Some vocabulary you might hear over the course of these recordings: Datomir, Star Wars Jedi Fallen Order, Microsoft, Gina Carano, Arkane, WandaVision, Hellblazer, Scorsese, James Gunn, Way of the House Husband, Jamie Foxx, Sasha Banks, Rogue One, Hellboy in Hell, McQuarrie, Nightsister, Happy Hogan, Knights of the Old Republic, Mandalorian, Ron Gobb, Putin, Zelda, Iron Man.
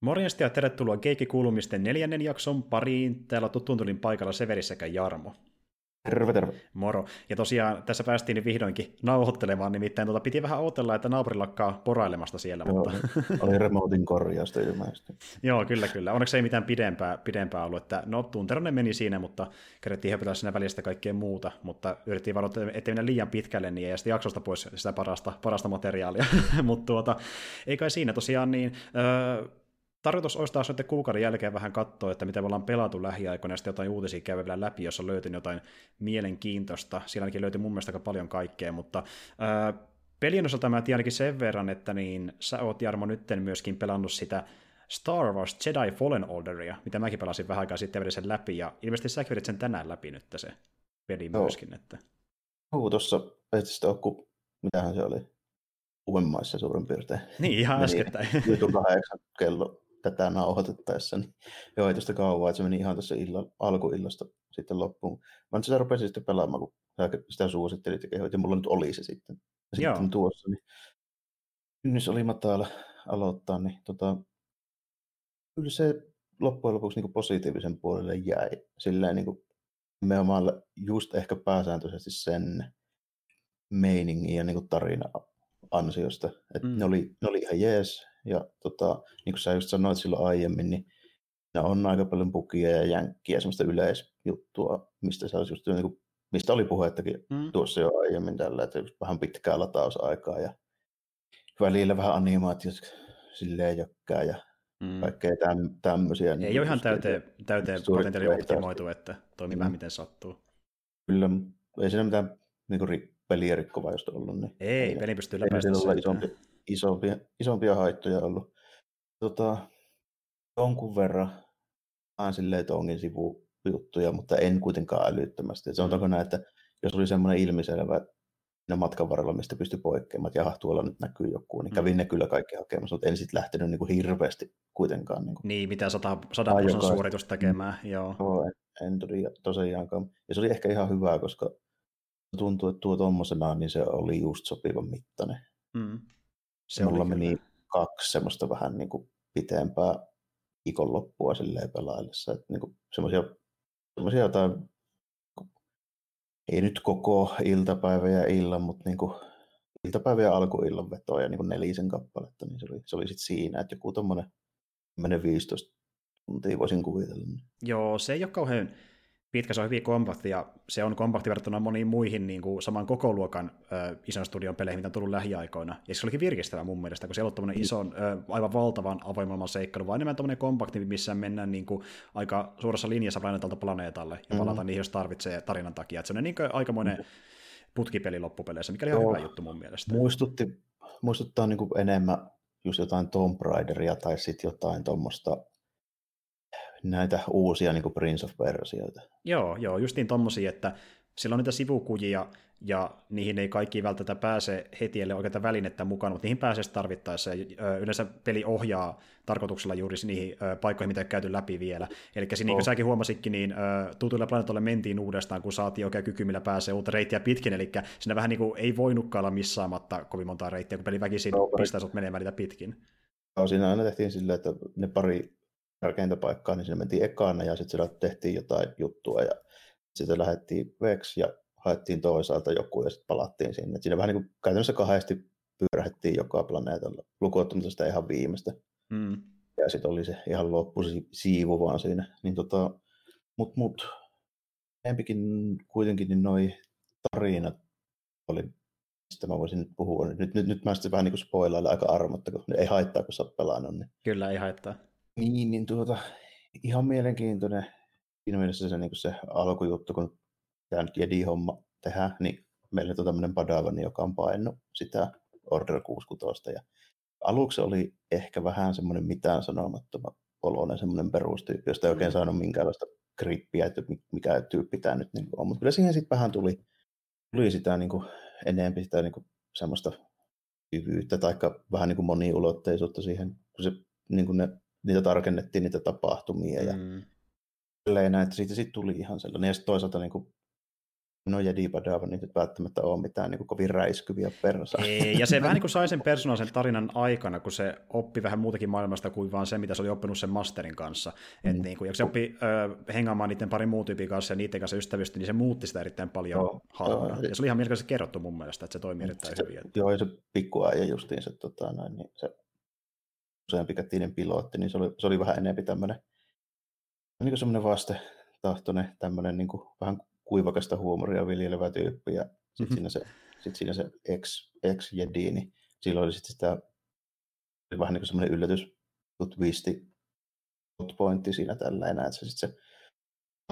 Morjesta ja tervetuloa Geekki-kuulumisten 4. jakson pariin. Täällä tuttuun tulin paikalla Severi sekä Jarmo. Terve, terve. Moro. Ja tosiaan tässä päästiin nyt vihdoinkin nauhoittelemaan, nimittäin piti vähän odotella, että naapuri lakkaa porailemasta siellä. Joo, mutta... oli remotin korjausta ilmeisesti. Joo, kyllä. Onneksi ei mitään pidempää ollut. Että, no, tunteronen meni siinä, mutta kerettiin höpytellä siinä välistä kaikkea muuta, mutta yritettiin varoittaa, ettei mennä liian pitkälle, niin ei sitten jaksosta pois sitä parasta materiaalia. Mutta ei kai siinä tosiaan niin... Tarkoitus olisi taas nyt kuukauden jälkeen vähän katsoa, että mitä me ollaan pelattu lähiaikoina, ja sitten jotain uutisia käydä vielä läpi, jos on löytynyt jotain mielenkiintoista. Siellä ainakin löytyy mun mielestä aika paljon kaikkea, mutta pelien osalta mä tiedän ainakin sen verran, että niin, sä oot Jarmo nytten myöskin pelannut sitä Star Wars Jedi Fallen Orderia, mitä mäkin pelasin vähän aikaa sitten vedin sen läpi, ja ilmeisesti säkin vedit sen tänään läpi nyt se peli myöskin. Että... Tuossa etsistä onko, mitähän se oli, uudemmaissa suurin piirtein. Niin, ihan äskettäin. Jutun 8 kello. Tätä nauhoitettaessa, niin joo, ei tuosta kauan, että se meni ihan tässä alkuillasta sitten loppuun. Mä nyt sitä rupesin sitten pelaamaan, kun sitä suosittelit ja kehoit, ja mulla nyt oli se sitten. Ja sitten tuossa, niin kynnys oli matala aloittaa, niin kyllä se loppujen lopuksi niin positiivisen puolelle jäi. Silleen niin kuin nimenomaan just ehkä pääsääntöisesti sen meiningin ja niin kuin tarina ansiosta. Että ne oli ihan jees. Ja niin kuin sä just sanoit silloin aiemmin, niin on aika paljon bugia ja jänkkiä, semmoista yleisjuttua, mistä oli puhettakin tuossa jo aiemmin tällä, että vähän pitkää latausaikaa ja välillä vähän animaatiot silleen jökkää ja kaikkea tämmöisiä. Ei niin ole ihan täyteen potentiaali optimoitu, että toimii vähän miten sattuu. Kyllä, ei siinä mitään niin peliä rikkovaa just ollut. Niin ei, peli pystyy läpäistä sieltä. Isompia haittoja ollut. Jonkun verran aina silleen tongin sivujuttuja, mutta en kuitenkaan älyttömästi. Sanotaanko näin, että jos oli semmoinen ilmiselvä matkan varrella, mistä pystyi poikkeamaan, että jaha, tuolla nyt näkyy joku, niin kävin ne kyllä kaikki hakemassa, mutta en sitten lähtenyt niin kuin hirveästi kuitenkaan. Niin, mitä 100% suoritusta tekemään. Joo. En tosiaankaan. Ja se oli ehkä ihan hyvä, koska tuntuu, että tuo tommosenaan, niin se oli just sopivan mittainen. Mulla meni kaksi semmoista vähän niin kuin pitempää viikonloppua silleen pelaillessa. Että niin kuin semmoisia jotain, ei nyt koko iltapäivä ja illan, mutta niin kuin iltapäivä ja alkuillan vetoa ja niin kuin 4 kappaletta. Niin se oli sitten siinä, että joku tommoinen 10-15 tuntia voisin kuvitella. Joo, se ei ole kauhean... Pitkä, se on hyvin kompakti, ja se on kompakti verrattuna moniin muihin niin kuin saman koko luokan ison studion peleihin, mitä on tullut lähiaikoina. Ja se olikin virkistävä mun mielestä, kun se ei ollut tommoinen ison, aivan valtavan avoimemman seikkailu, vaan enemmän tommoinen kompakti, missä mennään niin kuin aika suorassa linjassa planeetalta planeetalle, ja palataan niihin, jos tarvitsee tarinan takia. Et se on niin kuin aikamoinen putkipeli loppupeleissä, mikä oli ihan hyvä juttu mun mielestä. Muistuttaa niin kuin enemmän just jotain Tomb Raideria, tai sitten jotain tuommoista, näitä uusia niin kuin Prince of Persiaita. Joo, justiin tommosia, että siellä on niitä sivukujia, ja niihin ei kaikki välttämättä pääse heti, ellei oikeata välinettä mukaan, mutta niihin pääsee tarvittaessa, ja yleensä peli ohjaa tarkoituksella juuri niihin paikkoihin, mitä ei ole käyty läpi vielä. Eli niin kuin säkin huomasitkin, niin tutuilla planeetoilla mentiin uudestaan, kun saatiin oikein kyky, millä pääsee uutta reittiä pitkin, eli siinä vähän niin kuin ei voinutkaan olla missaamatta kovin montaa reittiä, kun peli väkisin pistää sut menemään niitä pitkin. Siinä aina tehtiin silleen, että ne pari tärkeintä paikkaa, niin sinne mentiin ekana ja sitten siellä tehtiin jotain juttua ja sitten lähdettiin veksi ja haettiin toisaalta joku ja sitten palattiin sinne. Et siinä vähän niin kuin käytännössä kahdesti pyörähdettiin joka planeetalla, lukuottamatta sitä ihan viimeistä. Ja sitten oli se ihan loppusiivu vaan siinä. Niin mut empikin kuitenkin niin noi tarinat oli, mistä mä voisin nyt puhua. Nyt mä sitten vähän niin kuin spoilailen aika armotta, kun ei haittaa, kun sä oot pelannut. Niin. Kyllä, ei haittaa. Niin ihan mielenkiintoinen siinä mielessä se, niin se alkujuttu, kun tämä nyt Jedi-homma tehdään, niin meillä on tämmöinen Padawan, joka on painut sitä Order 66. Ja aluksi oli ehkä vähän semmoinen mitään sanomattoman oloinen semmoinen perustyyppi, josta ei oikein saanut minkäänlaista grippiä, että mikä tyyppi tämä nyt niin on. Mutta kyllä siihen sitten vähän tuli sitä niin kuin, enemmän sitä niin kuin, semmoista hyvyyttä tai vähän niin kuin moniulotteisuutta siihen, kun se niin kuin ne niitä tarkennettiin, niitä tapahtumia ja näin, että siitä tuli ihan sellainen. Ja sitten toisaalta niin kuin, no Jedi-Padawan ei nyt välttämättä ole mitään niin kuin kovin räiskyviä persoja. Ja se vähän niin kuin sai sen persoonan sen tarinan aikana, kun se oppi vähän muutakin maailmasta kuin vaan se, mitä se oli oppinut sen masterin kanssa. Mm. Et niin kuin, ja kun se oppi hengaamaan niiden parin muun tyypin kanssa ja niiden kanssa ystävysti, niin se muutti sitä erittäin paljon hahmona. Ja se oli ihan mielenkiintoisesti kerrottu mun mielestä, että se toimii erittäin hyvin. Joo, ja se pikkuaija justiin se, niin se useampikätinen pilotti, niin se oli vähän enemmän tämmöinen niin kuin semmoinen vastentahtoinen, tämmöinen niin kuin vähän kuivakasta huumoria viljelevä tyyppi, ja sitten siinä se ex-jedi, niin silloin oli sitten sitä vähän niin kuin semmoinen yllätys, twisti, pointti siinä tällä enää, että se sitten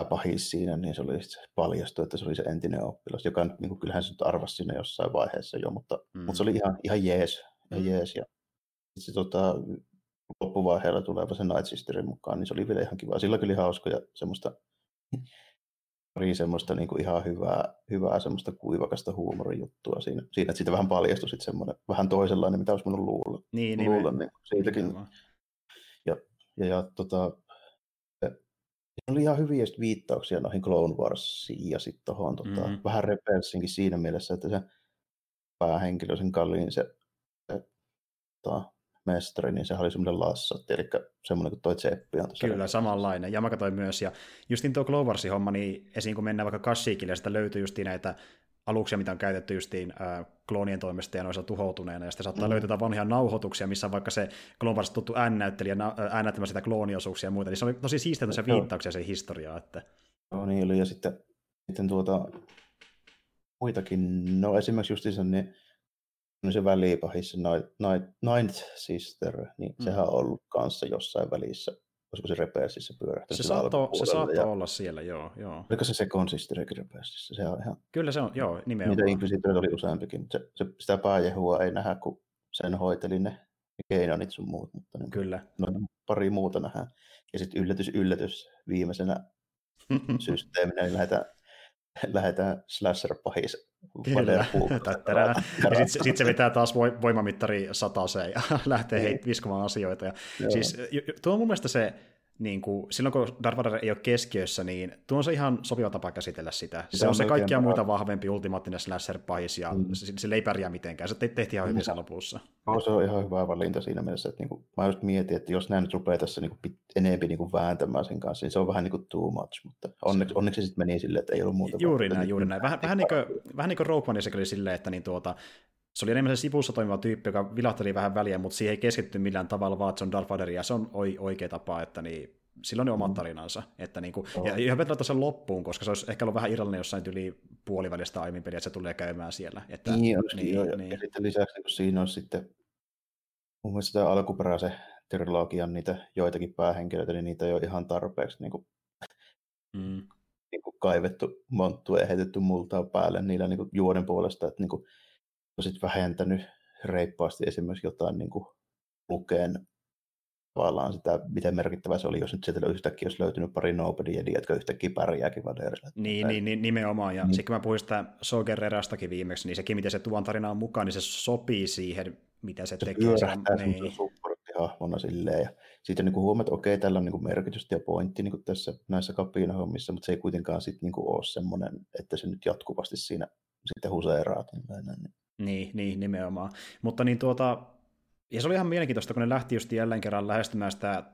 se pahis siinä, niin se oli sitten paljastui, että se oli se entinen oppilas, joka nyt niin kuin kyllähän se nyt arvasi siinä jossain vaiheessa jo, mutta se oli ihan jees, ja sitten se loppuvaiheella tuleva se Nightsisterin mukaan, niin se oli vielä ihan kiva. Sillä kyllä hauska ja semmoista niin kuin ihan hyvää semmoista kuivakasta huumorijuttua siinä, että siitä vähän paljastui sitten semmoinen vähän toisenlainen, mitä olisi minun luulla. Niin siitäkin. Oli ihan hyviä viittauksia noihin Clone Warsiin ja sitten tuohon vähän Rebelsinkin siinä mielessä, että se päähenkilö, sen Kalin, se mestari, niin sehän oli semmoinen lassatti, eli semmoinen kuin toi Tseppi on tuossa. Kyllä, samanlainen. Ja mä katsoin myös, ja justin tuo Clone Warsin homma, niin esiin kun mennään vaikka Kassikille, ja sitä löytyy justiin näitä aluksia, mitä on käytetty justiin kloonien toimesta ja noissa tuhoutuneena, ja sitten saattaa löytää vanhoja nauhoituksia, missä on vaikka se Clone Wars tuttu äännäyttelijä äännäyttämään sitä klooniosuuksia ja muuta, niin se oli tosi siistiä tuossa viittauksia sen historiaa. Että... No niin oli, ja sitten muitakin, no esimerkiksi justiinsa niin se välipahis, se Nightsister, niin sehän on ollut kanssa jossain välissä, olisiko se Rebelsissä pyörähtänyt. Se saattoi olla siellä, joo. Oliko se Second Sisterikin Rebelsissä? Se on ihan... Kyllä se on, joo, nimenomaan. Niitä inkvisitoita oli useampikin, mutta sitä pääjehua ei nähdä, kun sen hoiteli ne Keinonit sun muut, mutta niin, kyllä. Pari muuta nähdään. Ja sitten yllätys, viimeisenä systeeminä, niin lähdetään slasher-pahis. Kyllä, ja sitten se vetää taas voimamittari 100 ja lähtee viskomaan asioita. Ja siis, tuo on mun mielestä se, niin kuin, silloin kun Darth Vader ei ole keskiössä, niin tuo on se ihan sopiva tapa käsitellä sitä. Se on se kaikkia muita vahvempi ultimaattinen slasher-pahis, ja se ei pärjää mitenkään. Se tehtiin ihan hyvin sen lopussa. Se on ihan hyvä valinta siinä mielessä, että niinku, mä just mietin, että jos nämä nyt rupeaa tässä niinku, enemmän niinku vääntämään sen kanssa, niin se on vähän niin kuin too much, mutta onneksi se sitten meni silleen, että ei ollut muuta. Juuri näin. Vähän niin kuin Rogue One oli silleen, että niin se oli enemmän se sivussa toimiva tyyppi, joka vilahteli vähän väliä, mutta siihen ei keskitty millään tavalla, vaan se on Darth Vader, ja se on oikea tapa, että niin, sillä on ne omat tarinansa. Että niin kuin, ja ihan vetää sen loppuun, koska se olisi ehkä ollut vähän irrallinen jossain yli puolivälistä aiemmin peliä, että se tulee käymään siellä. Että, niin. Ja sitten lisäksi kun siinä on sitten mun mielestä tämä alkuperäisen trilogian niitä joitakin päähenkilöitä, niin niitä ei ole ihan tarpeeksi niin kuin, niin kuin kaivettu monttua ja heitetty multaa päälle niillä niin kuin juoden puolesta, että niin kuin, on sitten vähentänyt reippaasti esimerkiksi jotain niin kuin Lukeen tavallaan sitä, miten merkittävää se oli, jos nyt sieltä yhtäkkiä olisi löytynyt pari nobody-jediä, jotka yhtäkkiä pärjääkin Vaderilla. Niin, nimenomaan. Ja sitten kun mä puhuin sitä Saw Gerrerasta viimeksi, niin sekin, miten se tuvan tarina on mukaan, niin se sopii siihen, mitä se tekee. Se pyörähtää semmoisen supporttihahmona silleen. Ja siitä niin huomaat, että okei, tällä on niin merkitystä ja pointti niin tässä näissä kapiinahommissa, mutta se ei kuitenkaan sit, niin ole semmoinen, että se nyt jatkuvasti siinä sitten huseeraat. Niin, nimenomaan. Mutta niin ja se oli ihan mielenkiintoista, kun ne lähti just jälleen kerran lähestymään sitä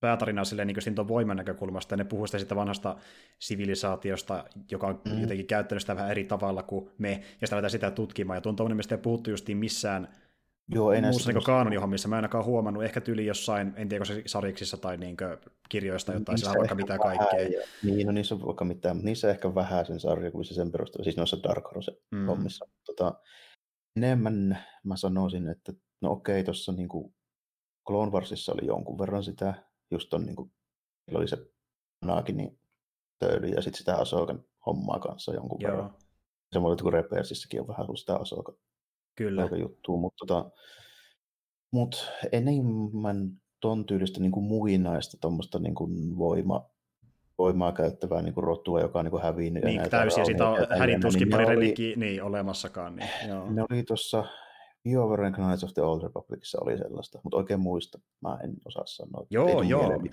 päätarinaa silleen niin kuin tuon voiman näkökulmasta, ja ne puhuivat sitä vanhasta sivilisaatiosta, joka on jotenkin käyttänyt sitä vähän eri tavalla kuin me, ja sitä lähdetään sitä tutkimaan, ja tuon tommoinen mistä ei puhuttu justiin missään muussa niin kaanonjohommissa, mä en ainakaan huomannut, ehkä tyyli jossain, en tiedä, se sariksissa tai niin kirjoista jotain, siellä on vaikka mitään kaikkea. Niin, no niissä on vaikka mitään, mutta niissä ehkä vähän sen sarjakuvissa sen perusteella, siis noissa Dark Horse hommissa. Enemmän mä sanoisin, että no okei, tuossa niinku Clone Warsissa oli jonkun verran sitä, just on niinku, oli se Anaakin niin töyli ja sitten sitä Ahsokan hommaa kanssa jonkun verran. Samoin kuin Rebelsissäkin on vähän ollut sitä Ahsokan juttua, mutta enemmän ton tyylistä niinku muinaista tuommoista niinku voimaa käyttävää niinku rotua, joka on niinku hävinnyt. Niin täysin, ja siitä on hädin tuskin pari religiä olemmassakaan. Niin, joo. Ne oli tuossa Hioverin Knights of the Old Republicissa oli sellaista, mutta oikein muista. Mä en osaa sanoa. Joo,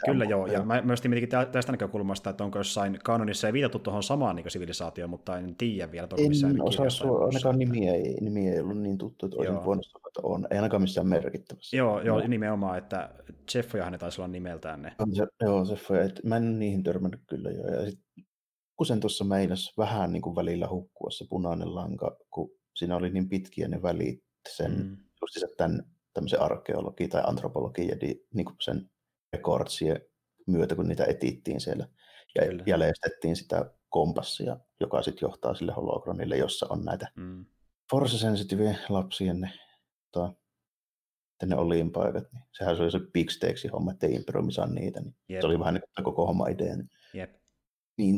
kyllä joo. Ja mä myös tietenkin tästä näkökulmasta, että onko jossain kanonissa ei viitattu tuohon samaan niin sivilisaatioon, mutta en tiedä vielä. En osaa sanoa, ainakaan nimi ei ollut niin tuttu, että olisin voinut sanoa, että on. Ei ainakaan missään merkittävässä. Joo, nimenomaan, että Zeffojahan ne taisi olla nimeltään ne. Joo, Zeffoja. Mä en niihin törmännyt kyllä jo. Ja sit, kun sen tuossa meinas vähän niin kuin välillä hukkua se punainen lanka, kun siinä oli niin pitkiä ne välit, sen justiinsa tämän tämmöisen arkeologian tai antropologian ja niin kuin sen rekordsien myötä, kun niitä etittiin siellä ja jäljestettiin sitä kompassia, joka sitten johtaa sille hologramille, jossa on näitä force-sensitive lapsien ne olinpaikat. Niin sehän oli se big stakes homma, ettei improvisaan niitä. Niin se oli vähän niin kuin koko homma idea. Niin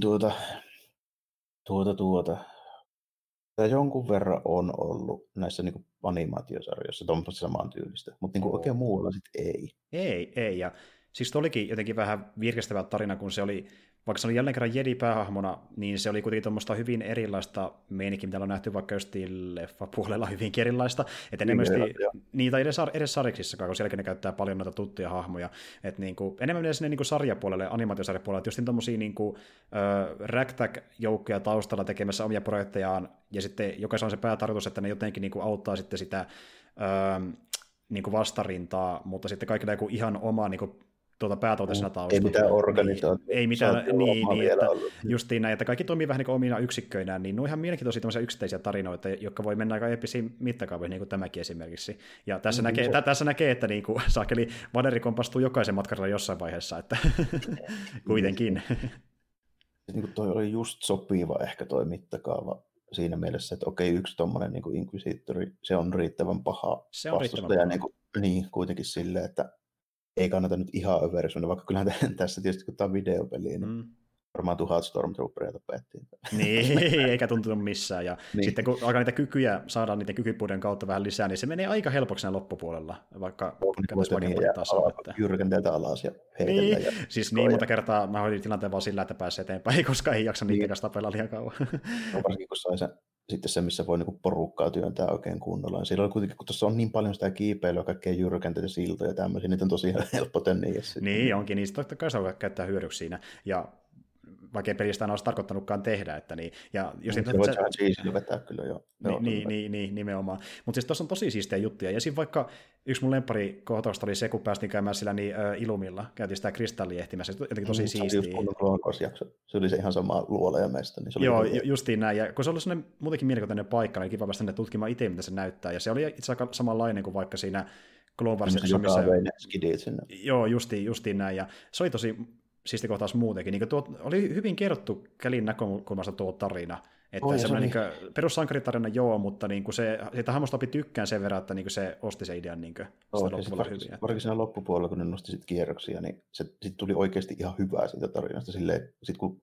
Tämä jonkun verran on ollut näissä niin kuin animaatiosarjoissa tuommoista samantyylistä, mutta niin kuin oikein muualla sitten ei. Ei. Ja siis se olikin jotenkin vähän virkistävä tarina, kun se oli, vaikka se oli jälleen kerran Jedi-päähahmona, niin se oli kuitenkin tuommoista hyvin erilaista meininkiä, mitä on nähty vaikka jostain leffapuolella hyvin erilaista. Että enemmän niitä edes sariksissakaan, kun sielläkin ne käyttää paljon noita tuttuja hahmoja. Että niin kuin, enemmän menee sinne niin kuin sarjapuolelle, animaatiosarjapuolelle, että just niin tuommoisia niin ragtag-joukkoja taustalla tekemässä omia projektejaan, ja sitten jokaisella on se päätarkoitus, että ne jotenkin niin kuin auttaa sitten sitä niin kuin vastarintaa, mutta sitten kaikilla joku ihan oma niin kuin, päätautisena taustalla. Ei mitään organisaatioita. Ei mitään, niin että justiin näin, että kaikki toimii vähän niin kuin omina yksikköinään, niin ne on ihan mielenkiintoisia tämmöisiä yksittäisiä tarinoita, jotka voi mennä aika eeppisiin mittakaaviin, niin kuin tämäkin esimerkiksi. Ja tässä, tässä näkee, että niin kuin, saakeli Vaderi kompastuu jokaisen matkarilla jossain vaiheessa, että kuitenkin. Niin toi oli just sopiva ehkä toi mittakaava siinä mielessä, että okei, yksi tommoinen niin inkvisiittori, se on riittävän paha vastustaja niin kuitenkin silleen, että ei kannata nyt ihan överisuuden, vaikka kyllähän tässä tietysti, kun tämä on videopeli, niin varmaan 1000 Stormtrooperia tapettiin. Niin, eikä tuntunut missään. Ja sitten kun alkaa niitä kykyjä, saadaan niiden kykypuiden kautta vähän lisää, niin se menee aika helpoksi näin loppupuolella, vaikka jyrkenteeltä alas ja heitellä. Niin, ja siis niin monta kertaa mä hoidin tilanteen vaan sillä, että pääsee eteenpäin, koska ei jaksa niiden kanssa tapella liian kauan. No, varsinkin kun sai sen. Sitten se, missä voi niinku porukkaa työntää oikein kunnolla. Siellä on kuitenkin, kun tuossa on niin paljon sitä kiipeilyä, kaikkea jyrkäntöjä, siltoja ja tämmöisiä, niitä on tosi helppo tönniä. Niin onkin, niin totta kai sitä voi käyttää hyödyksi siinä. Ja vaikea pelistään olisi tarkoittanutkaan tehdä. Että niin. Ja jos niin, se voi ihan vetää kyllä jo. Niin, nimenomaan. Mutta siis tuossa on tosi siistejä juttuja. Ja siinä vaikka yksi mun lemppari kohtausta oli se, kun päästiin käymään sillä niin Illumilla. Käytiin sitä kristallia ehtimässä. Se jotenkin tosi siistiä. Se oli just Clone Wars -jakso. Se oli se ihan sama luoleja meistä. Niin joo, justiin näin. Ja kun se oli sellainen muutenkin mielenkiintoinen paikka, niin kiva päästä tänne tutkimaan itse, mitä se näyttää. Ja se oli itse asiassa samanlainen kuin vaikka siinä Clone Warsissa. Joo, justiin näin. Ja se oli tosi siisti kohtaus muutenkin. Niin oli hyvin kerrottu Kälin näkökulmasta tuo tarina. Että niin perussankaritarina joo, mutta niin se, sitä hahmosta opi tykkään sen verran, että niin se osti sen idean niin loppupuolella hyviä. Varsinkin siinä loppupuolella, kun ne nosti kierroksia, niin se sit tuli oikeasti ihan hyvää siitä tarinasta. Sitten kun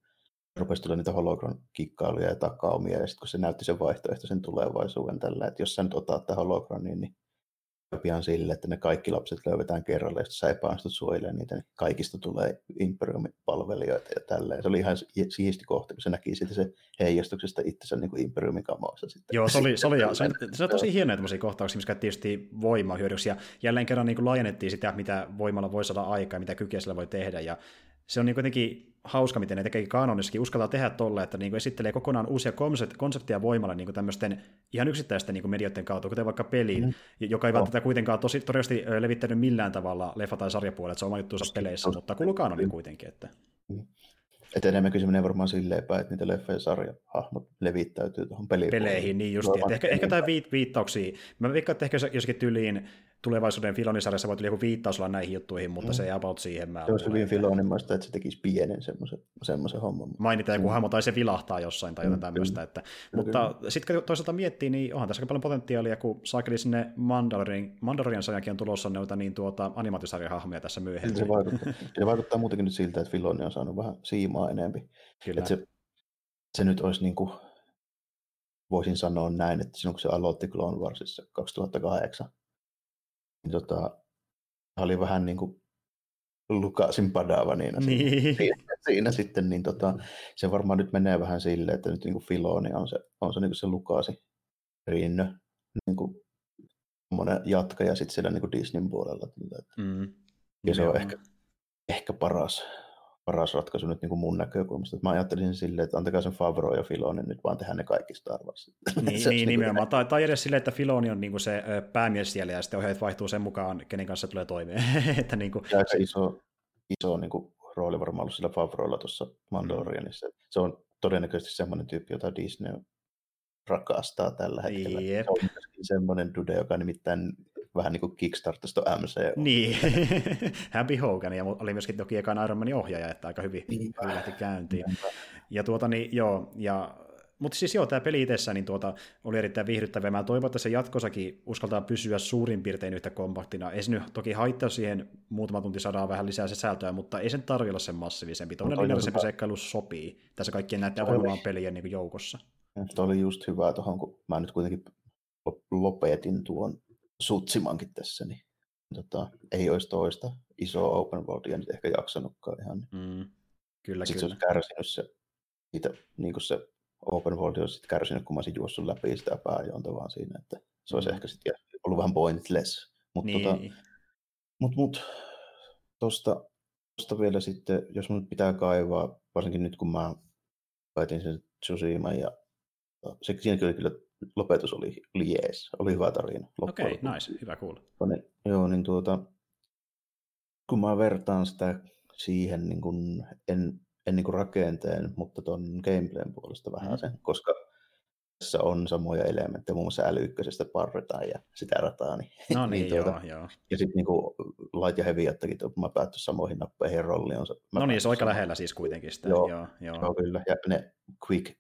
rupesi tulemaan niitä hologram kikkailuja ja takaumia, ja sitten kun se näytti sen vaihtoehtoisen tulevaisuuden tällä, että jos sä nyt otat tämän hologramiin, niin pian sille, että ne kaikki lapset löydetään kerralla, ja sä epäonnistut suojelemaan niitä, niin kaikista tulee imperiumipalvelijoita ja tälleen. Se oli ihan siisti kohta, kun se näki siitä se heijastuksesta itsensä niin kuin imperiumikamoissa. Joo, se oli tosi hienoja tämmöisiä kohtauksia, missä tietysti voimaa hyödyksi, ja jälleen kerran niin kuin laajennettiin sitä, mitä voimalla voi saada aikaa, mitä kykyä sillä voi tehdä, ja se on niin kuitenkin hauska, miten ne tekee kanonissakin, uskaltaa tehdä tolle, että niin esittelee kokonaan uusia konsepteja voimalla niin tämmöisten ihan yksittäisten niin medioiden kautta, kuten vaikka peliin, joka ei välttämättä kuitenkaan todellisesti levittänyt millään tavalla leffa- tai sarjapuolella, että se on oma juttuunsa peleissä, mutta kuuluu kanonin kuitenkin. Että enemmänkin se menee varmaan silleen päin, että niitä leffa- ja sarjahahmot levittäytyy tuohon peleihin. Niin justiin. Ehkä tämä viittauksia. Mä veikkaan, että ehkä jossakin tyyliin tulevaisuuden Filoni-sarjassa voi tulla joku viittaus olla näihin juttuihin, mutta se ei about siihen. Se olisi hyvin Filonimaista, että se tekisi pienen semmoisen homman. Mainitaan joku hahmo tai se vilahtaa jossain tai jotain tämmöistä. Että. Mutta sitten toisaalta miettii, niin onhan tässä paljon potentiaalia, kun saakeli sinne Mandalorian sarjankin on tulossa noita niin animaatiosarjahahmoja tässä myöhemmin. Se vaikuttaa muutenkin nyt siltä, että Filoni on saanut vähän siimaa enemmän. Että se nyt olisi niin kuin, voisin sanoa näin, että sinun kun se aloitti Clone Warsissa 2008, niin oli vähän niin kuin Lukasin padava siinä sitten, niin se varmaan nyt menee vähän silleen, että nyt niin kuin Filoni on se niin kuin se Lukasi rinnö, niin kuin semmoinen jatkaja sitten siellä niin Disneyn puolella. Ja se on ehkä paras ratkaisu nyt niin mun näkökulmasta. Mä ajattelin silleen, että antakaa sen Favreau ja Filoni, nyt vaan tehdään ne kaikki Star Wars. Niin nimenomaan. Tai edes silleen, että Filoni on niin se päämies siellä, ja sitten ohjeet vaihtuu sen mukaan, kenen kanssa tulee toimeen. Että niin kuin... Ja se iso niin kuin rooli varmaan ollut sillä Favreaulla tuossa Mandalorianissa. Se on todennäköisesti semmoinen tyyppi, jota Disney rakastaa tällä hetkellä. Jep. Se on semmoinen dude, joka nimittäin vähän niin kuin Kickstarterista MCU. Niin, Happy Hogan, ja oli myöskin toki ekaan Iron Manin ohjaaja, että aika hyvin lähti käyntiin. Ja mutta siis tämä peli itsessään niin oli erittäin viihdyttävää. Mä toivon, että se jatkossakin uskaltaa pysyä suurin piirtein yhtä kompaktina. Ei se nyt toki haittaa siihen muutama tunti saadaan vähän lisää sisältöä, mutta ei sen tarvitse olla sen massiivisempi. Tuollainen lineaarisempi seikkailu sopii tässä kaikkien näiden avaruuden pelien niin joukossa. Tuo oli just hyvä tuohon, kun mä nyt kuitenkin lopetin tuon Tsushimankin tässä, niin ei olisi toista isoa open worldia nyt ehkä jaksanutkaan ihan. Kyllä, sitten se olisi kärsinyt se open world olisi sitten kärsinyt, kun mä olisin juossut läpi sitä pääjoonta vaan siinä, että se olisi ehkä sitten ollut vähän pointless. Mutta niin. Tuosta vielä sitten, jos mun pitää kaivaa, varsinkin nyt kun mä päätin sen Tsushiman, ja siinäkin oli kyllä lopetus oli jees, oli hyvä tarina. Okei, nice, hyvä kuulla. Joo, niin kun mä vertaan sitä siihen, niin kun, en niin kun rakenteen, mutta ton gameplayn puolesta vähän sen, koska tässä on samoja elementtejä, muun muassa älyykkösestä parretaan ja sitä rataa. Niin, no niin, joo. Ja sitten niin light ja heavy-ottakin, mä päätty samoihin nappeihin rollionsa. No niin, se on aika lähellä siis kuitenkin sitä. Joo, kyllä, ja ne quick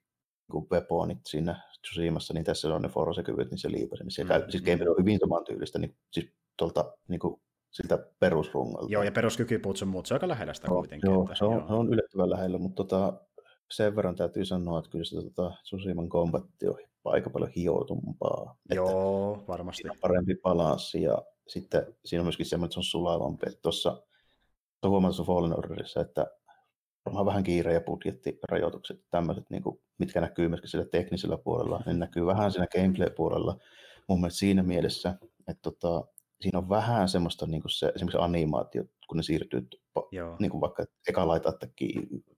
weaponit siinä Tsushimassa, niin tässä on ne Force-kyvyt, niin se liipasi. Niin se siis gameplay on hyvin saman tyylistä, niin siis tuolta niin kuin siltä perusrungalta. Joo, ja peruskykypuut sun muut, se on aika lähellä sitä kuitenkin. Joo, että, se on yllättävän lähellä, mutta sen verran täytyy sanoa, että kyllä se Tsushiman kombatti on aika paljon hioutumpaa. Joo, että varmasti. Siinä on parempi balanssi, ja sitten siinä on myöskin semmoinen, että se on sulavampi. Tuossa huomataan Fallen Orderissa, että varmaan vähän kiire- ja budjettirajoitukset, tämmöiset, niin kuin, mitkä näkyy myöskin sillä teknisellä puolella, ne näkyy vähän siinä gameplay-puolella. Mun mielestä siinä mielessä, että siinä on vähän semmoista niin kuin se, esimerkiksi animaatio, kun ne siirtyy niin kuin vaikka eka laitaattakin,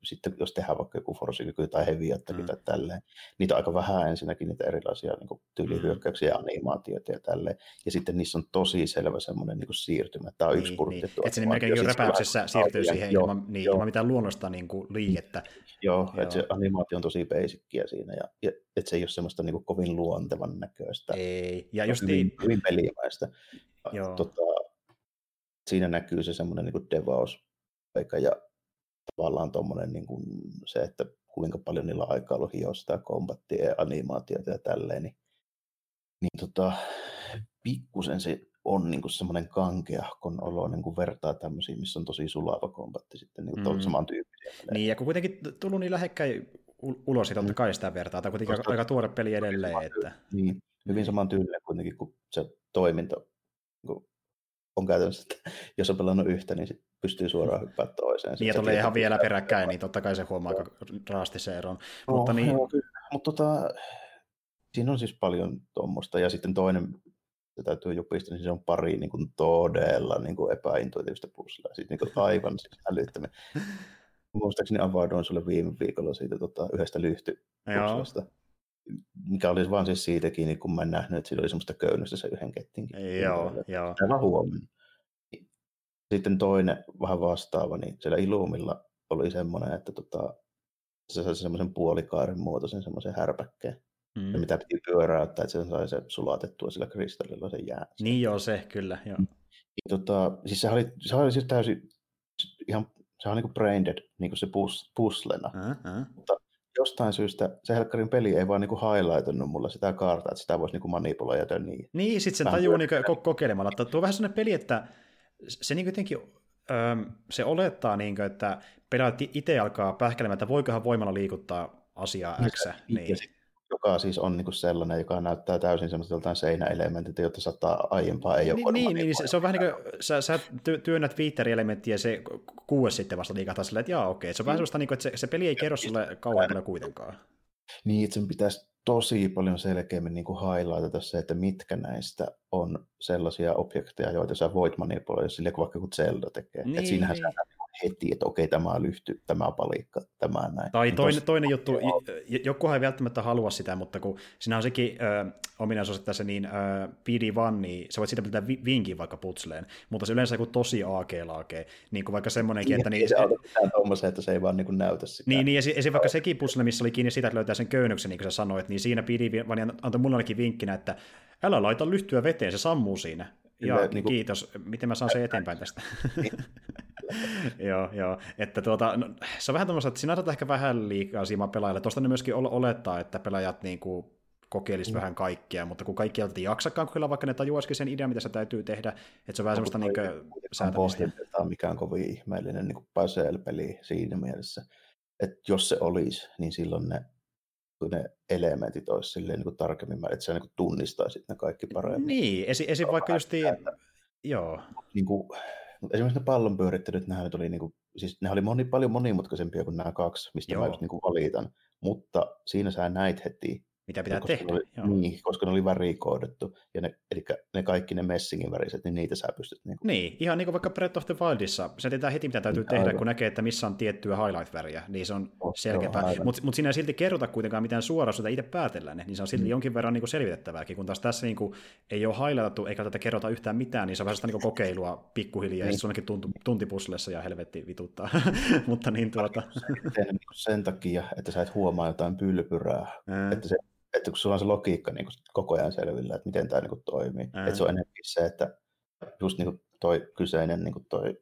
sitten jos tehdään vaikka joku force-kyky tai heavy-attakin tai tälleen, niitä on aika vähän ensinnäkin niitä erilaisia niin kuin tyylihyökkäyksiä ja animaatioita ja tälleen, ja sitten niissä on tosi selvä semmoinen niin kuin siirtymä, tämä on yksi purtti. Että se melkein räpäyksessä siirtyy siihen ilman mitään luonnosta niin kuin liikettä. Joo, että se animaatio on tosi basickiä siinä, ja että se ei ole semmoista niin kuin kovin luontevan näköistä. Ei, ja just hyvin pelimäistä. Siinä näkyy se semmoinen niinku devauspaikka ja tavallaan tommonen niinku se, että kuinka paljon niillä aikaa ollut hioa sitä kombattia ja animaatiota ja tälleen, niin pikkusen se on niinku semmoinen kankeahkon olo, niinku vertaa tämmöisiin, missä on tosi sulava kombatti sitten niinku samantyyppisiä. Niin, ja kun kuitenkin tullut niin lähekkäin ulos, totta kai sitä vertaa, tai kuitenkin aika tuore peli edelleen. Että... Niin, hyvin samantyylinen kuitenkin, kun se toiminta on käytännössä, että jos on pelannut yhtä, niin sit pystyy suoraan hyppää toiseen. Niin, ja tulee ihan vielä peräkkäin, niin totta kai se huomaa aika raasti se eron. Siinä on siis paljon tuommoista. Ja sitten toinen, se täytyy jupista, niin se on pari niin kuin todella niin kuin epäintuitiivista puzzlea. Sitten niin kuin aivan siis älyttömiä. Muistaakseni avauduin sulle viime viikolla siitä yhdestä lyhtypuzzlasta. Mikä olisi vaan siis siitäkin, niin kun mä en nähnyt, että siinä oli semmoista köynnöstä se yhden kettinkin. Joo. Täällä huomenna. Sitten toinen vähän vastaava, niin siellä Illumilla oli semmoinen, että se sai semmoisen puolikaaren muotoisen semmoisen härpäkkeen. Ja mitä piti pyöräyttää, että sen sai se sulatettua sillä kristallilla sen jää. Niin joo, se kyllä, joo. Siis sehän oli siis täysin ihan, sehän on niin kuin braindead, niin kuin se puslena. Mutta jostain syystä se helkkarin peli ei vaan niinku highlightunut mulla sitä kaartaa, että sitä voisi niinku manipuloida niin. Niin, sit sen tajuu niinku kokeilemalla. Tuo on vähän sellainen peli, että se niinku jotenkin, se olettaa niinku, että pelaajat itse alkaa pähkäilemään, että voikohan voimalla liikuttaa asiaa X. Niin. Joka siis on niinku sellainen, joka näyttää täysin semmoiselta seinäelementiltä, jotta sataa aiempaa ei ole voinut manipuloida. Niin, se on vähän niin kuin, sä työnnät Twitter-elementtiä ja se kuusi sitten vasta liikahtaa silleen, että jaa okei. Se on vähän semmoista, että se peli ei kerro sulle kauan paljon kuitenkaan. Niin, että sen pitäisi tosi paljon selkeämmin niin kuin highlightata se, että mitkä näistä on sellaisia objekteja, joita sä voit manipuloida sille, kun vaikka kun Zelda tekee. Niin. Et siinähän sä heti, että okei, tämä on lyhty, tämä on palikka, tämä on näin. Tai toinen juttu, jokuhan ei välttämättä halua sitä, mutta kun sinä on sekin ominaisuus, että se niin PD1, niin sä voit siitä pitää vinkin vaikka putsleen, mutta se yleensä joku tosi aakee, niin kuin vaikka semmoinenkin, että... Niin, se auta pitää tuommoisen, että se ei vaan niin kuin näytä sitä. Niin, ja se vaikka sekin putsle, missä oli kiinni siitä, että löytää sen köynyksen, niin kuin sä sanoit, niin siinä PD1 antoi mulle ainakin vinkkinä, että älä laita lyhtyä veteen, se sammuu siinä. Joo, niin kuin... kiitos. Miten mä saan sen eteenpäin tästä? Joo. Että no, se on vähän tämmöistä, että sinä otat ehkä vähän liikaa siimaa pelaajalle. Tuosta ne myöskin olettaa, että pelaajat niin kuin kokeilisivat vähän kaikkea, mutta kun kaikki ei jaksakaan kokeilla, vaikka ne tajuaisikin sen idean, mitä se täytyy tehdä, että se on vähän semmoista niin kuin säätämistä. Tämä on mikään kovin ihmeellinen niin puzzle-peli siinä mielessä, että jos se olisi, niin silloin ne elementit olisi silleen niin tarkemmin, että sä niin tunnistaisit ne kaikki paremmin. Niin, esim. Vaikka joo. Niin kuin, esimerkiksi ne pallonpyörittelyt, nehän oli paljon monimutkaisempia kuin nämä kaksi, mistä joo. Mä just niin kuin valitan, mutta siinä sä näit heti. Mitä pitää tehdä. Niin, koska ne oli värikoodettu, ja ne kaikki ne messingin väriset, niin niitä sä pystyt... Niin, ihan niin kuin vaikka Breath of the Wildissa. Se tietää heti, mitä täytyy tehdä, kun näkee, että missä on tiettyä highlight-väriä, niin se on selkeämpää. Mutta siinä ei silti kerrota kuitenkaan mitään suoraan, sitä itse päätellään ne, niin se on silti jonkin verran niin kuin selvitettävääkin, kun taas tässä niin kuin ei ole highlightattu, eikä tätä kerrota yhtään mitään, niin se on vähän sitä niin kuin kokeilua pikkuhiljaa, ja sitten tuntipuslessa ja helvetti vituttaa. Mutta niin sen takia, että sä et huomaa jotain pylpyrää, että kun sulla on se logiikka niin koko ajan selvillä, että miten tämä niin toimii. Että se on enemmän se, että just niin toi kyseinen niin toi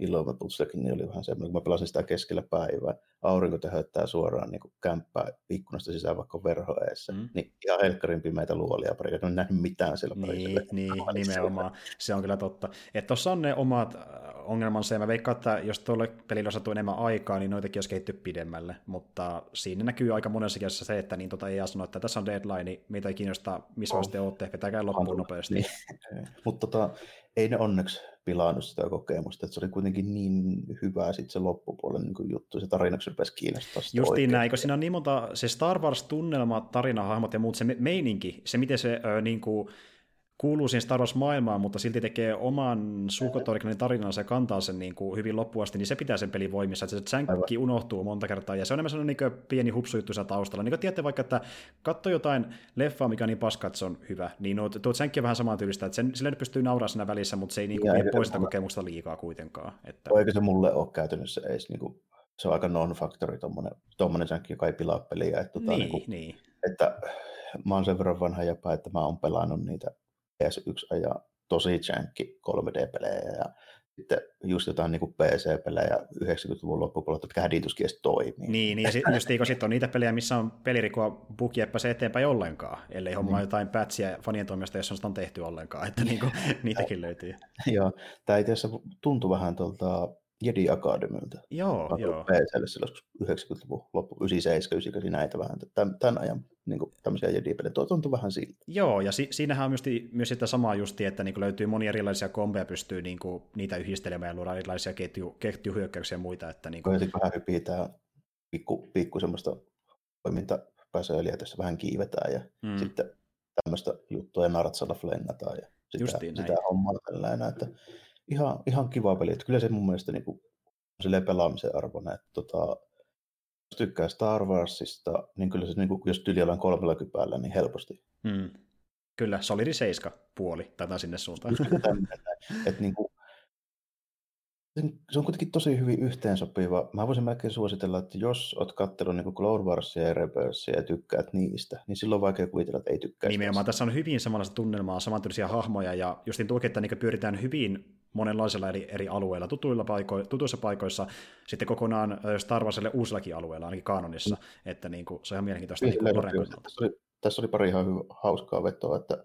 Ilova-putslekin niin oli vähän semmoinen, kun mä pelasin sitä keskellä päivää, aurinko tehöttää suoraan niin kämppää ikkunasta sisään vaikka verhoeessa, niin ihan helkkarin pimeitä luolia pari, en ole nähnyt mitään siellä parissa. Niin, nimenomaan. Se on kyllä totta. Että tuossa on ne omat ongelmansa, ja mä veikkaan, että jos tuolle pelillä on saatu enemmän aikaa, niin noitakin olisi kehitty pidemmälle, mutta siinä näkyy aika monessa käsissä se, että niin ei sanoa, että tässä on deadline, meitä ei kiinnostaa, missä vasta ootte, vetäkään loppuun nopeasti. Mutta ei ne onneksi pilannut sitä kokemusta, että se oli kuitenkin niin hyvä sitten se loppupuolen niin juttu, se tarinaksi rupesi kiinnostaa sitä oikein. Justiin näin, kun siinä on niin monta, se Star Wars-tunnelma, tarinahahmot ja muut, se meininki, se miten se niin kuin kuuluu siihen Star Wars-maailmaan, mutta silti tekee oman suhkotoriknainen tarinansa ja kantaa sen niin kuin hyvin loppuun asti, niin se pitää sen pelin voimissa, että se tsänkki unohtuu monta kertaa, ja se on enemmän sellainen niin kuin pieni hupsujuttu siellä taustalla. Niin kuin tiedätte vaikka, että katso jotain leffaa, mikä on niin paska, että se on hyvä, niin tuo tsänkki on vähän samaa tyylistä, että sillä pystyy nauraamaan siinä välissä, mutta se ei niin kuin vie pois sitä kokemuksesta liikaa kuitenkaan. Että... Eikä se mulle ole käytännössä edes, niin kuin, se on aika non-factori tuommoinen tsänkki, joka ei pilaa peliä. Että, niin. Että mä oon sen verran vanha jäpä, että mä oon pelannut niitä PS1 ja tosi jänkki 3D-pelejä ja sitten just jotain niin kuin PC-pelejä 90-luvun loppupuolella, että pitkä hädituskin edes toimii. Niin, ja sitten on niitä pelejä, missä on pelirikoa bugiepä se eteenpäin ollenkaan, ellei hommaa jotain pätsiä fanien toimijasta, jos on sitä tehty ollenkaan, että niin kuin, niitäkin löytyy. Joo, tämä itse asiassa tuntui vähän tuolta Jedi Academyltä. Joo. PC:lle silloin 90-luvun loppu, 97-98, näitä vähän tämän ajan niin kuin tämmöisiä Jedi-pelejä. Tuo tuntuu vähän siltä. Joo, ja siinähän on myös sitä samaa justiin, että niin löytyy monia erilaisia kombeja, pystyy niin kuin, niitä yhdistelemään ja luoda erilaisia ketjuhyökkäyksiä ja muita. Että, niin kuin... Vähän hypii tämä pikku semmoista toimintapääsööliä, tässä vähän kiivetään ja sitten tämmöistä juttua ja nartsalla flennataan ja sitä hommaa tällainen, että Ihan kiva peli. Että kyllä se mun mielestä niin kuin, silleen pelaamisen arvona, että jos tykkää Star Warsista, niin kyllä se, niin kuin, jos tyli ollaan 30, niin helposti. Kyllä, solidi 7,5 tätä sinne suuntaan. Että, niin kuin, se on kuitenkin tosi hyvin yhteensopiva. Mä voisin melkein suositella, että jos oot katsellut niin Clone Warsia ja Rebelsia ja tykkäät niistä, niin silloin on vaikea kuvitella, että ei tykkää. Nimenomaan tässä on hyvin samanlaista tunnelmaa, samantyylisiä hahmoja ja just niin tuokin, että niin pyöritään hyvin monenlaisilla eri alueilla, tutuissa paikoissa, sitten kokonaan Star Warsille uusillakin alueilla, ainakin kaanonissa, että niin kuin, se on ihan mielenkiintoista. Tässä oli pari ihan hauskaa vetoa, että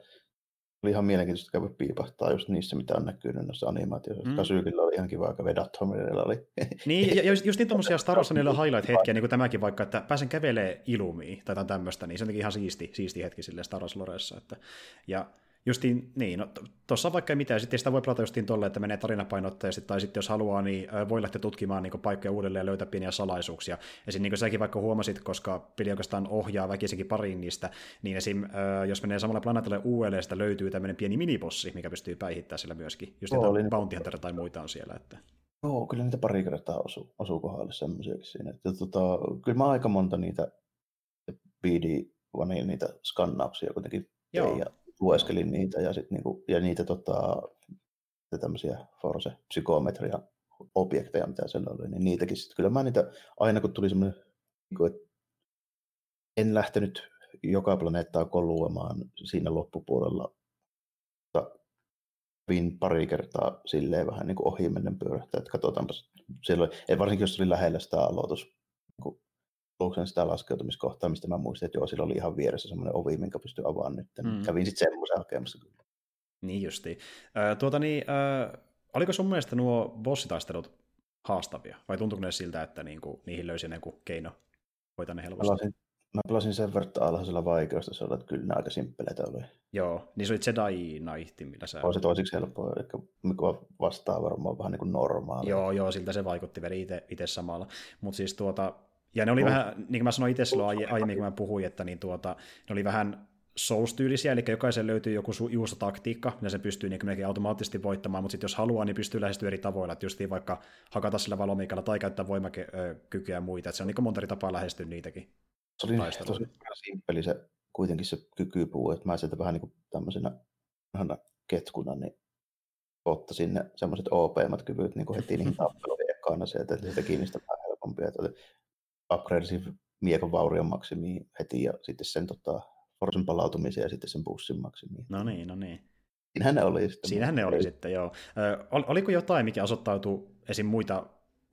oli ihan mielenkiintoista käydä piipahtaa just niissä, mitä on näkynyt noissa animaatioissa. Kasykillä oli ihan kiva, aika Vedathomerilla oli. Niin, ja just niin tuommoisia Star Wars niillä highlight-hetkiä, niin kuin tämäkin vaikka, että pääsen kävelee ilumiin tai tämmöistä, niin se on ihan siisti hetki sille Star Wars-loressa. Ja Justiin, niin, no tuossa on vaikka mitään, sitten sitä voi pelata justiin tolleen, että menee tarinapainotteisesti, tai sitten jos haluaa, niin voi lähteä tutkimaan niin paikkoja uudelleen ja löytää pieniä salaisuuksia. Esim. Niin kuin säkin vaikka huomasit, koska peli oikeastaan ohjaa väkisinkin pariin niistä, niin esim. Jos menee samalle planeetalle uudelleen, sitä löytyy tämmöinen pieni minibossi, mikä pystyy päihittämään sillä myöskin. Just niitä Bounty Hunter tai muita on siellä. Että. Joo, kyllä niitä pari kertaa osuu kohdalle semmoisiakin siinä. Että, kyllä mä aika monta niitä niitä skannauksia kuitenkin tein ja lueskelin niitä ja sitten niinku ja niitä tämmöisiä force psykometria objekteja mitä siellä oli, niin niitäkin sitten kyllä mä niitä aina kun tuli semmoinen niinku, että en lähtenyt joka planeettaa kolluamaan siinä loppupuolella, mutta vin pari kertaa silleen vähän niinku ohi mennen pyörähtää, että katsotaanpa siellä ei varsinkin jos oli lähellä sitä aloitus niinku luoksen sitä laskeutumiskohtaa, mistä mä muistin, että joo, sillä oli ihan vieressä semmoinen ovi, minkä pystyi avaamaan nyt. Kävin sitten semmoisen hakemassa. Niin justiin. Oliko sun mielestä nuo bossitaistelut haastavia? Vai tuntuiko ne siltä, että niinku, niihin löysi ennen kuin keino hoitaa ne helposti? Mä pelasin sen verran alhaisella vaikeustasolla, että kyllä ne aika simppeleitä oli. Joo, niin se oli Jedi Knightin, millä sä... On se toisiksi helppoa, eli vastaa varmaan vähän niin kuin normaalia. Joo, siltä se vaikutti veri itse samalla. Mutta siis ja ne oli vähän, niin kuin mä sanoin itse silloin aiemmin, kun mä puhuin, että niin ne oli vähän Souls-tyylisiä, eli jokaisen löytyy joku juustotaktiikka, millä se pystyy niin melkein automaattisesti voittamaan, mutta sitten jos haluaa, niin pystyy lähestyä eri tavoilla, että justiin vaikka hakata sillä valomikalla tai käyttää voimakykyä ja muita, että se on niin monta eri tapaa lähestyä niitäkin. Se oli tosi simppeli se kuitenkin se kykypuu, että mä sieltä vähän niin kuin tämmöisenä ketkuna, niin ottaisin ne semmoiset OP-mat kyvyt niin heti niihin tappeluihin ekana sieltä, että sitä kiinnistämään helpompia, upgradesin miekon vaurion maksimiin heti ja sitten sen forsen palautumisen ja sitten sen bussin maksimiin. No niin. Siinähän ne oli sitten, joo. Oliko jotain, mikä osoittautui esim. Muita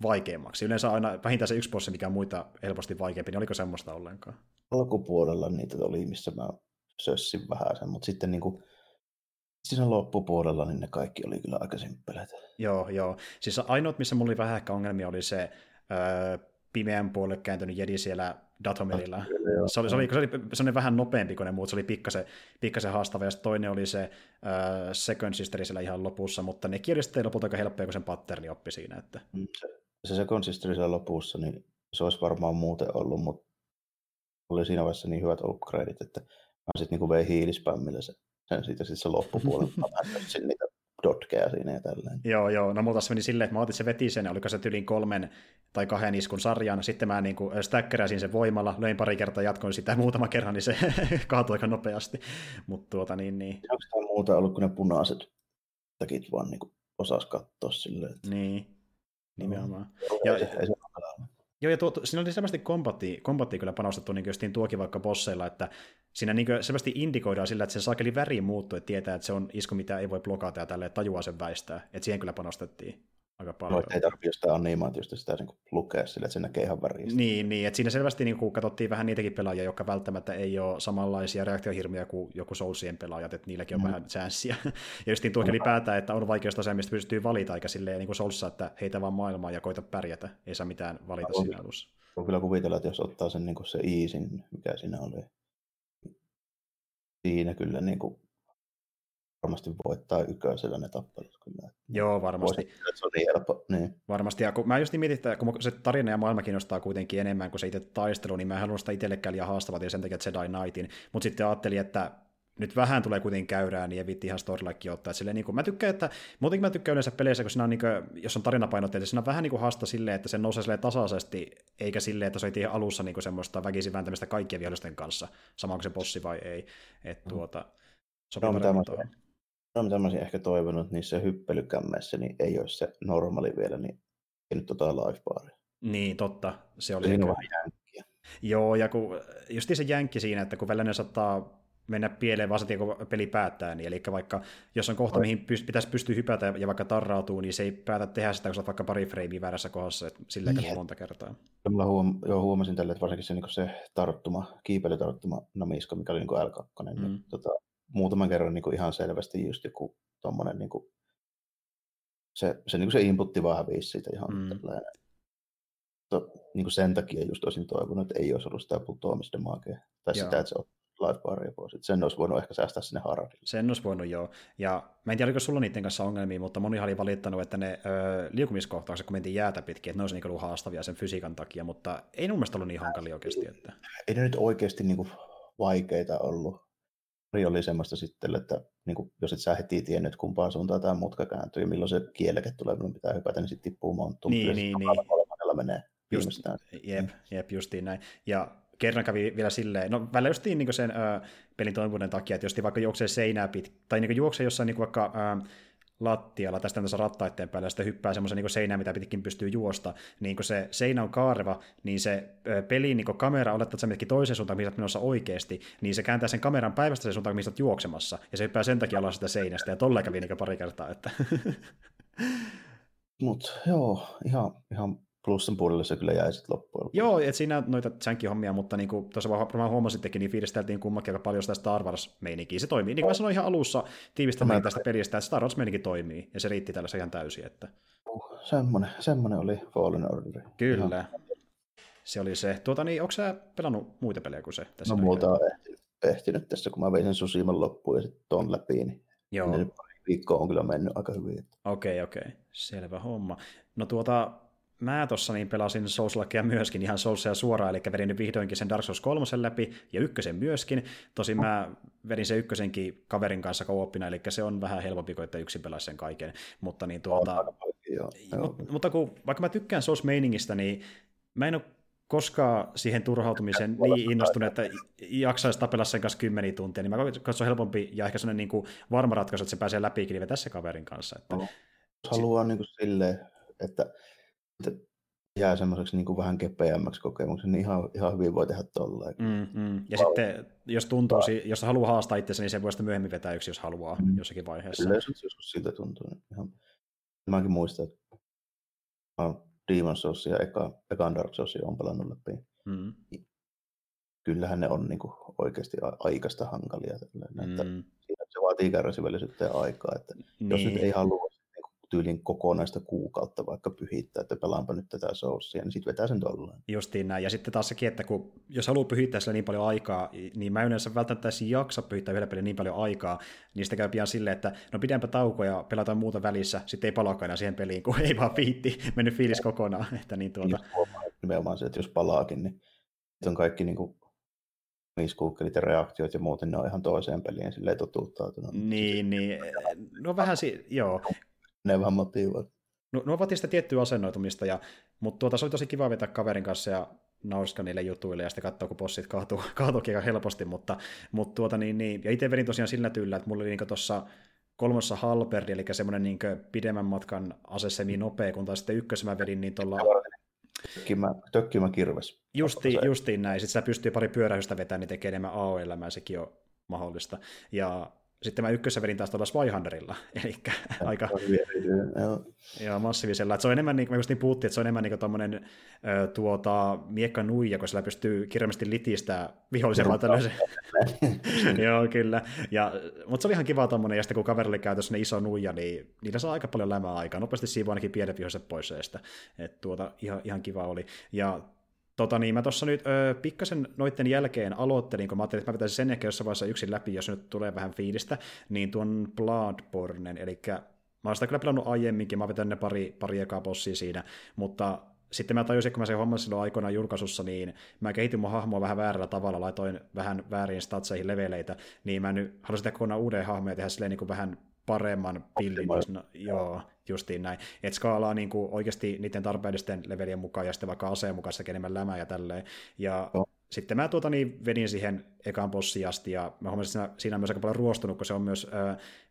vaikeammaksi? Yleensä aina vähintään se yksi bossi, mikä on muita helposti vaikeampi, niin oliko semmoista ollenkaan? Alkupuolella niitä oli, missä mä sössin vähän sen, mutta sitten niinku siinä loppupuolella niin ne kaikki oli kyllä aika simppeleitä. Joo. Siis ainoat, missä mulla oli vähän ehkä ongelmia, oli se... pimeän puolelle kääntynyt jedi siellä Datomirilla. Se oli vähän nopeampi kuin ne muut, se oli pikkasen haastava, ja toinen oli se Second Sister siellä ihan lopussa, mutta ne kielistä lopulta aika helppoja, kun sen patterni oppi siinä. Että. Se Second Sister siellä lopussa, niin se olisi varmaan muuten ollut, mutta oli siinä vaiheessa niin hyvät upgradeit, että mä sitten niin vein hiilispämmillä sen siitä sitten se loppupuolella. Dotkeja siinä ja tälleen. Joo, no multa se meni silleen, että mä otin se veti sen, oliko se tylin 3 tai 2 iskun sarjan, sitten mä niinku stäkkäräsin sen voimalla, löin pari kertaa, jatkoin sitä muutama kerran, niin se kaatui aika nopeasti. Mut Onko tämä muuta ollut, kun ne punaiset takit vaan niinku osas katsoa silleen? Että... Niin, nimenomaan. Joo, ja siinä oli selvästi kombattia kyllä panostettu niin justiin tuokin vaikka bosseilla, että siinä niin selvästi indikoidaan sillä, että se saakeli väri muuttuu, että tietää, että se on isku, mitä ei voi blokata ja tälleen tajuaa sen väistää. Että siihen kyllä panostettiin aika paljon. Ei tarvitse jostain animaatiosta sitä niin lukea sillä, että se näkee ihan väriä. Niin, että siinä selvästi niin katsottiin vähän niitäkin pelaajia, jotka välttämättä ei ole samanlaisia reaktiohirmiä kuin joku Soulsien pelaajat, että niilläkin on vähän chanssiä. Ja justiin tuokin ylipäätään, että on vaikeustasoja, mistä pystyy valita aika silleen niin kuin Soulsissa, että heitä vaan maailmaa ja koita pärjätä, ei saa mitään valita siinä alussa. Voi kyllä kuvitella, että jos ottaa sen niin kuin se easin, mikä siinä oli, siinä kyllä niin kuin varmasti voittaa yköisellä ne tappelut kyllä. Joo, varmasti. Se on niin helppo. Niin. Varmasti. Ja mä just niin mietin, että kun se tarina ja maailma kiinnostaa kuitenkin enemmän kuin se itse taistelu, niin mä en halua sitä itsellekään liian haastavaa sen takia Jedi Knightin. Mutta sitten ajattelin, että nyt vähän tulee kuitenkin käyrää, niin ei viitti ihan storylaikkiin ottaa. Niin mä tykkään, että muutenkin mä tykkään yleensä peleissä, kun siinä on, niin kuin, jos on tarinapainotteita, siinä on vähän niin kuin haasta silleen, että se nousee tasaisesti, eikä silleen, että se oli ihan alussa niin kuin semmoista väkisin vääntämistä kaikkien vihollisten kanssa, sama kuin se bossi vai ei. Mitä mä olisin ehkä toivonut, että niissä hyppelykämmässä niin ei olisi se normaali vielä, niin ei nyt lifebaria. Niin, totta. Se oli siinä vähän jänkkiä. Joo, ja kun justiin se jänkki siinä, että kun välillä ne saattaa mennä pieleen vastatia, kun peli päättää, niin eli vaikka jos on kohta, mihin pitäisi pystyä hypätä ja vaikka tarrautuu, niin se ei päätä tehdä sitä, kun sä oot vaikka pari freimiä väärässä kohdassa, että sillä ei monta kertaa. Mä huomasin tälle, että varsinkin se, niin se kiipeilytarttuma namisko, mikä oli niin L2, niin muutaman kerran niin kuin ihan selvästi just joku tommonen niin kuin se niin kuin se inputti vaan hävisi siitä ihan tällainen. Niin kuin sen takia just olisin toivonut, että ei olisi ollut sitä putoamista maakea. Tai sitä, että se Light Baria pois. Sen olisi voinut ehkä säästää sinne hardille. Sen olisi voinut, joo. Ja mä en tiedä, oliko sulla niiden kanssa ongelmia, mutta moni oli valittanut, että ne liukumiskohtaukset, kun mentiin jäätä pitkin, että ne olisi niin ollut haastavia sen fysiikan takia, mutta ei mun mielestä ollut niin hankalia oikeasti. Että... Ei ne nyt oikeasti niin kuin vaikeita ollut. Ri oli semmoista sitten, että niin kuin, jos et sä heti tiennyt, kumpaan suuntaan tämä mutka kääntyy ja milloin se kieleke tulee, kun pitää hypätä, niin sitten tippuu monttuun. Niin. Menee. Jep, justiin näin. Ja kerran kävi vielä silleen, no välillä justiin niin sen pelin toimivuuden takia, että jos vaikka juoksee seinää pitkin, tai niin juoksee jossain niin vaikka lattialla tästä rattaiden päälle, ja sitten hyppää semmoisen niin seinään, mitä pitkin pystyy juosta, niin kun se seinä on kaareva, niin se pelin niin kamera olettaa, että sä menetkin toiseen suuntaan, mihin sä oot menossa oikeasti, niin se kääntää sen kameran päivästä sen suuntaan, mihin sä oot juoksemassa, ja se hyppää sen takia alas sitä seinästä, ja tolleen kävi niin pari kertaa. Että... Mut joo, ihan plussan puolelle se kyllä jäi sitten loppuun. Joo, että siinä on noita sänkihommia, mutta niinku, tuossa varmaan huomasittekin, niin fiilisteltiin kummankin aika paljon sitä Star Wars-meininkiä. Se toimii. Niin kuin mä sanoin ihan alussa tiivisteltiin tästä pelistä, että Star Wars-meininki toimii, ja se riitti tällaista ihan täysin. Että... Semmoinen oli Fallen Order. Kyllä. Se oli se. Onko sä pelannut muita pelejä kuin se? Tässä no muuta on ehtinyt tässä, kun mä vein sen Tsushiman loppuun ja sitten ton läpi, niin joo. Viikko on kyllä mennyt aika hyvin. Okei. Selvä homma. No mä tuossa niin pelasin Souls-lakeja myöskin ihan Soulsia suoraan, eli vedin nyt vihdoinkin sen Dark Souls 3 läpi ja 1 myöskin. Tosin mä vedin sen 1 kaverin kanssa co-opina, eli se on vähän helpompi kuin, että yksin pelaisi sen kaiken. Mutta, niin mutta kun, vaikka mä tykkään Souls-meiningistä, niin mä en ole koskaan siihen turhautumiseen niin innostunut, että jaksaisi tapella sen kanssa 10 tuntia, niin mä katson helpompi ja ehkä sellainen niin kuin varma ratkaisu, että se pääsee läpikin, niin vetäisi se kaverin kanssa. Että... Haluaa niin kuin silleen, että jää semmoiseksi niin kuin vähän kepeämmäksi kokemuksen, niin ihan hyvin voi tehdä tolleen. Ja sitten, jos tuntuu, jos haluaa haastaa itsensä, niin sen voi sitä myöhemmin vetää yksi, jos haluaa jossakin vaiheessa. Kyllä, joskus siltä tuntuu. Ihan... Mäkin muistan, että Demon's Souls ja ekan Dark Souls on pelannut läpi. Kyllähän ne on niin kuin oikeasti aikaista hankalia. Että se vaatii kärsivällisyyttä ja aikaa. Että jos nyt ei halua tyylin kokonaista kuukautta vaikka pyhittää, että pelaanpa nyt tätä Soulsia, niin sitten vetää sen tolleen. Justiin näin. Ja sitten taas sekin, että kun, jos haluaa pyhittää sillä niin paljon aikaa, niin mä yleensä välttämättä jaksa pyhittää yhdellä pelillä niin paljon aikaa, niin sitä käy pian silleen, että no pidämpä taukoja ja pelataan muuta välissä, sitten ei palaakaan siihen peliin, kun ei vaan viitti, mennyt fiilis kokonaan. Että niin nimenomaan se, että jos palaakin, niin on kaikki niin kuin iskuukkelit ja reaktiot ja muuten, ne on ihan toiseen peliin silleen totuuttautunut. Joo. Ne vähän motiivat. No vaatii sitä tiettyä asennoitumista, mutta se oli tosi kiva vetää kaverin kanssa ja nauska niille jutuille ja sitten katsoa, kun bossit kaatuu aika helposti, mutta ja itse vedin tosiaan sillä tyyllä, että mulla oli niin tuossa 3. halberdi, eli semmoinen niin pidemmän matkan ase semi-nopea, kun taas sitten 1. mä vedin niin tuolla... Tökkimä kirves. Justiin näin, sitten sitä pystyy pari pyörähystä vetämään, niin tekee enemmän AO-elämää, sekin on mahdollista, ja sitten mä 1. vedin taas tuolla Swyhanderilla, eli aika massiivisella. Se on enemmän, niin kuin me puhuttiin, että se on enemmän niin tuommoinen miekkanuija, kun sillä pystyy kirjallisesti litistää vihollisen tällaisen. Joo, kyllä. Mutta se oli ihan kiva tuommoinen, ja sitten kun kaverille käytössä ne iso nuija, niin niillä saa aika paljon lämää aikaa. Nopeasti siivoo ainakin pienet viholliset pois eestä. Ihan kiva oli. Ja mä tuossa nyt pikkasen noitten jälkeen aloittelin, kun mä ajattelin, että mä pitäisin sen jälkeen jossain vaiheessa yksin läpi, jos nyt tulee vähän fiilistä, niin tuon Bloodbornen, eli mä oon sitä kyllä pelannut aiemminkin, mä oon vetänyt ne pari ekaa bossia siinä, mutta sitten mä tajusin, kun mä sen homman silloin aikoinaan julkaisussa, niin mä kehitin mun hahmoa vähän väärällä tavalla, laitoin vähän väärin statseihin leveleitä, niin mä nyt halusin tehdä kokonaan uuden hahmoja ja tehdä silleen niin kuin vähän paremman pillin. Joo, justiin näin. Et skaalaa niinku oikeasti niiden tarpeellisten levelien mukaan ja sitten vaikka aseen mukaan sekä enemmän lämää ja tälleen. Ja sitten mä vedin siihen ekaan bossiin asti ja mä huomasin, että siinä on myös aika paljon ruostunut, kun se on myös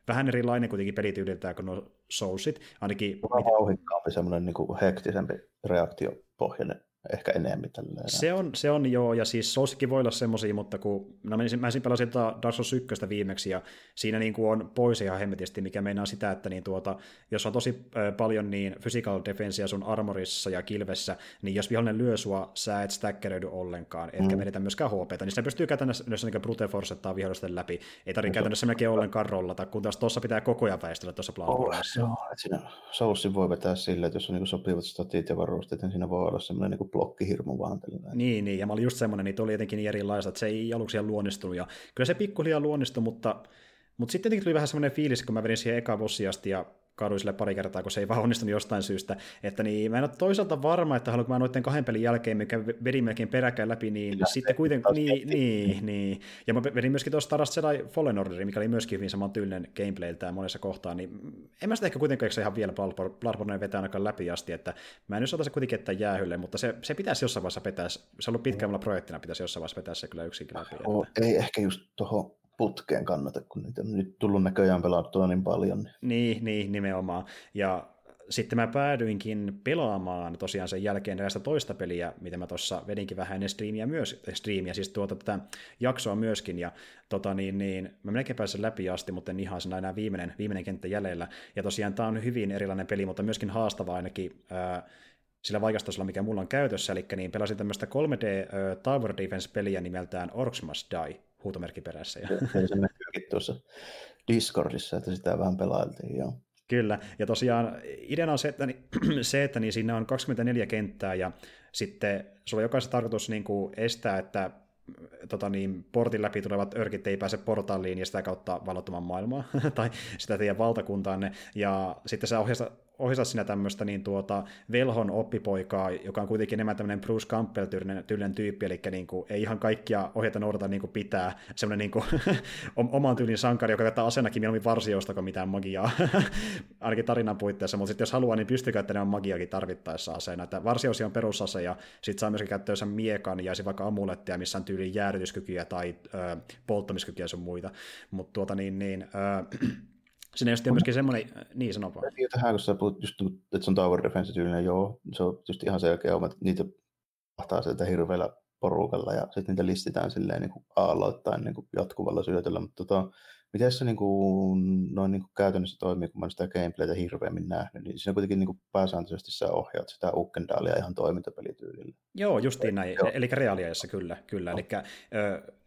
vähän erilainen kuitenkin pelityyliltään kuin nuo Soulsit. Ainakin... Vauhikkaampi, semmoinen niinku hektisempi reaktiopohjainen. Ehkä enemmän tälleen. Se on joo, ja siis Soulskin voi olla semmosia, mutta kun mä ensin pelasin Dark Souls 1 viimeksi, ja siinä niin kuin on pois ihan hemmetisti, mikä meinaa sitä, että niin jos on tosi paljon niin physical defenseä sun armorissa ja kilvessä, niin jos vihollinen lyö sua, sä et stackeröidy ollenkaan, etkä menetä myöskään HP:tä, niin sitä pystyy käytännössä niin brute forcettaa vihollisten läpi. Ei tarvitse käytännössä melkein ollenkaan rollata, kun taas tuossa pitää koko ajan väistellä tuossa Bloodborneissa. Soulsin voi vetää sillä, että jos on niin sopivat statit ja varusteet, niin siinä voi olla semmoinen niin blokkihirmu vaan tällainen. Niin, ja mä olin just semmoinen, niitä oli jotenkin niin erilaista, että se ei aluksi ihan luonnistunut, ja kyllä se pikkuhiljaa luonnistui, mutta sitten jotenkin tuli vähän semmoinen fiilis, kun mä vedin siihen ekaan bossiin asti, ja kaaduin sille pari kertaa, kun se ei vaan onnistunut jostain syystä, että niin, mä en ole toisaalta varma, että haluanko mä noiden kahden pelin jälkeen, mikä vedin melkein peräkkäin läpi, niin kyllä, sitten kuitenkin, niin, ja mä vedin myöskin tuossa Star Wars Jedi Fallen Order, mikä oli myöskin hyvin samantyylinen gameplayltään monessa kohtaa, niin en mä sitä ehkä kuitenkaan ihan vielä Bloodborne vetää ainakaan läpi asti, että mä en nyt saata se kuitenkin jättää jäähylle, mutta se pitäisi jossain vaiheessa vetää, se on ollut pitkään mulla projektina, pitäisi jossain vaiheessa vetää se kyllä yksinkin läpi. Että... Ei ehkä just tuohon putkeen kannata, kun niitä on nyt tullut näköjään pelattua niin paljon. Niin, nimenomaan. Ja sitten mä päädyinkin pelaamaan tosiaan sen jälkeen erästä toista peliä, mitä mä tuossa vedinkin vähän ennen striimiä, siis tätä jaksoa myöskin, ja mä melkein pääsen läpi asti, mutta en ihan sen enää viimeinen kenttä jäljellä, ja tosiaan tää on hyvin erilainen peli, mutta myöskin haastava ainakin sillä vaikeustasolla, mikä mulla on käytössä, eli niin pelasin tämmöistä 3D Tower Defense-peliä nimeltään Orcs Must Die! Huutomerkki perässä. Se näkyykin tuossa Discordissa, että sitä vähän pelailtiin, joo. Kyllä, ja tosiaan ideana on se, että siinä on 24 kenttää, ja sitten sulla on jokaisen tarkoitus niin kuin estää, että portin läpi tulevat örkit ei pääse portaaliin ja sitä kautta valottoman maailmaa, tai sitä teidän valtakuntaanne, ja sitten sä ohjastat sinä tämmöistä velhon oppipoikaa, joka on kuitenkin enemmän tämmöinen Bruce Campbell-tyylinen tyyppi, eli ei ihan kaikkia ohjeita noudata pitää, semmoinen oman tyylin sankari, joka käyttää asenakin mieluummin varsioista kuin mitään magiaa, ainakin tarinan puitteissa, mutta sitten jos haluaa, niin pystyy käyttämään magiakin tarvittaessa aseena, että varsiosi on perusase, ja sitten saa myöskin käyttöönsä miekan ja vaikka amuletteja, missä on tyyliin jäädytyskykyjä tai polttamiskykyjä sun muita, mutta siinä just on myöskin semmoinen, niin sanonpa. Tähän, kun sä puhut just, että se on tower defense-tyylinen, joo, se on just ihan selkeä, että niitä pahtaa sieltä hirveällä porukalla, ja sitten niitä listitään silleen niin kuin aloittain niin kuin jatkuvalla syötöllä, mutta miten se niin kuin, noin niin kuin käytännössä toimii, kun mä oon sitä gameplaytä hirveämmin nähnyt, niin siinä kuitenkin niin kuin pääsääntöisesti sä ohjaat sitä Ukendaalia ihan toimintapelityylillä. Joo, justiin näin, eli reaaliajassa kyllä. Eli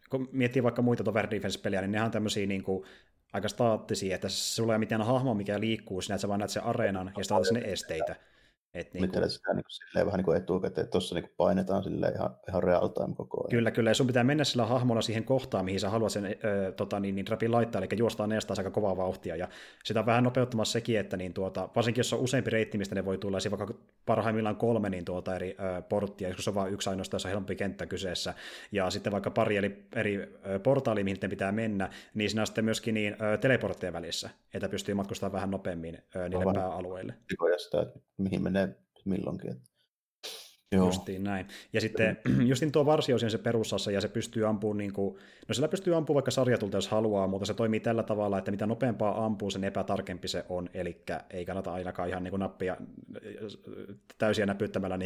kun miettii vaikka muita tower defense-pelejä, niin nehän on tämmöisiä niin kuin aika staattisia, että sulla ei ole mitään hahmoa, mikä liikkuu sinä, että sä vaan näet sen areenan ja sä laitat sinne esteitä. Mittelet sitä vähän niin kuin etukäteen, että tuossa niin painetaan ihan real time koko ajan. Kyllä, ja sun pitää mennä sillä hahmolla siihen kohtaan, mihin sä haluat sen rapin laittaa, eli juostaan eestaansa aika kovaa vauhtia, ja sitä on vähän nopeuttamassa sekin, että varsinkin jos on useampi reitti, mistä ne voi tulla, ja vaikka parhaimmillaan 3 eri porttia, joskus on vain yksi ainoastaan, jos on helpompi kenttä kyseessä, ja sitten vaikka pari eri portaalia, mihin ne pitää mennä, niin siinä on sitten myöskin teleportteja välissä, että pystyy matkustamaan vähän nopeammin niille pääalueille. Mihin menee milloinkin. Joo. Justiin näin. Ja sitten justin tuo varsiosi on se perusassa, ja se pystyy ampumaan, sillä pystyy ampumaan vaikka sarjatulta, jos haluaa, mutta se toimii tällä tavalla, että mitä nopeampaa ampuu, sen epätarkempi se on, eli ei kannata ainakaan ihan nappia täysiä näpyttämällä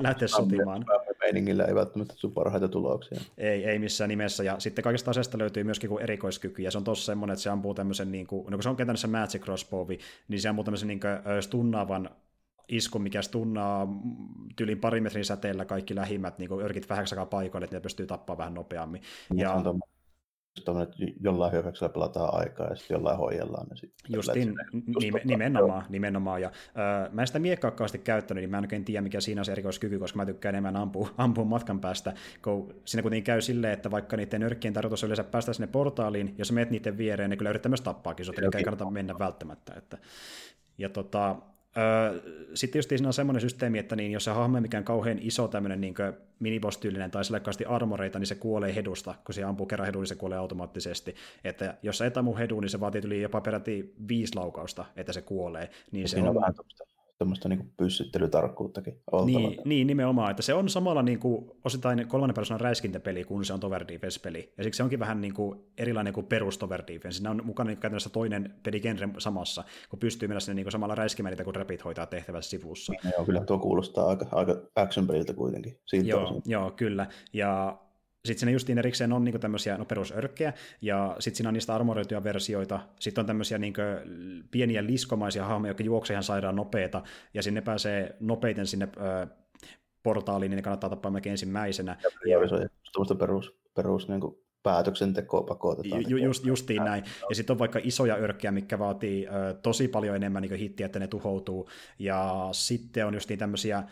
lähteä sotimaan. Meiningillä ei välttämättä sun parhaita tuloksia. Ei missään nimessä, ja sitten kaikesta aseesta löytyy myöskin erikoiskyky, ja se on tossa semmoinen, että se ampuu tämmöisen, kun se on käytännössä magic crossbowi, niin se ampuu tämmöisen stunnaavan isku, mikä stunnaa tyylin parin metrin säteellä kaikki lähimmät örkit vähäksäkään paikoille, että ne pystyy tappamaan vähän nopeammin. Ja jollain hyökkäyksellä pelataan aikaa ja sitten jollain hoijellaan. Nimenomaan. Ja, mä en sitä miekkaakkaasti käyttänyt, niin mä en oikein tiedä, mikä siinä on se erikoiskyky, koska mä tykkään enemmän ampua matkan päästä, kun siinä kuitenkin käy silleen, että vaikka niiden örkkien tarjotus yleensä päästä sinne portaaliin, jos sä menet niiden viereen, ne kyllä yrittää myös tappaakin sut, eli ei kannata mennä välttämättä. Ja sitten just siinä on semmoinen systeemi, että jos se hahmo ei mikään kauhean iso tämmöinen miniboss-tyylinen tai selkeästi armoreita, niin se kuolee hedusta, kun se ampuu kerran heduun, niin se kuolee automaattisesti. Että jos sä et ammu heduun, niin se vaatii yli jopa peräti 5 laukausta, että se kuolee. Niin se on vähän tuommoista pyssyttelytarkkuuttakin oltava. Niin, nimenomaan, että se on samalla osittain kolmannen persoonan räiskintäpeli, kun se on tower defense-peli. Ja siksi se onkin vähän erilainen kuin perus tower defense. Siinä on mukana käytännössä toinen peligenre samassa, kun pystyy mennä sinne samalla räiskimään niitä, kun rapit hoitaa tehtävässä sivussa. Joo, kyllä tuo kuulostaa aika action-peliltä kuitenkin. Joo, kyllä. Ja sitten siinä justiin erikseen on tämmöisiä perusörkkejä, ja sitten siinä on niistä armoroituja versioita, sitten on tämmöisiä pieniä liskomaisia hahmoja, jotka juoksevat ihan sairaan nopeita, ja sinne pääsee nopeiten sinne portaaliin, niin ne kannattaa tappaa melkein ensimmäisenä. Ja se on tuommoista perus päätöksentekoa pakotetaan. Justiin näin. Ja sitten on vaikka isoja örkkejä, mitkä vaatii tosi paljon enemmän hittiä, että ne tuhoutuu, ja sitten on justiin tämmöisiä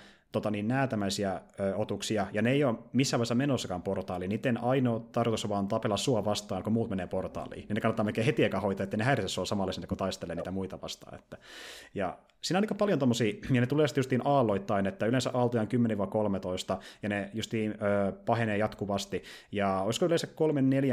nämä tämmöisiä otuksia, ja ne ei ole missään vaiheessa menossakaan portaaliin, niiden ainoa tarkoitus on vaan tapella sua vastaan, kun muut menee portaaliin. Niin ne kannattaa melkein heti eka hoitaa, ettei ne häiritä sua samalle sinne, kun taistelee niitä muita vastaan. Että. Ja siinä on aika paljon tommosia, ja ne tulee sitten justiin aalloittain, että yleensä aaltoja on 10-13, ja ne justiin pahenee jatkuvasti, ja olisiko yleensä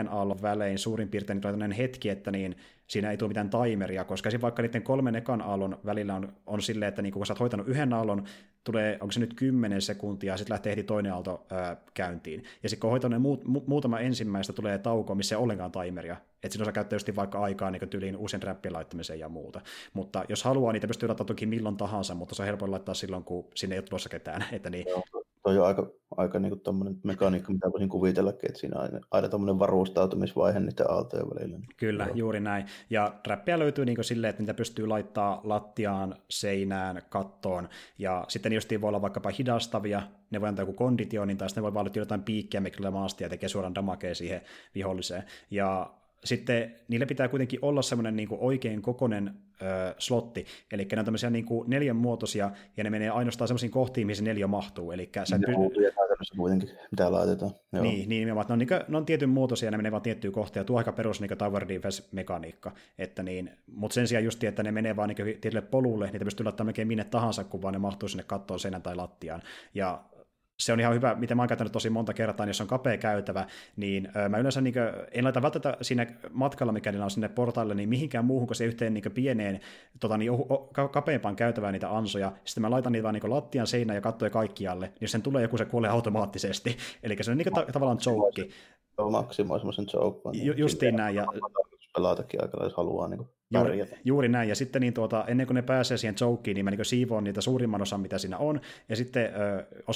3-4 aallon välein suurin piirtein niin tulee tämmöinen hetki, että niin siinä ei tule mitään timeria, koska vaikka niiden 3 ekan aallon välillä on silleen, että niin kun sä oot hoitanut yhden aallon, tulee, onko se nyt 10 sekuntia, ja sitten lähtee heti toinen aalto käyntiin. Ja sitten kun on hoitanut muutama ensimmäistä, tulee tauko, missä ei ollenkaan timeria. Että siinä osaa käyttää just vaikka aikaa niin tyliin uusien räppien laittamiseen ja muuta. Mutta jos haluaa, niitä pystyy laittaa toki milloin tahansa, mutta se on helpoin laittaa silloin, kun sinne ei ole tulossa ketään. Että niin. Joo, toi on aika niin kuin tommoinen mekaniikka, mitä voisin kuvitellakin, että siinä on aina tommoinen varustautumisvaihe niiden aaltojen välillä. Kyllä, joo. Juuri näin. Ja räppiä löytyy niin kuin silleen, että niitä pystyy laittaa lattiaan, seinään, kattoon, ja sitten justiin voi olla vaikkapa hidastavia, ne voi antaa joku konditionin, tai sitten ne voi valita jotain piikkiä, mikä maasti ja tekee suoraan damakea siihen viholliseen. Ja sitten niille pitää kuitenkin olla semmoinen niin kuin oikein kokoinen slotti, eli ne on tämmöisiä niin kuin 4 muotoisia, ja ne menee ainoastaan semmoisiin kohtiin, mihin se 4 mahtuu, eli sä kuitenkin, mitä laitetaan. Joo. Niin, ne on tietyn muotoisia, ja ne menee vaan tiettyyn kohtaan, ja tuo aika perus niin tower defense-mekaniikka, että niin, mutta sen sijaan just, että ne menee vaan niin tietylle polulle, niitä pystyy laittamaan melkein minne tahansa, kun vaan ne mahtuu sinne kattoon, seinän tai lattiaan, ja se on ihan hyvä, mitä mä oon käytänyt tosi monta kertaa, niin jos on kapea käytävä, niin mä yleensä niin en laita välttämättä siinä matkalla, mikä niillä on sinne portaille, niin mihinkään muuhun kuin se yhteen niin pieneen, kapeampaan käytävään niitä ansoja. Sitten mä laitan niitä vaan niin lattian, seinään ja kattoja kaikkialle, niin jos sen tulee joku, se kuolee automaattisesti. Eli se on niin tavallaan joke. Maksimoi semmoisen joke. Justiin näin. Ja pelaatakin aikana, jos haluaa niin pärjätä. Juuri näin, ja sitten niin ennen kuin ne pääsee siihen joukkiin, niin mä niin siivoon niitä suurimman osan, mitä siinä on, ja sitten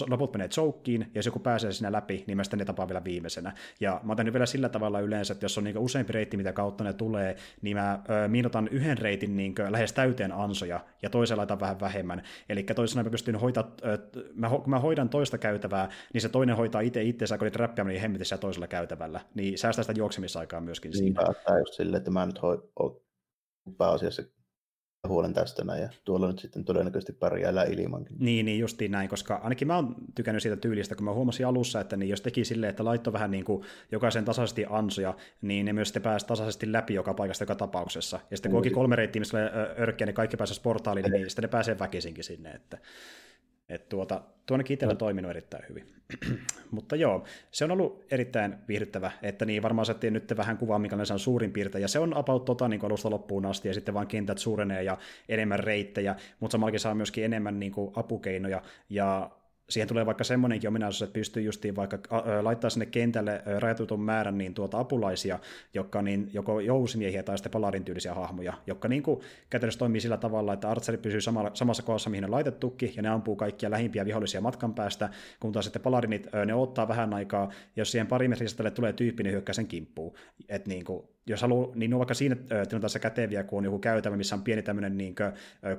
loput menee joukkiin, ja jos joku pääsee siinä läpi, niin mä sitten ne tapaan vielä viimeisenä. Ja mä oon tehnyt vielä sillä tavalla yleensä, että jos on niin useampi reitti, mitä kautta ne tulee, niin mä miinotan yhden reitin niin lähes täyteen ansoja, ja toisen laitan vähän vähemmän. Eli toisena mä pystyn hoitaa, kun mä hoidan toista käytävää, niin se toinen hoitaa itseensä, kun niitä räppiä meni hemmetissä toisella käytävällä, niin säästää sitä juoksemisaikaa myöskin siinä. Silleen, että mä nyt pääasiassa huolen tästä näin, ja tuolla nyt sitten todennäköisesti pärjäillään ilmankin. Niin, justiin näin, koska ainakin mä oon tykännyt siitä tyylistä, kun mä huomasin alussa, että niin jos teki silleen, että laittoi vähän niin kuin jokaisen tasaisesti ansoja, niin ne myös sitten pääsi tasaisesti läpi joka paikasta joka tapauksessa. Ja sitten kun onkin 3 reittiä, missä tulee örkkiä, niin kaikki pääsee portaaliin, niin sitten ne pääsee väkisinkin sinne, että tuonnekin itsellä on toiminut erittäin hyvin. Mutta joo, se on ollut erittäin viihdyttävä, että niin varmaan saatiin nyt vähän kuvaa, minkälainen se on suurin piirtein, ja se on about niin kuin alusta loppuun asti, ja sitten vaan kentät suurenee ja enemmän reittejä, mutta samallakin saa myöskin enemmän niin kuin apukeinoja, ja siihen tulee vaikka semmoinenkin ominaisuus, että pystyy justiin vaikka laittaa sinne kentälle rajatutun määrän niin apulaisia, jotka niin joko jousimiehiä tai sitten paladin tyylisiä hahmoja, jotka niin kuin käytännössä toimii sillä tavalla, että artseri pysyy samassa kohdassa, mihin on laitettukin, ja ne ampuu kaikkia lähimpiä vihollisia matkan päästä, kun taas sitten paladinit, ne odottaa vähän aikaa, jos siihen pari metriä tulee tyyppi, niin hyökkää sen kimppuun. Että niin kuin jos haluaa, niin on vaikka siinä tilanteessa käteviä, kun on joku käytävä, missä on pieni tämmöinen niin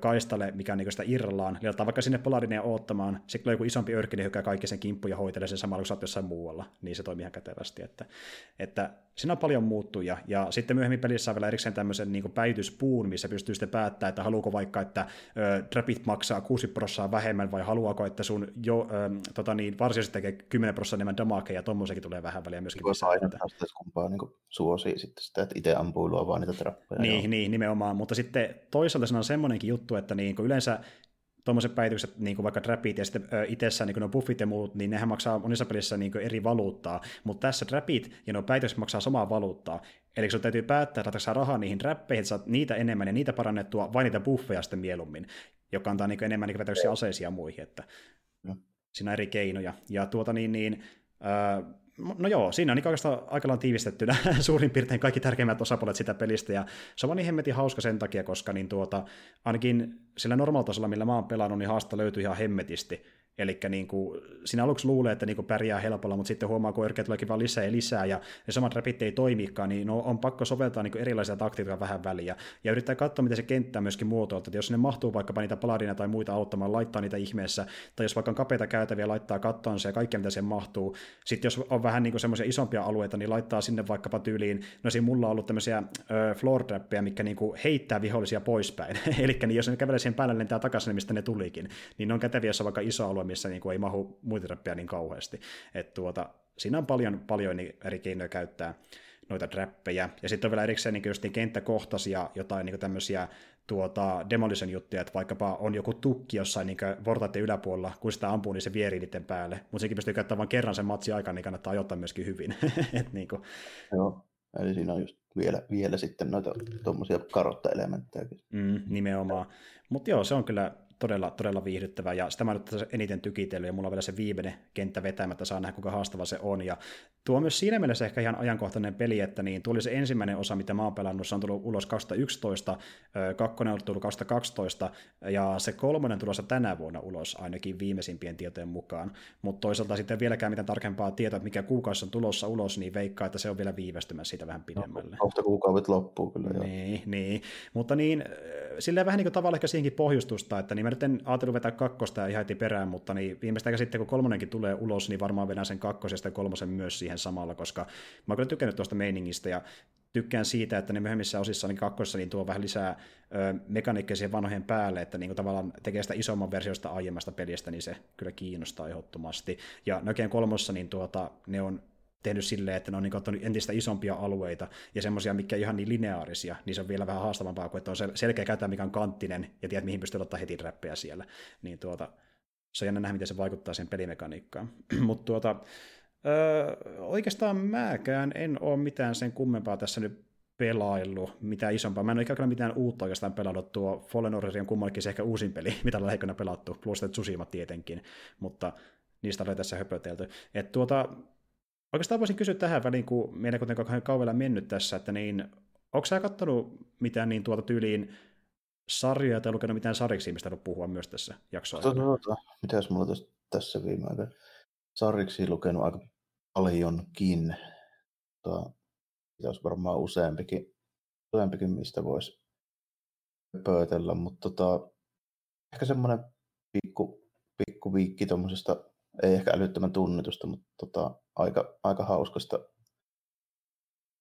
kaistale, mikä on niin sitä irrallaan, niin vaikka sinne paladineja oottamaan, sitten joku isompi örkki, niin hyökkää kaikki sen kimppuun ja hoitelee sen samalla, kun sä oot jossain muualla, niin se toimii ihan kätevästi. Että siinä on paljon muuttuja, ja sitten myöhemmin pelissä saa vielä erikseen tämmöisen niin päivityspuun, missä pystyy sitten päättämään, että haluuko vaikka, että trapit maksaa 6% vähemmän, vai haluaako, että sun varsinaiset tekee 10% enemmän damakeja, ja tommoisenkin tulee vähän väliä myöskin. Että itse ampuilua vaan niitä trappeja. Niin, nimenomaan, mutta sitten toisaalta siinä on semmoinenkin juttu, että niin kuin yleensä tuommoiset päivitykset, niin kuin vaikka trapit ja sitten itsessään niin nuo buffit ja muut, niin nehän maksaa monissa pelissä niin eri valuuttaa, mutta tässä trapit ja nuo päivitykset maksaa samaa valuuttaa. Eli sun täytyy päättää, että laitatko rahaa niihin trappeihin, että saat niitä enemmän ja niitä parannettua, vai niitä buffeja sitten mieluummin, joka antaa niin enemmän niin päivityksiä aseisia muihin. Että siinä on eri keinoja. Ja no joo, siinä on niin oikeastaan aikallaan tiivistettynä suurin piirtein kaikki tärkeimmät osapuolet sitä pelistä, ja se on niin hemmetin hauska sen takia, koska niin ainakin sillä normaaltasolla, millä mä oon pelannut, niin haasta löytyy ihan hemmetisti. Eli niin siinä aluksi luulee, että niin pärjää helpolla, mutta sitten huomaa, kun örkeä tuleekin vaan lisää ja lisää, ja ne samat räpit ei toimikaan, niin on pakko soveltaa niin erilaisia taktiikkoja vähän väliä. Ja yrittää katsoa, miten se kenttä myöskin muotoilta, että jos sinne mahtuu vaikkapa niitä paladina tai muita auttamaan, laittaa niitä ihmeessä, tai jos vaikka on kapeita käytäviä, laittaa kattonsa ja kaikkea, mitä siihen mahtuu. Sitten jos on vähän niin semmoisia isompia alueita, niin laittaa sinne vaikkapa tyyliin, no siinä mulla on ollut tämmöisiä floor trappeja, mitkä niin heittää vihollisia poispäin. Eli niin jos ne kävelee siihen päälle, lentää takaisin, mistä ne tulikin, niin ne on käteviä, jos on vaikka iso alue, missä niin kuin ei mahu multitappia niin kauheasti. Että siinä on paljon eri keinoja käyttää noita trappejä. Ja sitten on vielä erikseen niin just niin kenttäkohtaisia jotain niin tämmöisiä demolition juttuja, että vaikkapa on joku tukki jossain niin vortaiden yläpuolella, kun sitä ampuu, niin se vierii niiden päälle. Mutta sekin pystyy käyttämään vain kerran sen matsin aikaan, niin kannattaa ajoittaa myöskin hyvin. Et, niin kuin. Joo, eli siinä on just vielä sitten noita tuommoisia karottaelementtejäkin. Nimenomaan. Mutta joo, se on kyllä todella viihdyttävää, ja sitä mä nyt eniten tykitellyt, ja mulla on vielä se viimeinen kenttä vetämättä, saa nähdä kuinka haastava se on, ja tuo on myös siinä mielessä ehkä ihan ajankohtainen peli, että niin tuli se ensimmäinen osa, mitä mä oon pelannut, se on tullut ulos 2011, kakkonen on tullut 2012, ja se kolmonen tulossa tänä vuonna ulos, ainakin viimeisimpien tietojen mukaan, mutta toisaalta sitten vieläkään mitään tarkempaa tietoa, että mikä kuukausi on tulossa ulos, niin veikkaa, että se on vielä viivästymässä siitä vähän pidemmälle. Kohta kuukaudet loppuu kyllä. Niin, mutta niin, silleen vähän niin kuin tavallaan ehkä siihenkin pohjustusta, että niin mä nyt en ajatellut vetää kakkosta ja ihan heti perään, mutta niin viimeistään sitten, kun kolmonenkin tulee ulos, niin varmaan vedän sen kakkosen ja kolmosen myös siihen samalla, koska mä oon kyllä tykännyt tuosta meiningistä ja tykkään siitä, että ne myöhemmissä osissa niin kakkossa niin tuo vähän lisää mekaniikkeja siihen vanhojen päälle, että niin kuin tavallaan tekee sitä isomman versiosta aiemmasta pelistä, niin se kyllä kiinnostaa ehdottomasti. Ja Nöken kolmossa niin ne on tehnyt silleen, että ne on niin ottanut entistä isompia alueita ja semmoisia, mitkä ei ihan niin lineaarisia, niin se on vielä vähän haastavampaa kuin, että on selkeä käytää, mikä on kanttinen ja tiedät, mihin pystyy ottaa heti räppejä siellä. Niin se on jännä nähdä, miten se vaikuttaa siihen pelimekaniikkaan. Mutta oikeastaan mäkään en ole mitään sen kummempaa tässä nyt pelaillut, mitään isompaa. Mä en ole ikään kuin mitään uutta oikeastaan pelannut. Tuo Fallen Order on kummankin se ehkä uusin peli, mitä ollaan lähinnä pelattu, plus Tsushima tietenkin, mutta niistä oli tässä höpötelty. Että oikeastaan voisin kysyä tähän väliin, kun meillä kuitenkaan kauheella mennyt tässä, että niin, onko sä katsonut mitään niin tyyliin sarjoja tai lukenut mitään sarjiksi, mistä haluat puhua myös tässä jaksoissa? Mitäs mulla tässä viime aikoina? Sarjiksi lukenut aika paljonkin. Pitäisi varmaan useampikin mistä voisi pöytellä, mutta ehkä semmoinen pikku viikki tommosesta, ei ehkä älyttömän tunnetusta, mutta aika hauskasta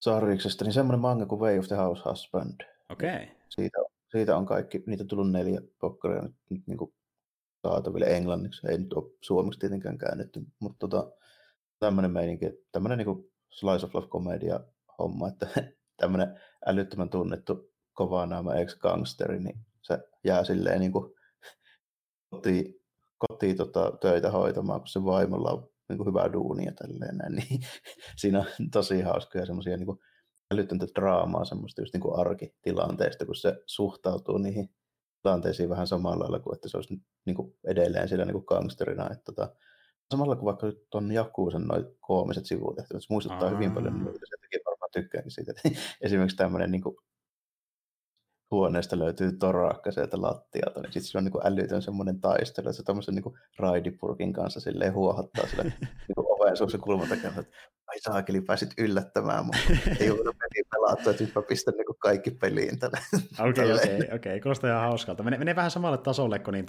sarjiksesta, niin semmoinen manga kuin Way of the House Husband. Okei. Siitä on kaikki, niitä on tullut 4 pokkaria nyt niin kuin saataville englanniksi, ei nyt ole suomeksi tietenkään käännetty, mutta tämmöinen meininki, tämmöinen niin kuin slice of life komedia homma, että tämmöinen älyttömän tunnettu kova naama ex-gangsteri, niin se jää silleen niin kuin kotiin töitä hoitamaan, kun se vaimolla on niin kuin hyvää duunia tälleen näin, niin siinä on tosi hauskoja semmoisia niin kuin älytöntä draamaa semmoista just niin kuin arkitilanteista, kun se suhtautuu niihin tilanteisiin vähän samalla lailla kuin että se olisi niin kuin edelleen siellä niin kuin gangsterina, että samalla kuin vaikka tuon Jakuusen noin koomiset sivutehtävät, se muistuttaa hyvin paljon niitä, se teki varmaan tykkäänkin siitä, että esimerkiksi tämmöinen niin kuin huoneesta löytyy torakka sieltä lattialta, niin sitten se on niin kuin älytön semmoinen taistelu, että se tommosen niin kuin raidipurkin kanssa silleen huohottaa sille niin kuin oven suussa kulmatakaan, että ai saakeli, pääsit yllättämään, mutta ei ole peliä pelattua, että nyt mä pistän niin kuin kaikki peliin tälle. Okei, kuulostaa ihan hauskalta. Menee vähän samalle tasolle kuin niin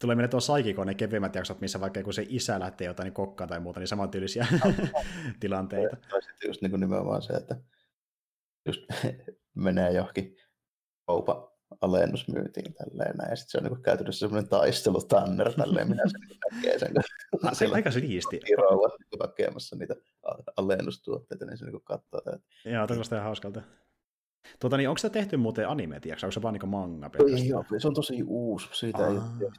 tulee meille tuo saikikoon ne kevyemmät jaksot, missä vaikka kun se isä lähtee jotain niin kokkaan tai muuta, niin samantyylisiä tilanteita. Tai sitten just niin kuin nimenomaan se, että just menee johonkin kaupan alennusmyytiin tälleen näin, ja sitten se on niinku käytännössä semmoinen taistelutanner tälleen, minä sen näkee sen, kun se on aika siisti. Kiroilla hakemassa niitä alennustuotteita, niin se niinku katsoo. Joo, toivottavasti ihan hauskalta. Niin onko sitä tehty muuten anime, tiiäksä? Onko se vaan niinku manga pelkästään? Joo, se on tosi uusi, siitä ei ole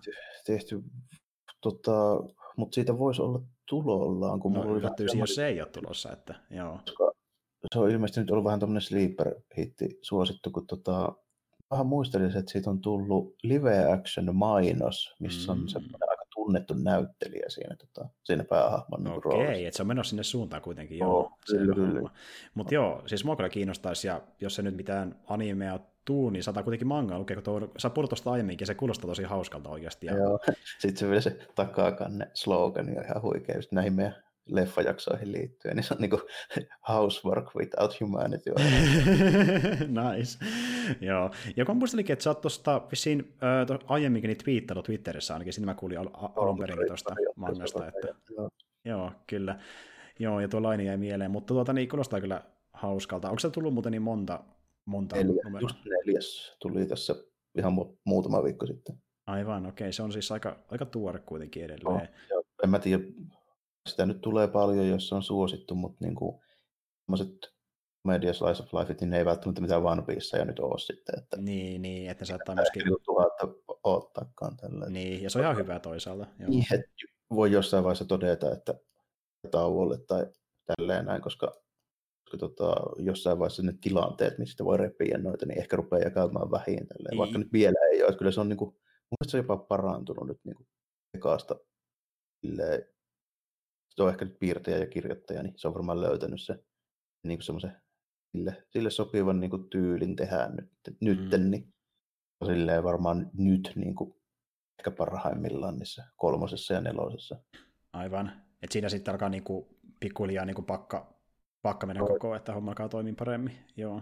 tehty mutta siitä voisi olla tulollaan. Kun no yllättyisi, jos se ei ole tulossa, että joo. Se on ilmeisesti nyt ollut vähän tommoinen sleeper-hitti suosittu, kun vähän muistelisin, että siitä on tullut live-action-mainos, missä on semmoinen aika tunnettu näyttelijä siinä päähahmon roolissa. Okei, että se on menossa sinne suuntaan kuitenkin, joo. Mutta joo, siis mua kyllä kiinnostaisi, ja jos se nyt mitään animea tuu, niin saattaa kuitenkin mangaa lukea, kun saa purtosta aiemminkin, se kuulostaa tosi hauskalta oikeasti. Ja joo, sitten se vielä se takakanne slogan on ihan huikea, just näin meidän leffajaksoihin liittyen, niin se on niin kuin housework without humanity. Nice. Joo. Ja kun muistelikin, että sä oot tuosta vissiin aiemminkin niin twiittailu Twitterissä ainakin, sitten mä kuulin alunperinkin tuosta mangasta. Joo, kyllä. Joo, ja tuo laini jäi mieleen, mutta niin kuulostaa kyllä hauskalta. Onko se tullut muuten niin monta numeroa? Just 4 tuli tässä ihan muutama viikko sitten. Aivan, okei. Se on siis aika tuore kuitenkin edelleen. No, en mä tiedä, sitä nyt tulee paljon, jos se on suosittu, mutta niinku tämmöiset media slice of life, niin ne ei välttämättä mitään One Piecea nyt ole sitten. Että niin, että ne saattaa myöskin... Tuhatta odottaakaan tälleen. Niin, ja se on ihan hyvä toisaalta. Niin, voi jossain vaiheessa todeta, että tauolle tai tälleen näin, koska jossain vaiheessa ne tilanteet, mistä voi repiä noita, niin ehkä rupeaa jakamaan vähin tälleen. Vaikka nyt vielä ei ole, kyllä se on niinku, mun mielestä se on jopa parantunut nyt niinku ekaasta silleen. Se on ehkä nyt piirtäjä ja kirjoittaja, niin se on varmaan löytänyt se niinku semmoisen sille sopivan niinku tyylin tehdä nytten, niin silleen varmaan nyt niinku ehkä parhaimmillaan niissä kolmosessa ja nelosessa. Aivan. Et siinä sitten alkaa niinku pikkuhiljaa niinku pakka mennä kokoon, että homma alkaa toimia paremmin. Joo,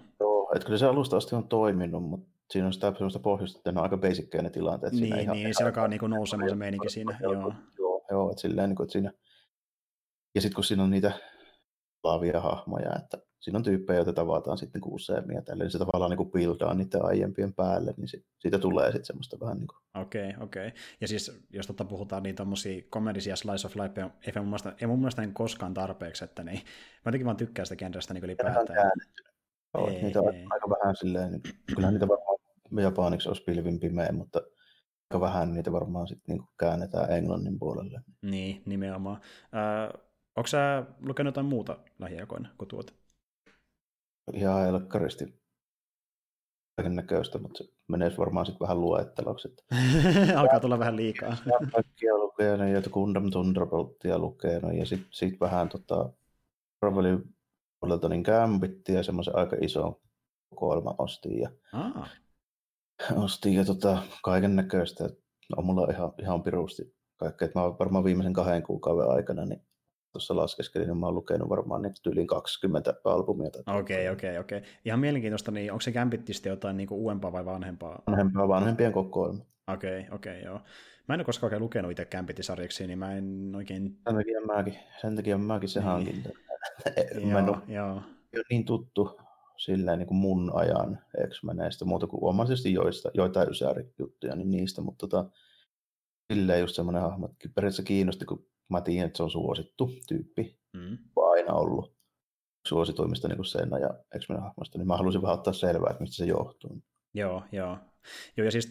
et kyllä se alusta asti on toiminut, mutta siinä on sitä semmoista pohjusta, että ne on aika basickejä ne tilanteet. Niin, se alkaa niinku nousemaan se meininki siinä. Joo, et silleen niinku, et siinä... Ja sitten kun siinä on niitä laavia hahmoja, että siinä on tyyppejä, joita tavataan sitten niin useammin ja tälleen, niin se tavallaan niin pildaa niiden aiempien päälle, niin siitä tulee sitten semmoista vähän niin kuin... Okei. Ja siis, jos puhutaan niin tommosia komedisia slice of life, ei mun mielestä koskaan tarpeeksi, että niin, mä jotenkin vaan tykkään sitä genrestä niin ylipäätään. Joo, niitä on aika vähän silleen, niin, kyllähän niitä varmaan japaniksi olisi pilvin pimeä, mutta aika vähän niitä varmaan sitten niin käännetään englannin puolelle. Niin, nimenomaan. Onko sä lukenut jotain muuta lähiaikoina kuin tuota? Ihan elkkaristi kaiken näköistä, mutta se menee varmaan sitten vähän luetteloksi. Alkaa tulla vähän liikaa. Kaikkia lukenut ja Gundam Thunderboltia lukenut ja sitten vähän Marvelin puolelta niin Gambittia ja semmoisen aika iso kokoelma ostin ja, kaiken näköistä. No, mulla on ihan pirusti kaikkea. Mä oon varmaan viimeisen 2 kuukauden aikana niin tuossa laskeskelin, niin mä oon lukenut varmaan nyt yli 20 albumia. Okei. Ihan mielenkiintoista, niin onko se Gambitista jotain niin kuin uudempaa vai vanhempaa? Vanhempien kokoelma. Okei, joo. Mä en ole koskaan oikein lukenut itse Gambit-sarjaksi, niin mä en oikein... Sen takia mäkin se hankin. Ei ole niin tuttu silleen niin kuin mun ajan X-meneistä muuta kuin omaisesti joitain ysäri-juttuja, niin niistä, mutta silleen just semmoinen hahmo, että periaatteessa kiinnosti, kun mä tiedän, että se on suosittu tyyppi, aina ollut suosituimmista niin kuin sen ja X-Men hahmoista, niin mä halusin vähän ottaa selvää, että mistä se johtuu. Joo, ja siis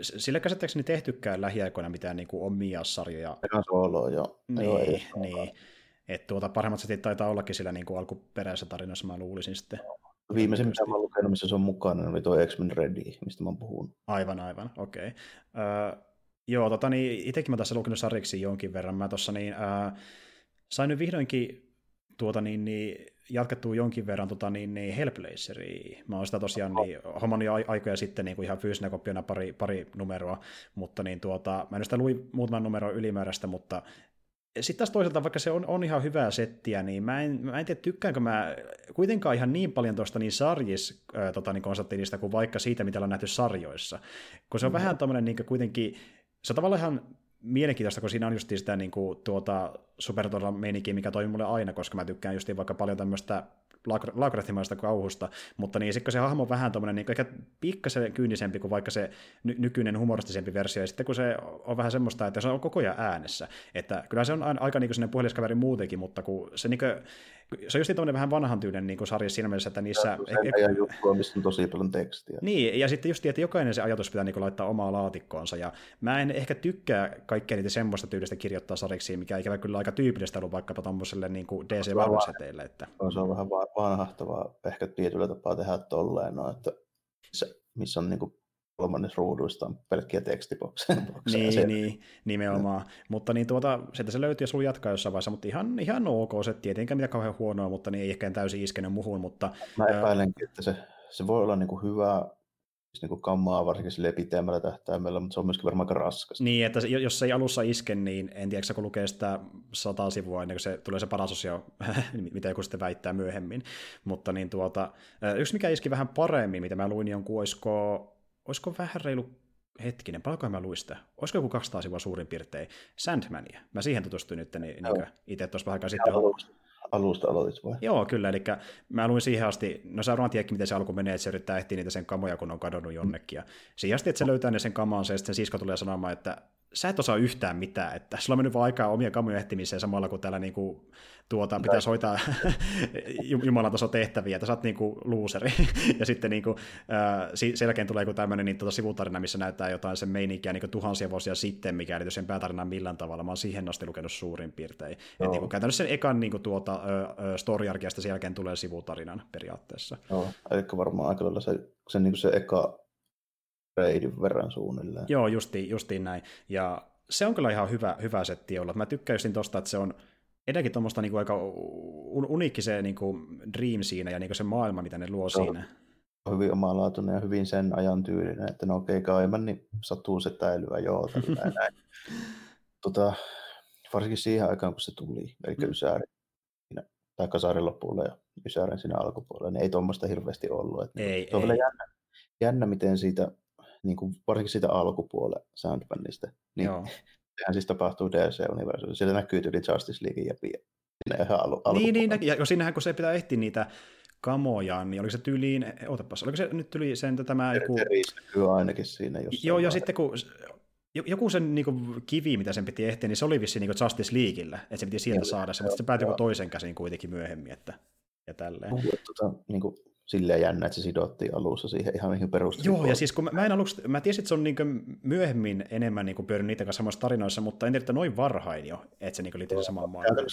sillä käsittääkseni tehtykään lähiaikoina mitään niin kuin omia sarjoja. Eikä solo, joo. Niin. Että paremmat setit taitaa ollakin sillä niin kuin alkuperäisessä tarinassa, mä luulisin sitten. Viimeisen, mitä mä oon lukenut, missä se on mukana, oli tuo X-Men Ready, mistä mä oon puhunut. Aivan, okei. Joo, niin itsekin mä tässä lukenut sariksi jonkin verran. Mä tuossa sain nyt vihdoinkin jatkettua jonkin verran Hellblazeria. Mä oon sitä tosiaan hommannut jo aikoja sitten niin kuin ihan fyysinä kopiona pari numeroa, mutta niin mä en sitä luin muutaman numeron ylimääräistä, mutta sitten taas toisaalta, vaikka se on ihan hyvää settiä, niin mä en tiedä, tykkäänkö mä kuitenkaan ihan niin paljon tuosta niin sarjis-konseptista kuin vaikka siitä, mitä ollaan nähty sarjoissa. Kun se on vähän tämmöinen niin kuitenkin, se on tavallaan ihan mielenkiintoista, kun siinä on just sitä niin supertodella meininkiä, mikä toimii mulle aina, koska mä tykkään just vaikka paljon tämmöistä laukrehtimaista kauhusta, mutta niin sitten kun se hahmo on vähän tommoinen, niin ehkä pikkasen kyynisempi kuin vaikka se nykyinen humoristisempi versio, ja sitten kun se on vähän semmoista, että se on koko ajan äänessä, että kyllä se on aika niin kuin sellainen puheliskaveri muutenkin, mutta kun se niin kuin, se on just tommoinen vähän vanhan tyyden niin sarja siinä mielessä, että niissä... Ja juttua, missä on tosi paljon tekstiä. Niin, ja sitten just, että jokainen se ajatus pitää niin kuin laittaa omaa laatikkoonsa, ja mä en ehkä tykkää kaikkea niitä semmoista tyylistä kirjoittaa sariksi, mikä ikävä kyllä aika tyypillistä ollut vaikkapa tommoselle niin kuin DC-varmaseteille. Että... Se on vähän vanhahtavaa ehkä tietyllä tapaa tehdä tolleen, että missä on niin kuin kolmannes ruuduista on pelkkiä tekstibokseja. Niin, nimenomaan. Mutta niin sieltä se löytyy ja sulla jatkaa jossain vaiheessa, mutta ihan ok, se tietenkään mitä kauhean huonoa, mutta niin ei ehkä täysin iskenyt muhun, mutta... Mä epäilenkin, että se voi olla niinku hyvää niinku kammaa varsinkin pitemmällä tähtäimellä, mutta se on myöskin varmaan aika raskas. Niin, että jos se ei alussa iske, niin en tiedä, kun lukee sitä 100 sivua ennen kuin se tulee se parasosio, mitä joku sitten väittää myöhemmin. Mutta niin yksi mikä iski vähän paremmin, mitä mä luin, niin on olisiko vähän reilu hetkinen, paljonkohan mä luista? Olisiko joku 200 sivua suurin piirtein Sandmania? Mä siihen tutustuin nyt, niin itse tuossa vähän aikaa sitten. Alusta aloitit vai? Joo, kyllä, eli mä luin siihen asti, no sä varmaan tiedätkin, miten se alku menee, että se yrittää ehtiä niitä sen kamoja, kun on kadonnut jonnekin, ja siihen asti, että se löytää ne sen kamansa, ja sitten sen sisko tulee sanomaan, että sä et osaa yhtään mitään, että sulla on mennyt vaan aikaa omia kamoja ehtimiseen samalla, kun täällä niinku, pitäisi hoitaa Jumalan taso tehtäviä, että sä oot niinku luuseri, ja sitten niinku, sen jälkeen tulee joku tämmöinen niin, sivutarina, missä näyttää jotain sen meininkiä niin tuhansia vuosia sitten, mikä ei sen päätarinaan millään tavalla, mä oon siihen asti lukenut suurin piirtein, että niinku, käytännössä sen ekan niinku, story-arkiasta sen jälkeen tulee sivutarinan periaatteessa. Joo, eli varmaan aika lailla se eka reidin verran suunnilleen. Joo, justiin näin. Ja se on kyllä ihan hyvä setti olla. Mä tykkäisin tosta, että se on edelleenkin tuommoista niinku aika uniikki se niinku dream siinä ja niinku se maailma, mitä ne luo siinä. Hyvin omalaatuinen ja hyvin sen ajan tyylinen, että no okei, kaiman, niin sattuu se täilyä, joo, tällainen näin. Varsinkin siihen aikaan, kun se tuli, eli Ysäri tai Kasarin lopulla ja Ysärin siinä alkupuolella, niin ei tuommoista hirveästi ollut. Että ei, se on vielä jännä, miten siitä, niin kuin varsinkin siitä alkupuolella Sandmanista, niin sehän siis tapahtuu DC-universuudessa. Siellä näkyy yli Justice League ja siinä ihan alkupuolella. Niin, ja siinähän kun se pitää ehtiä niitä kamojaan, niin oliko se tyyliin, oliko se nyt tyyliin sen tämä joku... Terveys näkyy ainakin siinä jossain. Joo, ja sitten kun... Joku sen niinku kivi, mitä sen piti ehtiä, niin se oli vissiin niinku Justice Leagueillä, että se piti sieltä saada se, mutta se päätyi toisen käsin kuitenkin myöhemmin, että ja tälleen. Niinku silleen jännä, että se sidottiin alussa siihen ihan mihin perusteluun. Joo, ja siis kun mä en aluksi, mä tiesin, että se on niinku myöhemmin enemmän niinku pyörin niitä kanssa samoissa tarinoissa, mutta en tiedä, että noin varhain jo, että se niinku liittyy samaan maailmaan.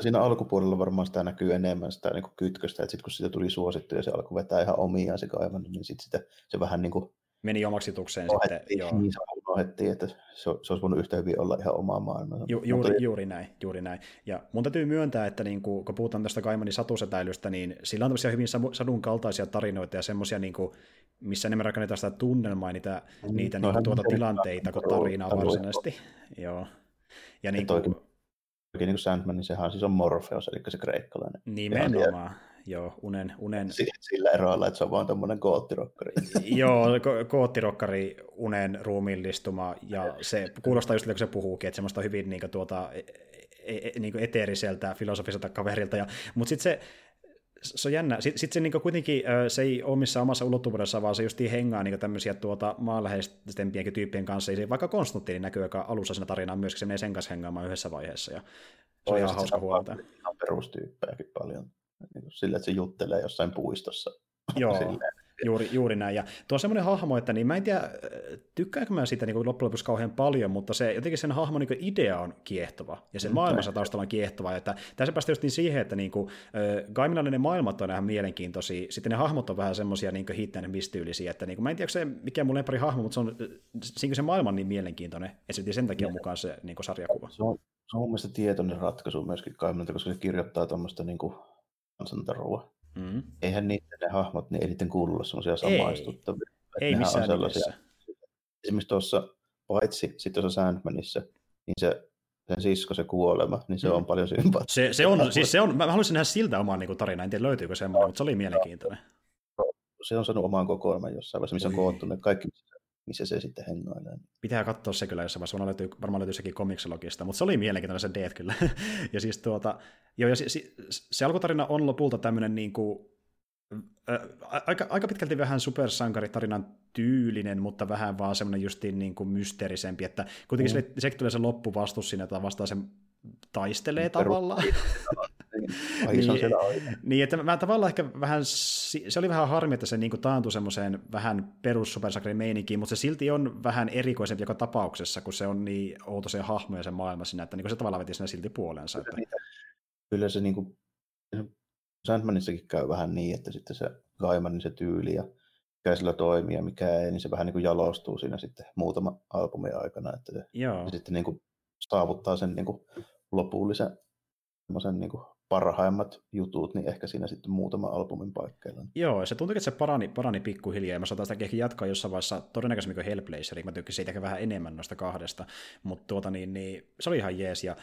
Siinä alkupuolella varmaan sitä näkyy enemmän sitä niinku kytköstä, että sitten kun sitä tuli suosittu ja se alkoi vetää ihan omiaan se kaivan, niin sitten se vähän niinku... Meni omaksitukseen sitten, joo. Ohettiin, että se olisi voinut yhtä hyvin olla ihan omaa maailmaa. Juuri näin. Ja mun täytyy myöntää, että niin kun puhutaan tästä Gaimanin satusetäilystä, niin sillä on tämmöisiä hyvin sadun kaltaisia tarinoita ja semmoisia, niin missä enemmän rakennetaan sitä tunnelmaa ja niitä no, niin tilanteita kuin tarinaa varsinaisesti. Joo. Ja niin kuin Sandman, niin sehän siis on Morpheus, eli se kreikkalainen. Nimenomaan. Joo, unen... Sillä eroilla, että se on vaan tommoinen goottirokkari. Joo, goottirokkari, unen ruumiillistuma, ja se kuulostaa just, kun se puhuukin, että semmoista hyvin niin kuin, niin eteeriseltä, filosofiselta kaverilta, mutta sitten se on jännä. Sitten se niin kuitenkin se ei ole missään omassa ulottuvuudessa, vaan se justiin hengaa niin tämmöisiä maanläheisempienkin tyyppien kanssa. Ja vaikka Konstantin näkyy, joka alussa siinä tarinaa myöskin, se menee sen kanssa hengaamaan yhdessä vaiheessa. Ja se on ihan hauska huolta. Ihan perustyyppejäkin paljon. Sillä, että se juttelee jossain puistossa. Joo, juuri näin. Ja tuo on semmoinen hahmo, että niin mä en tiedä, tykkäänkö mä siitä niin loppujen lopuksi kauhean paljon, mutta se, jotenkin sen hahmon niin idea on kiehtova, ja sen maailmansa taustalla on kiehtova. Ja että, tässä päästään just niin siihen, että niin Gaimanin ne maailmat on ihan mielenkiintoisia, sitten ne hahmot on vähän semmoisia niin hiittäinen mistyylisiä, että niin mä en tiedä, se mikä mun lempari hahmo, mutta se maailman niin mielenkiintoinen, että se sen takia on mukaan se niin sarjakuva. Se on mun mielestä tietoinen ratkaisu myöskin Gaimanilta, koska se kirjoittaa tuommoista niin kansantarua. Mm. Eihän niiden ne hahmot, niin ei niiden kuulu olla semmoisia samaistuttavia. Ei missään nimessä. Esimerkiksi tuossa, paitsi sitten tuossa Sandmanissa, niin sen sisko, se kuolema, niin se on paljon sympaattista. Se on, mä haluaisin nähdä siltä oman niin tarinaan, en tiedä löytyykö semmoinen, mutta se oli mielenkiintoinen. Se on saanut oman kokoelman jossain vaiheessa, missä on koottunut kaikki, missä se sitten hengoilee. Pitää katsoa se kyllä jossain vaiheessa, varmaan löytyy sekin komiksologista, mutta se oli mielenkiintoinen se Death kyllä. Ja siis se alkutarina on lopulta tämmöinen niinku, aika pitkälti vähän supersankaritarinan tyylinen, mutta vähän vaan semmoinen justiin niinku mysteerisempi, että kuitenkin se tulee se loppuvastus sinne, että vastaan sen taistelee tavallaan. Niin, että mä tavallaan ehkä vähän, se oli vähän harmi, että se niinku taantui semmoiseen vähän perussupersankarin meininkiin, mutta se silti on vähän erikoisempi joka tapauksessa, kun se on niin outo se hahmo ja se maailma siinä, että niinku se tavallaan veti sinne silti puoleensa. Kyllä se niinku, Sandmanissakin käy vähän niin, että sitten se Gaimanin se tyyli ja mikä sillä toimii ja mikä ei, niin se vähän niinku jalostuu siinä sitten muutama albumin aikana, että se sitten niinku saavuttaa sen niinku lopullisen semmoisen niinku parhaimmat jutut, niin ehkä siinä sitten muutama albumin paikkeilla. Joo, ja se tuntuu, että se parani pikkuhiljaa, ja mä saatan sitä ehkä jatkaa jossain vaiheessa todennäköisesti kuin Hellblazer, mä tykkäsin siitäkin vähän enemmän noista kahdesta, mutta se oli ihan jees, ja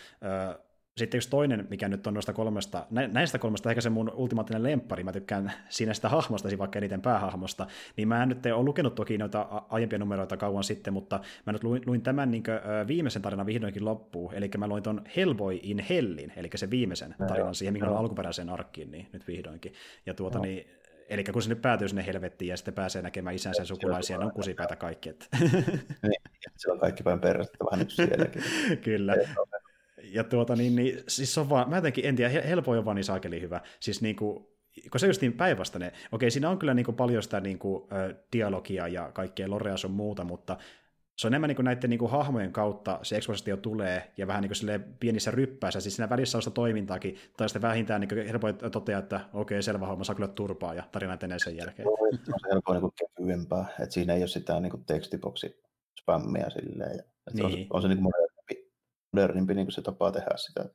Sitten yksi toinen, mikä nyt on noista kolmesta, näistä kolmesta ehkä se mun ultimaattinen lemppari, mä tykkään siinä sitä hahmosta, vaikka eniten päähahmosta, niin mä en nyt ole lukenut toki noita aiempia numeroita kauan sitten, mutta mä nyt luin tämän niin kuin viimeisen tarinan vihdoinkin loppuun, eli mä luin ton Hellboy in Hellin, eli se viimeisen tarinan siihen, minkä on alkuperäiseen arkkiin, niin nyt vihdoinkin. Ja niin, eli kun se nyt päätyy sinne helvettiin ja sitten pääsee näkemään isänsä sukulaisia, ne on kusipäätä kaikki. Se on kaikki päin perrettä vähän nyt sielläkin. Kyllä. Ja niin siis on vaan, mä jotenkin en tiedä, helpoin on vaan niin saakeli hyvä, siis niinku, kun se just niin päinvastainen, okei siinä on kyllä niinku paljon sitä niinku dialogia ja kaikkea lorea sun muuta, mutta se on enemmän niinku näiden niinku hahmojen kautta se ekspositio tulee ja vähän niinku silleen pienissä ryppäissä, siis siinä välissä on sitä toimintaakin, tai sitten vähintään niinku helpoin toteaa, että okei selvä homma, saa kyllä turpaa ja tarina etenee sen jälkeen. Se on helpoin niinku kevyempää, että siinä ei ole sitä niinku tekstiboksi spammia silleen, että niin. on se niinku modernimpi niin kuin se tapaa tehdä sitä.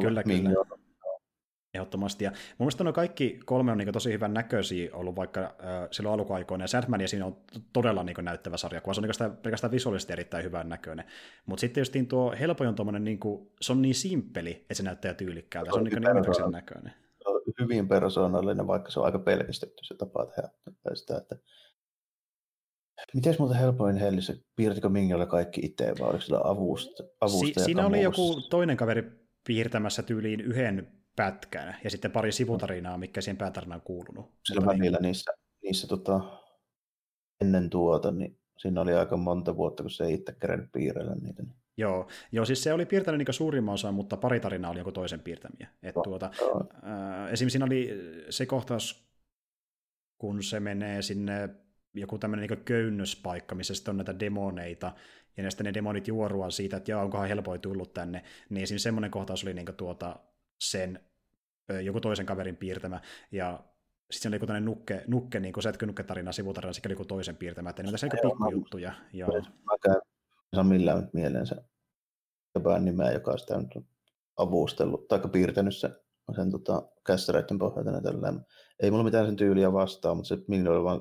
Kyllä. Ehdottomasti. Ja mun mielestä nuo kaikki kolme on niin kuin tosi hyvän näköisiä ollut vaikka silloin alkuaikoina, ja Sandmania siinä on todella niin kuin näyttävä sarjakuva, se on niin kuin sitä, pelkästään visuaalisesti erittäin hyvän näköinen. Mutta sitten just niin tuo Hellboy on tommoinen, niin kuin, se on niin simppeli, että se näyttää tyylikkäältä, se on niin nimenomaisen näköinen. Se on hyvin persoonallinen, vaikka se on aika pelkistetty se tapa tehdä sitä, että mites muuten helpoin Hellissä? Piirtikö Mingiolla kaikki itse, vai oliko sillä avustaja? Siinä oli joku toinen kaveri piirtämässä tyyliin yhden pätkän, ja sitten pari sivutarinaa, mikä siihen päätarinaan kuulunut. Sillä välillä niissä ennen niin siinä oli aika monta vuotta, kun se ei itse kerennyt piirrellä niitä. Joo, siis se oli piirtänyt niin suurimman osan, mutta pari tarinaa oli joku toisen piirtämiä. Esimerkiksi siinä oli se kohtaus, kun se menee sinne joku tämmöinen niin köynnöspaikka, missä sitten on näitä demoneita, ja sitten ne demonit juoruaan siitä, että jaa, onkohan helpoin tullut tänne, niin siinä semmoinen kohtaus oli niin sen joku toisen kaverin piirtämä, ja sitten siinä oli joku nukke niin sätkynukke-tarina, sivutarina, sekä joku toisen piirtämä, että ne on tässä niin pikkujuttuja. Mä käyn millään nyt mieleensä jopa nimeä, joka on sitä nyt avustellut, tai piirtänyt sen kässäreiden pohjalta ja tällainen. Ei mulla mitään sen tyyliä vastaa, mutta se Mingiolle vaan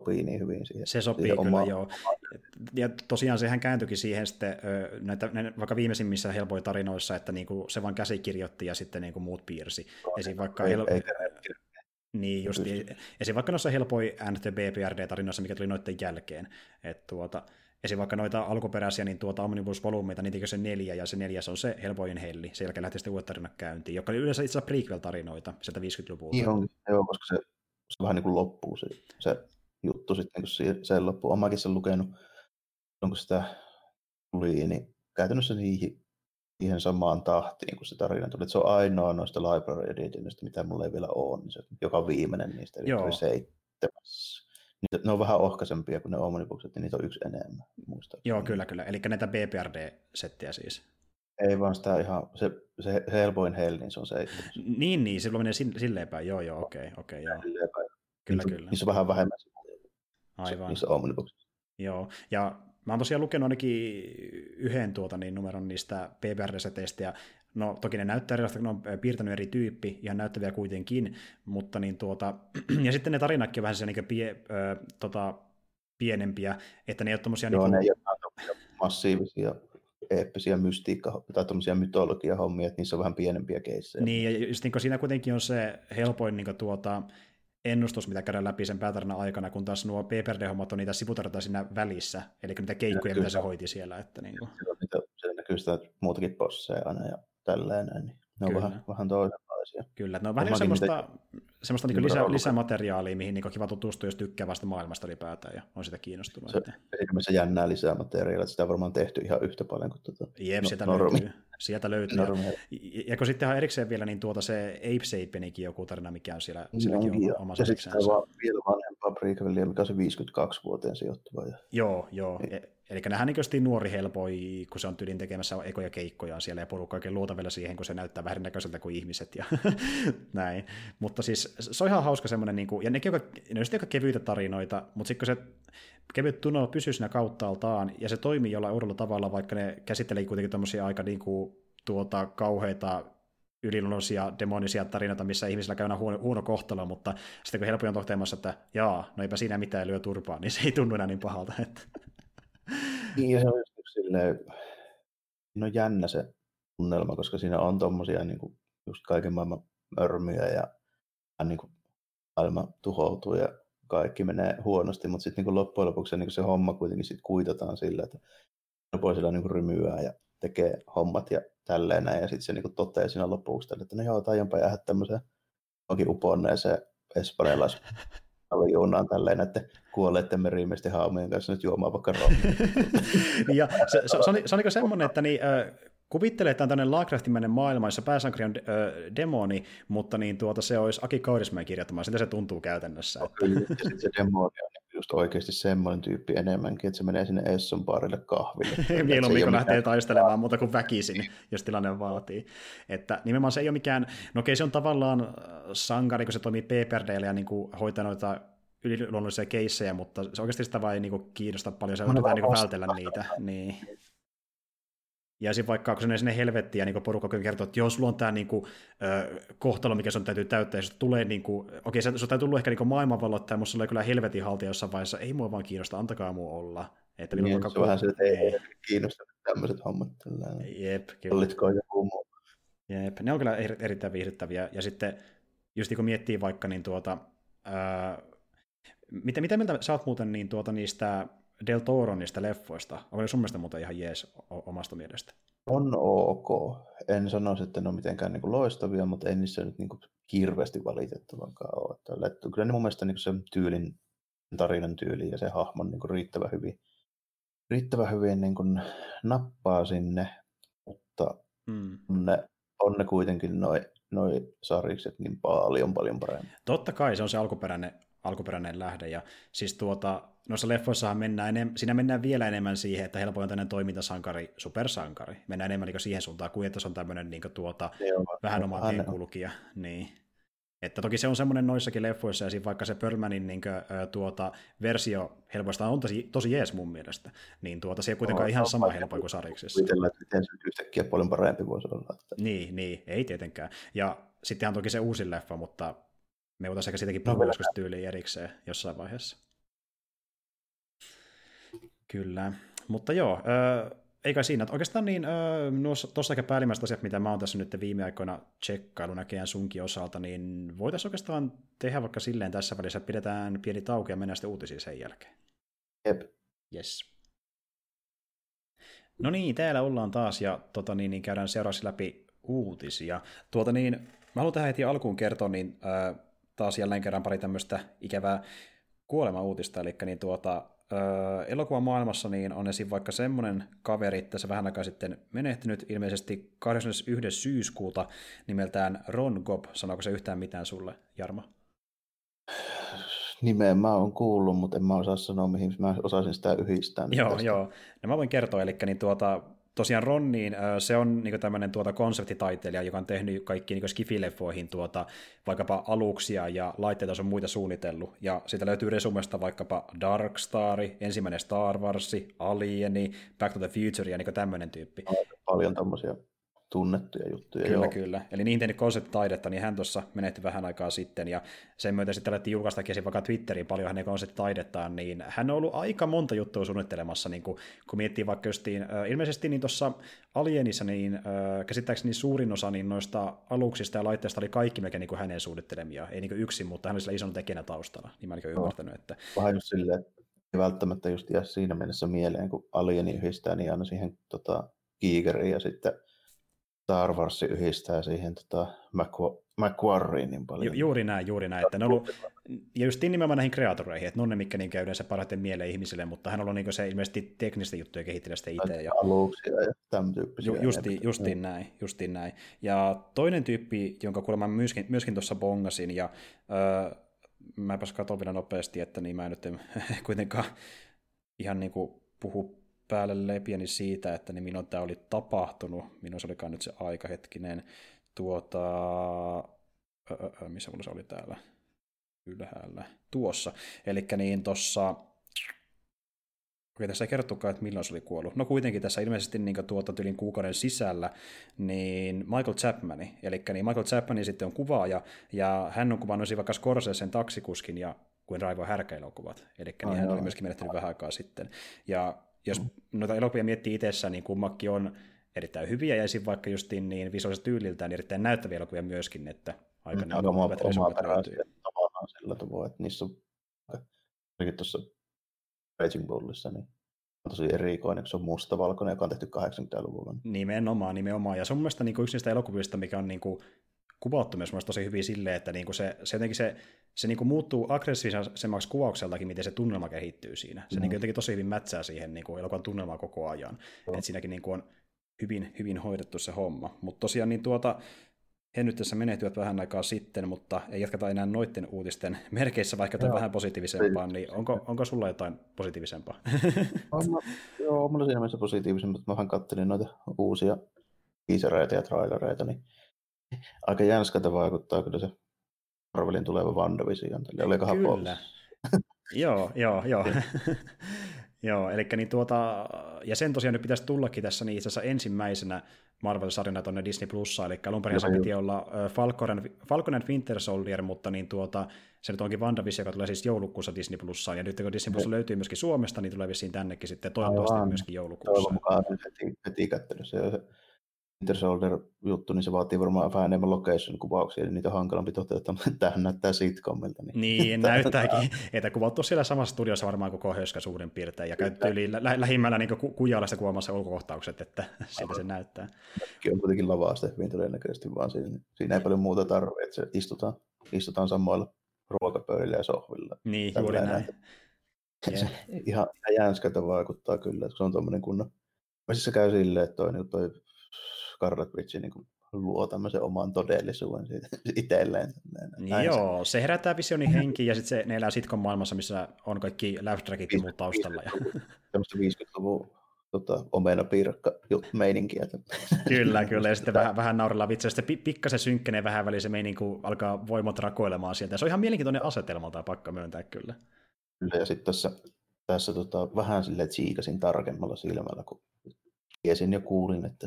sopii niin hyvin siihen. Se sopii siihen kyllä, joo. Ja tosiaan sehän kääntyikin siihen sitten, vaikka viimeisimmissä helpoin tarinoissa, että niinku se vaan käsikirjoitti ja sitten niinku muut piirsi. Esim. Vaikka noissa helpoin NTBPRD-tarinoissa, mikä tuli noiden jälkeen. Esim. Vaikka noita alkuperäisiä, niin omnibus-volyymeita, niitä on se 4, ja se 4 se on se helpoin helli. Sen jälkeen lähtee sitten uudet tarinat käyntiin, jotka oli yleensä itse asiassa prequel-tarinoita sieltä 50-luvulta. Joo, koska se vähän niin kuin loppuu se juttu sitten, kun se loppuu. Olen mäkin sen lukenut, kun sitä tuli, niin käytännössä siihen samaan tahtiin, kun se tarina tuli. Että se on ainoa noista library editingistä, mitä mulla ei vielä ole, niin se joka viimeinen niistä, eli tuli 7. Ne on vähän ohkaisempia kuin ne omnibukset, niin niitä on yksi enemmän. Joo, kyllä. Eli näitä BPRD-settejä siis. Ei vaan sitä ihan, se helpoin hell, niin se on 7. Niin, silloin menee silleen päin. Joo, okei. Silleen päin. Kyllä. Niissä on vähän vähemmän. Aivan. Niissä omnibuksissa. Joo, ja mä oon tosiaan lukenut ainakin yhden numeron niistä PBR-seteistä, ja no toki ne näyttää erilaista, kun ne on piirtänyt eri tyyppi, ihan näyttäviä kuitenkin, mutta niin ja sitten ne tarinatkin on vähän siellä niin pienempiä, että ne ei ole tommosia joo, ne ei ole massiivisia, eeppisiä mystiikka- tai tommosia mytologia-hommia, että niissä on vähän pienempiä keissejä. Niin, ja just niin siinä kuitenkin on se helpoin niin ennustus, mitä käydään läpi sen päätarinan aikana, kun taas nuo PPRD-hommat on niitä sivutarjoita siinä välissä, eli niitä keikkoja, mitä se hoiti siellä. Että niin kuin. Se näkyy sitä muutakin posseja aina ja tälleen, niin ne on vähän toisenlaisia. Kyllä, ne on vähän semmoista niin lisämateriaalia, mihin niin on kiva tutustua, jos tykkää vasta maailmasta ylipäätään ja on sitä kiinnostunut. Eikä me se jännää lisää materiaalia, sitä on varmaan tehty ihan yhtä paljon kuin jep, sieltä löytyy. Ja kun sitten erikseen vielä niin se Ape-Sapenikin joku tarina, mikä on siellä omassa eriksensä. Ja sitten on vielä vanhempaa prequelia, mikä on se 52 vuoteen sijoittuva. Joo. Eli nähdään niin nuori helpoi, kun se on tyylin tekemässä ekoja keikkojaan siellä ja porukka oikein luota vielä siihen, kun se näyttää vähän näköiseltä kuin ihmiset ja näin. Mutta siis se on ihan hauska semmoinen, niin kuin, ja ne on sitten aika kevyitä tarinoita, mutta sitten kun se kevyt tunnolla pysyy siinä kauttaaltaan ja se toimii jollain uudella tavalla, vaikka ne käsittelee kuitenkin tämmöisiä aika niin kuin, kauheita yliluonnollisia demonisia tarinoita, missä ihmisillä käy aina huono kohtalo, mutta sitten kun helpoin on tohteamassa, että jaa, no eipä siinä mitään lyö turpaa, niin se ei tunnu enää niin pahalta, että. Niin, ja se on just silleen, no jännä se tunnelma, koska siinä on tommosia niinku just kaiken maailman mörmyjä ja niinku maailma tuhoutuu ja kaikki menee huonosti, mutta sitten niinku loppujen lopuksi niinku se homma kuitenkin sit kuitataan sillä, että poisilla niinku rymyää ja tekee hommat ja tälleen näin, ja sitten se niinku toteaa siinä lopuksi, että no joo, tajanpa jäädä tämmöiseen onkin uponneeseen espanjalaisalijuunaan tälleen näiden kuolleiden merimiesten haamien kanssa nyt juomaan vaikka rommiin. Ja se on niinku semmoinen, että niin, kuvittelee, että on tämmöinen Lovecraftimäinen maailma, jossa pääsankari on demoni, mutta niin se olisi Aki Kaurismäen kirjoittamaan, siltä se tuntuu käytännössä. Kyllä, että... ja se demoni on just oikeasti semmoinen tyyppi enemmänkin, että se menee sinne Esson baarille kahville. Mieluummin, kun lähtee taistelemaan muuta kuin väkisin, jos tilanne vaatii. Että nimenomaan se ei ole mikään, no okei, se on tavallaan sankari, kun se toimii PPRD:llä ja niin kuin hoitaa noita yliluonnollisia keissejä, mutta se oikeasti sitä vaan ei niin kuin kiinnosta paljon, se yritetään niin kuin vältellä niitä. Niin. Ja sitten vaikka, kun se menee sinne helvettiin ja niin porukka kertoo, että jos sulla on tämä niin kohtalo, mikä sun täytyy täyttää, ja tulee, niin kuin, okei, se on tullut ehkä niin maailmanvalloittaja, mutta sulla ei kyllä helvetin haltia jossain vaiheessa, ei mua vaan kiinnosta, antakaa mua olla. Että niin, se on vähän se, että ei kiinnosta tämmöiset hommat. Jep, kyllä. Jep, ne on kyllä erittäin viihdyttäviä. Ja sitten, just niin kun miettii vaikka, niin mitä mieltä sä oot muuten niin niistä... Del Toron niistä leffoista. Onko ne sun mielestä muuten ihan jees omasta mielestä? On ok. En sanoisi, että ne on mitenkään niinku loistavia, mutta ei niissä nyt niinku hirveästi valitettavankaan ole. Kyllä ne mun mielestä niinku se tyylin, tarinan tyyli ja se hahmon niinku riittävän hyvin niinku nappaa sinne, mutta on ne kuitenkin noi sarjikset niin paljon paremmin. Totta kai se on se alkuperäinen lähde, ja siis noissa leffoissahan mennään vielä enemmän siihen, että helpoin on tämmöinen toimintasankari, supersankari. Mennään enemmän niin siihen suuntaan kuin, että se on tämmöinen niin vähän omaa teenkulkija. Niin. Että toki se on semmoinen noissakin leffoissa, ja vaikka se Perlmanin niin versio helpoista on tosi jees mun mielestä, niin se ei kuitenkaan ihan sama helpoin kuin sarjiksissa. Kuitenkin, että miten se yhtäkkiä paljon parempi voisi olla. Että... Niin, ei tietenkään. Ja sittenhän toki se uusi leffa, mutta me voitaisiin ehkä siitäkin puhua joskus tyyliin erikseen jossain vaiheessa. Kyllä, mutta joo, eikä siinä. Oikeastaan niin, tuossa aika päällimmäiset asiat, mitä mä oon tässä nyt viime aikoina tsekkailu näkeen sunkin osalta, niin voitaisiin oikeastaan tehdä vaikka silleen tässä välissä, että pidetään pieni tauko ja mennään sitten uutisiin sen jälkeen. Jep. Yes. No niin, täällä ollaan taas ja niin käydään seuraavaksi läpi uutisia. Mä haluan tähän heti alkuun kertoa, niin taas jälleen kerran pari tämmöistä ikävää kuolemauutista, eli niin elokuvan maailmassa niin on esim. Vaikka semmoinen kaveri tässä vähän aikaa sitten menehtynyt, ilmeisesti 21. syyskuuta nimeltään Ron Gobb. Sanooko se yhtään mitään sulle, Jarma? Nimeä mä oon kuullut, mutta en mä osaa sanoa, mihin mä osaisin sitä yhdistää. Joo. No mä voin kertoa, eli niin tosiaan Ron, niin se on niin tämmöinen konseptitaiteilija, joka on tehnyt kaikkiin niin skifileffoihin vaikkapa aluksia ja laitteita on muita suunnitellut. Ja siitä löytyy resumesta vaikkapa Dark Star, ensimmäinen Star Wars, Alieni, Back to the Future ja niin tämmöinen tyyppi. Paljon tämmöisiä tunnettuja juttuja. Kyllä. Eli niihin tehnyt konseptitaidetta, niin hän tuossa menehtyi vähän aikaa sitten, ja sen myötä sitten alettiin julkaistakin vaikka Twitteriin paljon hänen konseptitaidettaan, niin hän on ollut aika monta juttua suunnittelemassa, niin kun miettii vaikka justiin, ilmeisesti niin tuossa Alienissa, niin käsittääkseni suurin osa niin noista aluksista ja laitteista oli kaikki melkein niin hänen suunnittelemia, ei niin yksin, mutta hän oli sillä ison tekijänä taustalla, niin mä en ymmärtänyt, että... Vähän just silleen, ei välttämättä just jää siinä mielessä mieleen, kun Alieni yhdistää, niin aina siihen Giegeriin ja sitten Star Wars yhdistää siihen McQuarrieen niin paljon. Juuri näin. Että ne on ollut, ja just nimenomaan näihin kreatoreihin, että ne on ne, mitkä niin käydään se parhaiten mieleen ihmisille, mutta hän on ollut niin se ilmeisesti teknistä juttuja kehittää sitä itse. Ja aluksia ja tämän tyyppisiä. Justiin näin. Ja toinen tyyppi, jonka kuulemma myöskin tuossa bongasin, ja mäpäs katon vielä nopeasti, että niin mä nyt en kuitenkaan ihan niin kuin puhu päälle lepieni siitä, että niin milloin tämä oli tapahtunut, minun se olikaan nyt se aikahetkinen, missä mulla se oli täällä ylhäällä, tuossa, elikkä niin tossa, okei, tässä ei kerrottukaan, että milloin se oli kuollut, no kuitenkin tässä ilmeisesti niin tyylin kuukauden sisällä, niin Michael Chapmani, elikkä niin Michael Chapmani sitten on kuvaaja, ja hän on kuvannut vaikka Scorsesen Taksikuskin ja Kuin Raivo härkäillä kuvat, elikkä niin hän oli myöskin menehtynyt vähän aikaa sitten, ja jos noita elokuvia miettii itsessään, niin kummakki on erittäin hyviä, ja esim. Vaikka justiin niin visuaalisen tyyliltään erittäin näyttäviä elokuvia myöskin, että aika ne ovat resukat löytyy. Tavallaan sillä tavalla, että niissä on tuossa Raging Bullissa, niin on tosi erikoinen, kun se on mustavalkoinen, joka on tehty 80-luvulla. Nimenomaan. Ja se on mun mielestä niin yksi niistä elokuvista, mikä on niin kuin kuvattu myös tosi hyvin silleen, että niin kuin se jotenkin se niin kuin muuttuu aggressiivisemmaksi kuvaukseltakin, miten se tunnelma kehittyy siinä. Se niin kuin jotenkin tosi hyvin mätsää siihen niin kuin elokuvan tunnelmaan koko ajan. Että siinäkin niin kuin on hyvin hoidettu se homma. Mutta tosiaan niin he nyt tässä menehtyvät vähän aikaa sitten, mutta ei jatketa enää noitten uutisten merkeissä, vaikka tämä vähän positiivisempaa, niin onko sulla jotain positiivisempaa? Joo, minulla on siinä mielessä positiivisempaa, mutta minähän katselin noita uusia teasereita ja trailereita, niin aika jänskätä vaikuttaa kyllä se Marvelin tuleva WandaVision, eli olikohan kyllä. Joo. Joo, eli niin ja sen tosiaan nyt pitäisi tullakin tässä niin itse asiassa ensimmäisenä Marvel-sarjana tuonne Disney Plussaan, eli alun perin piti olla Falcon and Winter Soldier, mutta niin se nyt onkin WandaVision, joka tulee siis joulukuussa Disney Plussaan, ja nyt kun Disney Plus löytyy myöskin Suomesta, niin tulee vissiin tännekin sitten toivottavasti myöskin joulukuussa. Toivon mukaan heti kättelyssä, ja se Winter Soldier-juttu, niin se vaatii varmaan vähän enemmän location-kuvauksia, niin niitä on hankalampi toteuttaa, mutta tämähän näyttää sitcomilta. Niin näyttääkin, että kuvattu siellä samassa studiossa varmaan koko höyskä suurin piirtein, ja käytetty yli lähimmällä niin kujailasta kuvaamassa ulkokohtaukset, että siltä se näyttää. Kaikki on kuitenkin lavaaste hyvin todennäköisesti, vaan siinä ei paljon muuta tarvitse, että se istutaan samoilla ruokapöydillä ja sohvilla. Niin, juuri näin. Se ihan jäänskätä vaikuttaa kyllä, että se on tuommoinen kunnon. Siis se käy silleen, että toi Scarlet Witch niin luo tämmöisen oman todellisuuden itselleen. Joo, se herättää visionin henkiin ja sitten ne elää sitcom maailmassa, missä on kaikki laugh-trackit ja muut taustalla. Tämmöistä 50-luvun omenapiirakka-meininkiä. Kyllä, ja sitten vähän naurellaan vitseä. Sitten pikkasen synkkenee vähän väliin se meininki, kun alkaa voimat rakoilemaan sieltä. Se on ihan mielenkiintoinen asetelma, tai pakka myöntää kyllä. Kyllä, ja sitten tässä vähän silleen tsiikasin tarkemmalla silmällä, kun tiesin ja kuulin, että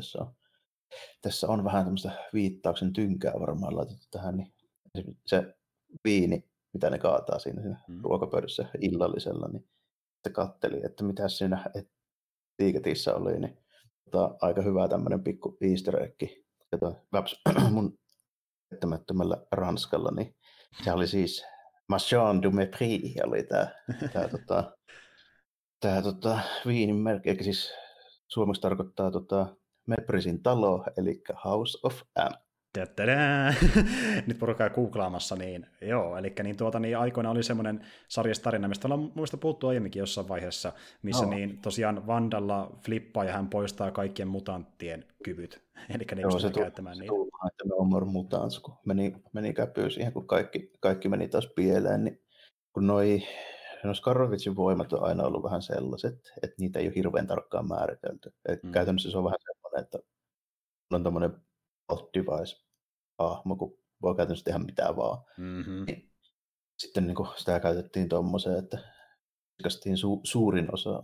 tässä on vähän tämmöistä viittauksen tynkää varmaan laitettu tähän, niin se viini, mitä ne kaataa siinä ruokapöydässä illallisella, niin se katteli, että mitä siinä tiiketissä oli, niin aika hyvä tämmöinen pikku easter egg, jota mun jättämättömällä ranskalla, niin se oli siis Marchand du Mépris, oli tää viinin merkki, eli siis suomeksi tarkoittaa Meprisin talo, eli House of M. Tätä. Nyt porukkaa googlaamassa, niin joo, eli niin niin aikoina oli semmoinen sarjastarina, mistä ollaan muista puhuttu aiemminkin jossain vaiheessa, missä niin tosiaan Vandalla flippaa ja hän poistaa kaikkien mutanttien kyvyt, eli ne pystyy käyttämään niitä. Joo, se tullaan, että Omar Mutants, kun meni käpyy siihen, kun kaikki meni taas pieleen, niin kun No Skarrovitsin voimat on aina ollut vähän sellaiset, että niitä ei ole hirveän tarkkaan määritelty. Käytännössä se on vähän sellainen, että on tämmöinen plot device-hahmo, kun voi käytännössä tehdä mitään vaan. Mm-hmm. Sitten niin sitä käytettiin tommoseen, että kastiin suurin osa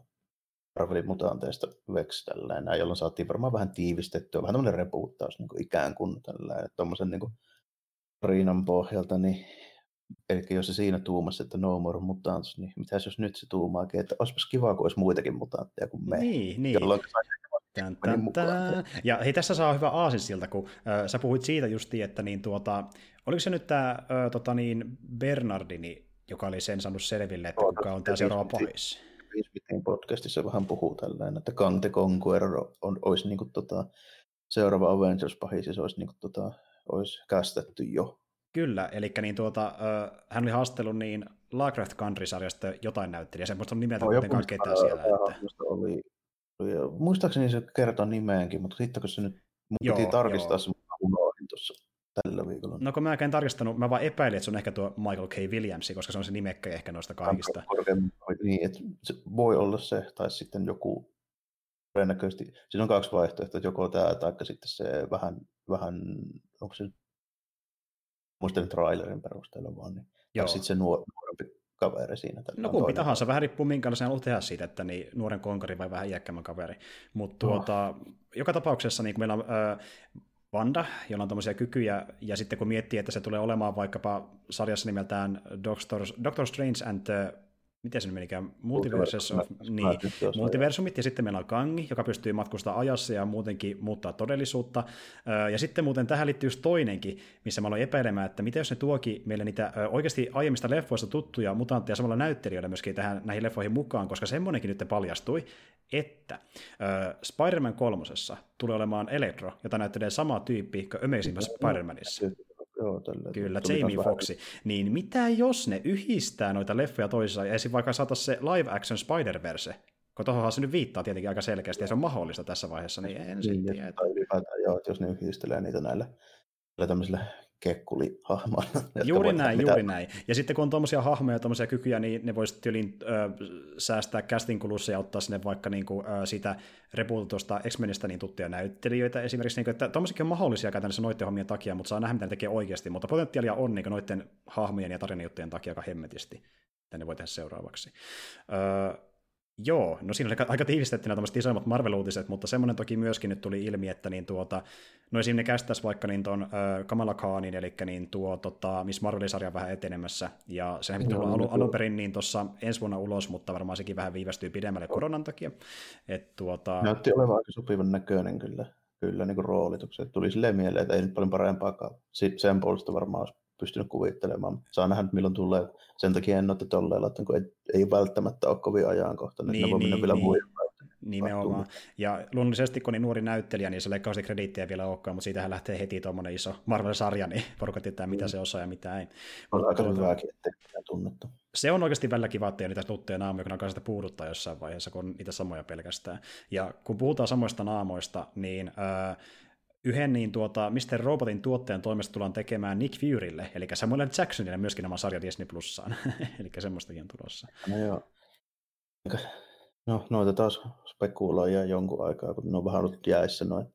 Marvelin mutanteista veksi tällainen, jolloin saatiin varmaan vähän tiivistettyä, vähän tämmöinen repuuttaus niin kuin ikään kuin tällainen. Tuommoisen niin tarinan pohjalta, niin eli jos se siinä tuumasi, että no more mutants, niin mitäs jos nyt se tuumaakin, että olisipas kiva, kun olisi muitakin mutantteja kuin me. Niin. Ja hei, tässä saa hyvä aasinsilta, kun sä puhuit siitä justiin, että niin oliko se nyt tämä Bernardini, joka oli sen saanut selville, että kuka on tämä seuraava pahis? Podcastissa vähän puhuu tällainen, että Kang the Conqueror olisi niin kuin, seuraava Avengers-pahis, ja se olisi, niin kuin, olisi kästetty jo. Kyllä, eli niin hän oli haastellut niin Lovecraft Country-sarjasta jotain näyttelijä, semmoista on nimeltä kuitenkaan ketään siellä. Oli, muistaakseni se kertoo nimeenkin, mutta sitten kun se nyt piti tarkistaa se, mutta unohdin tuossa tällä viikolla. No kun mä en tarkistanut, mä vaan epäilin, että se on ehkä tuo Michael K. Williams, koska se on se nimekkä ehkä noista kaikista. Niin, että se voi olla se, tai sitten joku todennäköisesti. Siinä on kaksi vaihtoehtoa, että joko tämä, tai sitten se vähän onko se muistelin trailerin perusteella vaan, niin sitten se nuorempi kaveri siinä. No kumpi tahansa, vähän riippuu minkälaisen haluat tehdä siitä, että niin nuoren konkari vai vähän iäkkäämmän kaveri. Mutta joka tapauksessa niin meillä on Wanda, jolla on tämmöisiä kykyjä, ja sitten kun miettii, että se tulee olemaan vaikkapa sarjassa nimeltään Doctor Strange and the Miten se nyt menikään? Multiversumit, ja sitten meillä on Kangi, joka pystyy matkustamaan ajassa ja muutenkin muuttaa todellisuutta. Ja sitten muuten tähän liittyy toinenkin, missä mä aloin epäilemään, että mitä jos ne tuokin meille niitä oikeasti aiemmista leffoista tuttuja mutantteja samalla näyttelijöillä myöskin tähän, näihin leffoihin mukaan, koska semmoinenkin nyt paljastui, että Spider-Man 3 tulee olemaan Electro, jota näyttelee sama tyyppi kuin Amazing Spider-Manissa. Joo, kyllä, Jamie Foxi. Niin mitä jos ne yhdistää noita leffoja toisiaan ja esim. Vaikka saataisiin se live action Spider-Verse, kun tuohonhan se nyt viittaa tietenkin aika selkeästi ja se on mahdollista tässä vaiheessa, niin en sitten tiedä. Joo, jos ne yhdistelee niitä näillä tämmöisillä kekkulihahmoilla. Juuri näin. Ja sitten kun on tuommoisia hahmoja ja tuommoisia kykyjä, niin ne voisi tyliin säästää casting kulussa ja ottaa sinne vaikka niinku, sitä repuutusta X-Menistä niin tuttuja näyttelijöitä esimerkiksi. Niin, että tuommoisikin on mahdollisia käytännössä noiden hommien takia, mutta saa nähdä, mitä ne tekee oikeasti. Mutta potentiaalia on niin noiden hahmojen ja tarinajuttujen takia aika hemmetisti, mitä ne voi tehdä seuraavaksi. Joo, no siinä oli aika tiivistettynä tämmöiset isoimmat Marvel-uutiset, mutta semmoinen toki myöskin nyt tuli ilmi, että niin no esim. Ne kästäisi vaikka niin tuon Kamala Khanin, eli niin Miss Marvel-sarja vähän etenemässä, ja sehän pitää olla alun perin niin tuossa ensi vuonna ulos, mutta varmaan sekin vähän viivästyy pidemmälle koronan takia. Näytti olevan aika sopivan näköinen kyllä niin kuin roolitukset. Tuli silleen mieleen, että ei nyt paljon parempaakaan. Sen puolesta varmaan olisi pystynyt kuvittelemaan. Saa nähdä, milloin tulee. Sen takia en ole tolleilla, että ei välttämättä ole kovin ajankohtainen. Niin, ne voi mennä vielä muihin. Nimenomaan. Ja luonnollisesti, kun niin nuori näyttelijä, niin se leikkaa sitä krediittejä vielä olekaan, mutta siitähän lähtee heti tuommoinen iso Marvel-sarja, niin porukat tietää, mitä se osaa ja mitä ei. On aika hyvääkin, ettei mitään tunnettu. Se on oikeasti välillä kiva, että ei ole niitä tuttuja naamoja, kun alkaa sitä puuduttaa jossain vaiheessa, kun niitä samoja pelkästään. Ja kun puhutaan samoista naamoista, niin yhden niin Mr. Robotin tuottajan toimesta tullaan tekemään Nick Furylle, eli Samuel Jacksonille myöskin nämä sarjat Disney Plussaan, eli semmoistakin on tulossa. No joo. No noita taas spekuloin ja jonkun aikaa, kun ne on vähän ollut jäissä noin.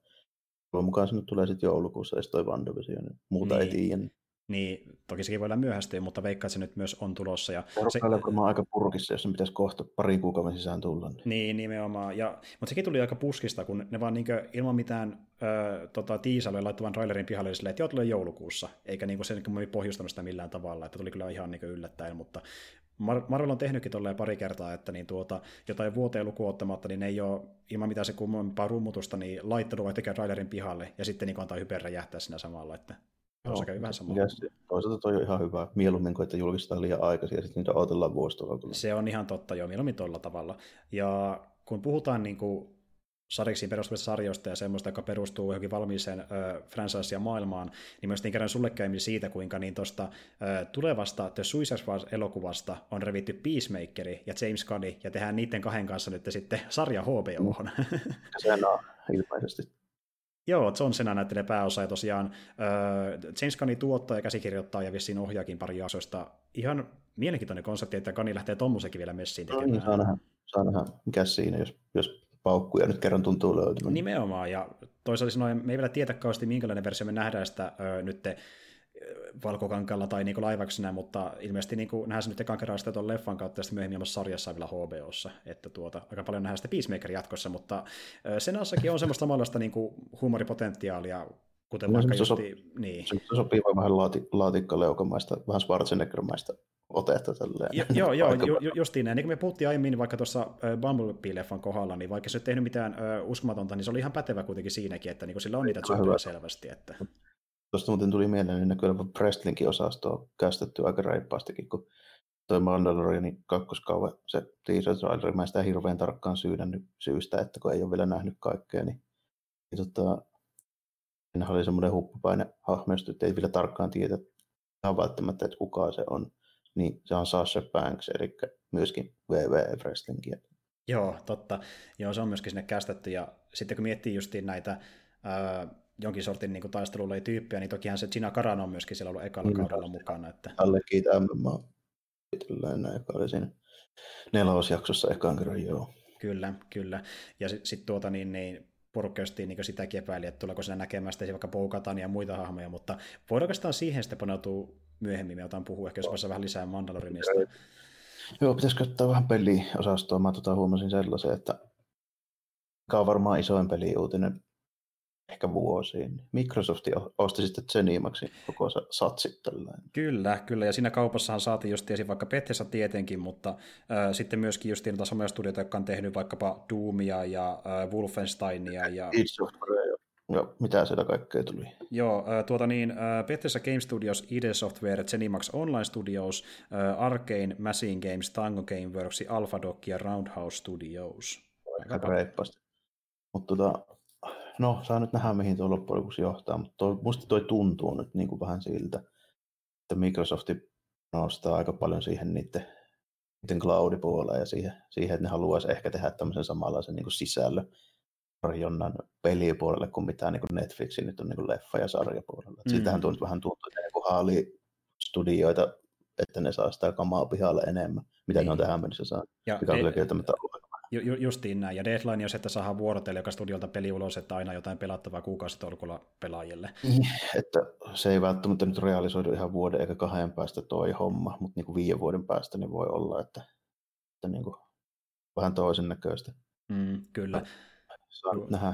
Tuon mukaan se nyt tulee sitten joulukuussa, ja sitten toi WandaVision, niin muuta ei tiedä. Niin, toki sekin voi olla myöhästyä, mutta veikkaa, että se nyt myös on tulossa. Ja se on varmaan aika purkissa, jos sen pitäisi kohta pari kuukauden sisään tulla. Niin, nimenomaan. Mutta sekin tuli aika puskista, kun ne vaan niinkö ilman mitään tiisailuja laittavan trailerin pihalle silleen, että joo, tulee joulukuussa, eikä niinku sen pohjustanut sitä millään tavalla. Että tuli kyllä ihan niinku yllättäen, mutta Marvel on tehnytkin tolleen pari kertaa, että niin jotain vuoteen lukuun ottamatta, niin ne ei ole ilman mitään se kummempaa rummutusta, niin laittanut vai tekee trailerin pihalle, ja sitten niin antaa hyper räjähtää siinä samalla, että toisaalta toi on ihan hyvä. Mieluummin kuin, että julkistetaan liian aikaisin ja sitten niitä odotellaan vuositolkulla. Se on ihan totta, joo, mieluummin tuolla tavalla. Ja kun puhutaan niin kuin sariksiin perustuvista sarjoista ja semmoista, joka perustuu johonkin valmiiseen franchise- ja maailmaan, niin myös niin kerran sulle käymmin siitä, kuinka niin tuosta tulevasta The Suicide Squad-elokuvasta on revitty Peacemakeri ja James Gunn, ja tehdään niiden kahden kanssa nyt sitten sarja HBO:hon. Sehän on ilmeisesti. Joo, Johnsena näyttelee pääosaa ja tosiaan James Gunn tuottaa ja käsikirjoittaa ja vissiin ohjaakin pari jaksoista. Ihan mielenkiintoinen konsepti, että Gunn lähtee tommosenkin vielä messiin tekemään. No, saa nähdä. Mikäs siinä, jos paukkuja nyt kerran tuntuu löytymään. Nimenomaan, ja toisaalta sanoen, me ei vielä tiedä kauheasti, minkälainen versio me nähdään sitä nyt valkokankalla tai niin laivaksena, mutta ilmeisesti niin nähdään se nyt ekaan kerran sitä tuon leffan kautta ja sitten myöhemmin myös sarjassa vielä HBOssa, että aika paljon nähdään sitä Peacemakerin jatkossa, mutta Senassakin on semmoista samanlaista niin huumoripotentiaalia, kuten vaikka niin. Se sopii vähän laatikkaleukomaista, vähän Schwarzeneggermaista otetta tälleen. Justiin näin. Niin kuin me puhuttiin aiemmin vaikka tuossa Bumblebee-leffan kohdalla, niin vaikka se ei ole tehnyt mitään uskomatonta, niin se oli ihan pätevä kuitenkin siinäkin, että niin sillä on niitä tsyppejä selvästi, että tuosta muuten tuli mieleen, niin näkyy olevan wrestlingin osastoa on kästetty aika reippaastikin, kun toi Mandalorianin kakkoskauden se teaser trailer, mä en sitä hirveän tarkkaan syynännyt syystä, että kun ei ole vielä nähnyt kaikkea, niin ennenhän oli semmoinen huppupäinen hahmesty, että ei vielä tarkkaan tiedä ihan välttämättä, että kuka se on, niin se on Sasha Banks, eli myöskin WWE-wrestlingia. Joo, totta. Joo, se on myöskin sinne kästetty, ja sitten kun miettii justiin näitä jonkin sortin niin taistelulla ei tyyppiä, niin tokihan se Gina Carano on myöskin siellä ollut ekalla kaudella mukana. Että Allekiitä MMA, joka oli siinä 4. jaksossa ekaan kerran, joo. Kyllä. Ja sitten porukka justiin niin sitäkin epäili, että tuleeko siinä näkemään sitten vaikka Bo-Katan ja muita hahmoja, mutta voidaan oikeastaan siihen sitten paneutua myöhemmin, me otan puhua ehkä jos vaiheessa vähän lisää Mandalorinista. Joo, pitäisikö ottaa vähän peliosastoa? Mä huomasin sellaisen, että mikä on varmaan isoin peliuutinen ehkä vuosiin. Microsoft osti sitten Zenimaxin koko satsi tällainen. Kyllä. Ja siinä kaupassahan saatiin just tiesin vaikka Bethesda tietenkin, mutta sitten myöskin just niitä samoja studioita, jotka on tehnyt vaikkapa Doomia ja Wolfensteinia. Ja Joo, mitä sieltä kaikkea tuli? Joo, Bethesda Game Studios, ID Software, ZeniMax Online Studios, Arcane, Machine Games, Tango Gameworks, Alphadoc ja Roundhouse Studios. Aika reippaasti. Mutta saa nyt nähdä, mihin tuo loppujen lopuksi johtaa, mutta musta toi tuntuu nyt niin kuin vähän siltä, että Microsoft nostaa aika paljon siihen niiden cloud-puoleen ja siihen, että ne haluaisi ehkä tehdä tämmöisen samanlaisen niin kuin sisällön tarjonnan pelipuolelle kuin mitä niin kuin Netflixin nyt on niin kuin leffa- ja sarjapuolella. Siitähän tuo nyt vähän tuntuu, että haali studioita, että ne saa sitä kamaa pihalle enemmän, mitä ne on tähän mennessä saanut, mikä on kyllä kieltämättä justiin näin, ja deadline on se, että saadaan vuorotella joka studiolta peli ulos, että aina jotain pelattavaa kuukausitolkulla pelaajille. Että se ei välttämättä nyt realisoidu ihan vuoden eikä 2 päästä toi homma, mutta niin kuin 5 vuoden päästä niin voi olla, että niin kuin vähän toisen näköistä. Kyllä. Saan nähdä.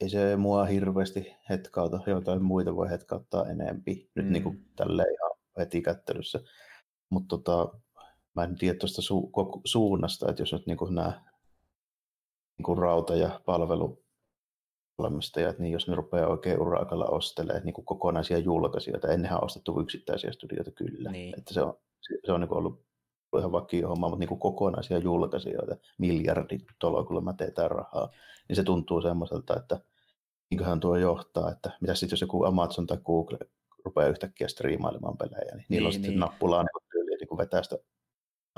Ei se mua hirveästi hetkauta, jotain muita voi hetkauttaa enempi, nyt niin kuin tälleen ihan heti kättelyssä, mutta mä en tiedä tuosta suunnasta, että jos nyt niin kuin nämä niin rauta- ja palveluvalmistajat, niin jos ne rupeaa oikein urakalla ostelemaan niin kokonaisia julkaisijoita, ennenhän on ostettu yksittäisiä studioita kyllä, niin. Että se on niin kuin ollut ihan vakio homma, mutta niin kuin kokonaisia julkaisijoita, miljarditolokulla mä teetään rahaa, niin se tuntuu semmoiselta, että minköhän tuo johtaa, että mitä sitten jos joku Amazon tai Google rupeaa yhtäkkiä striimailemaan pelejä, niin niillä on sitten nappulaa niin kuin vetää sitä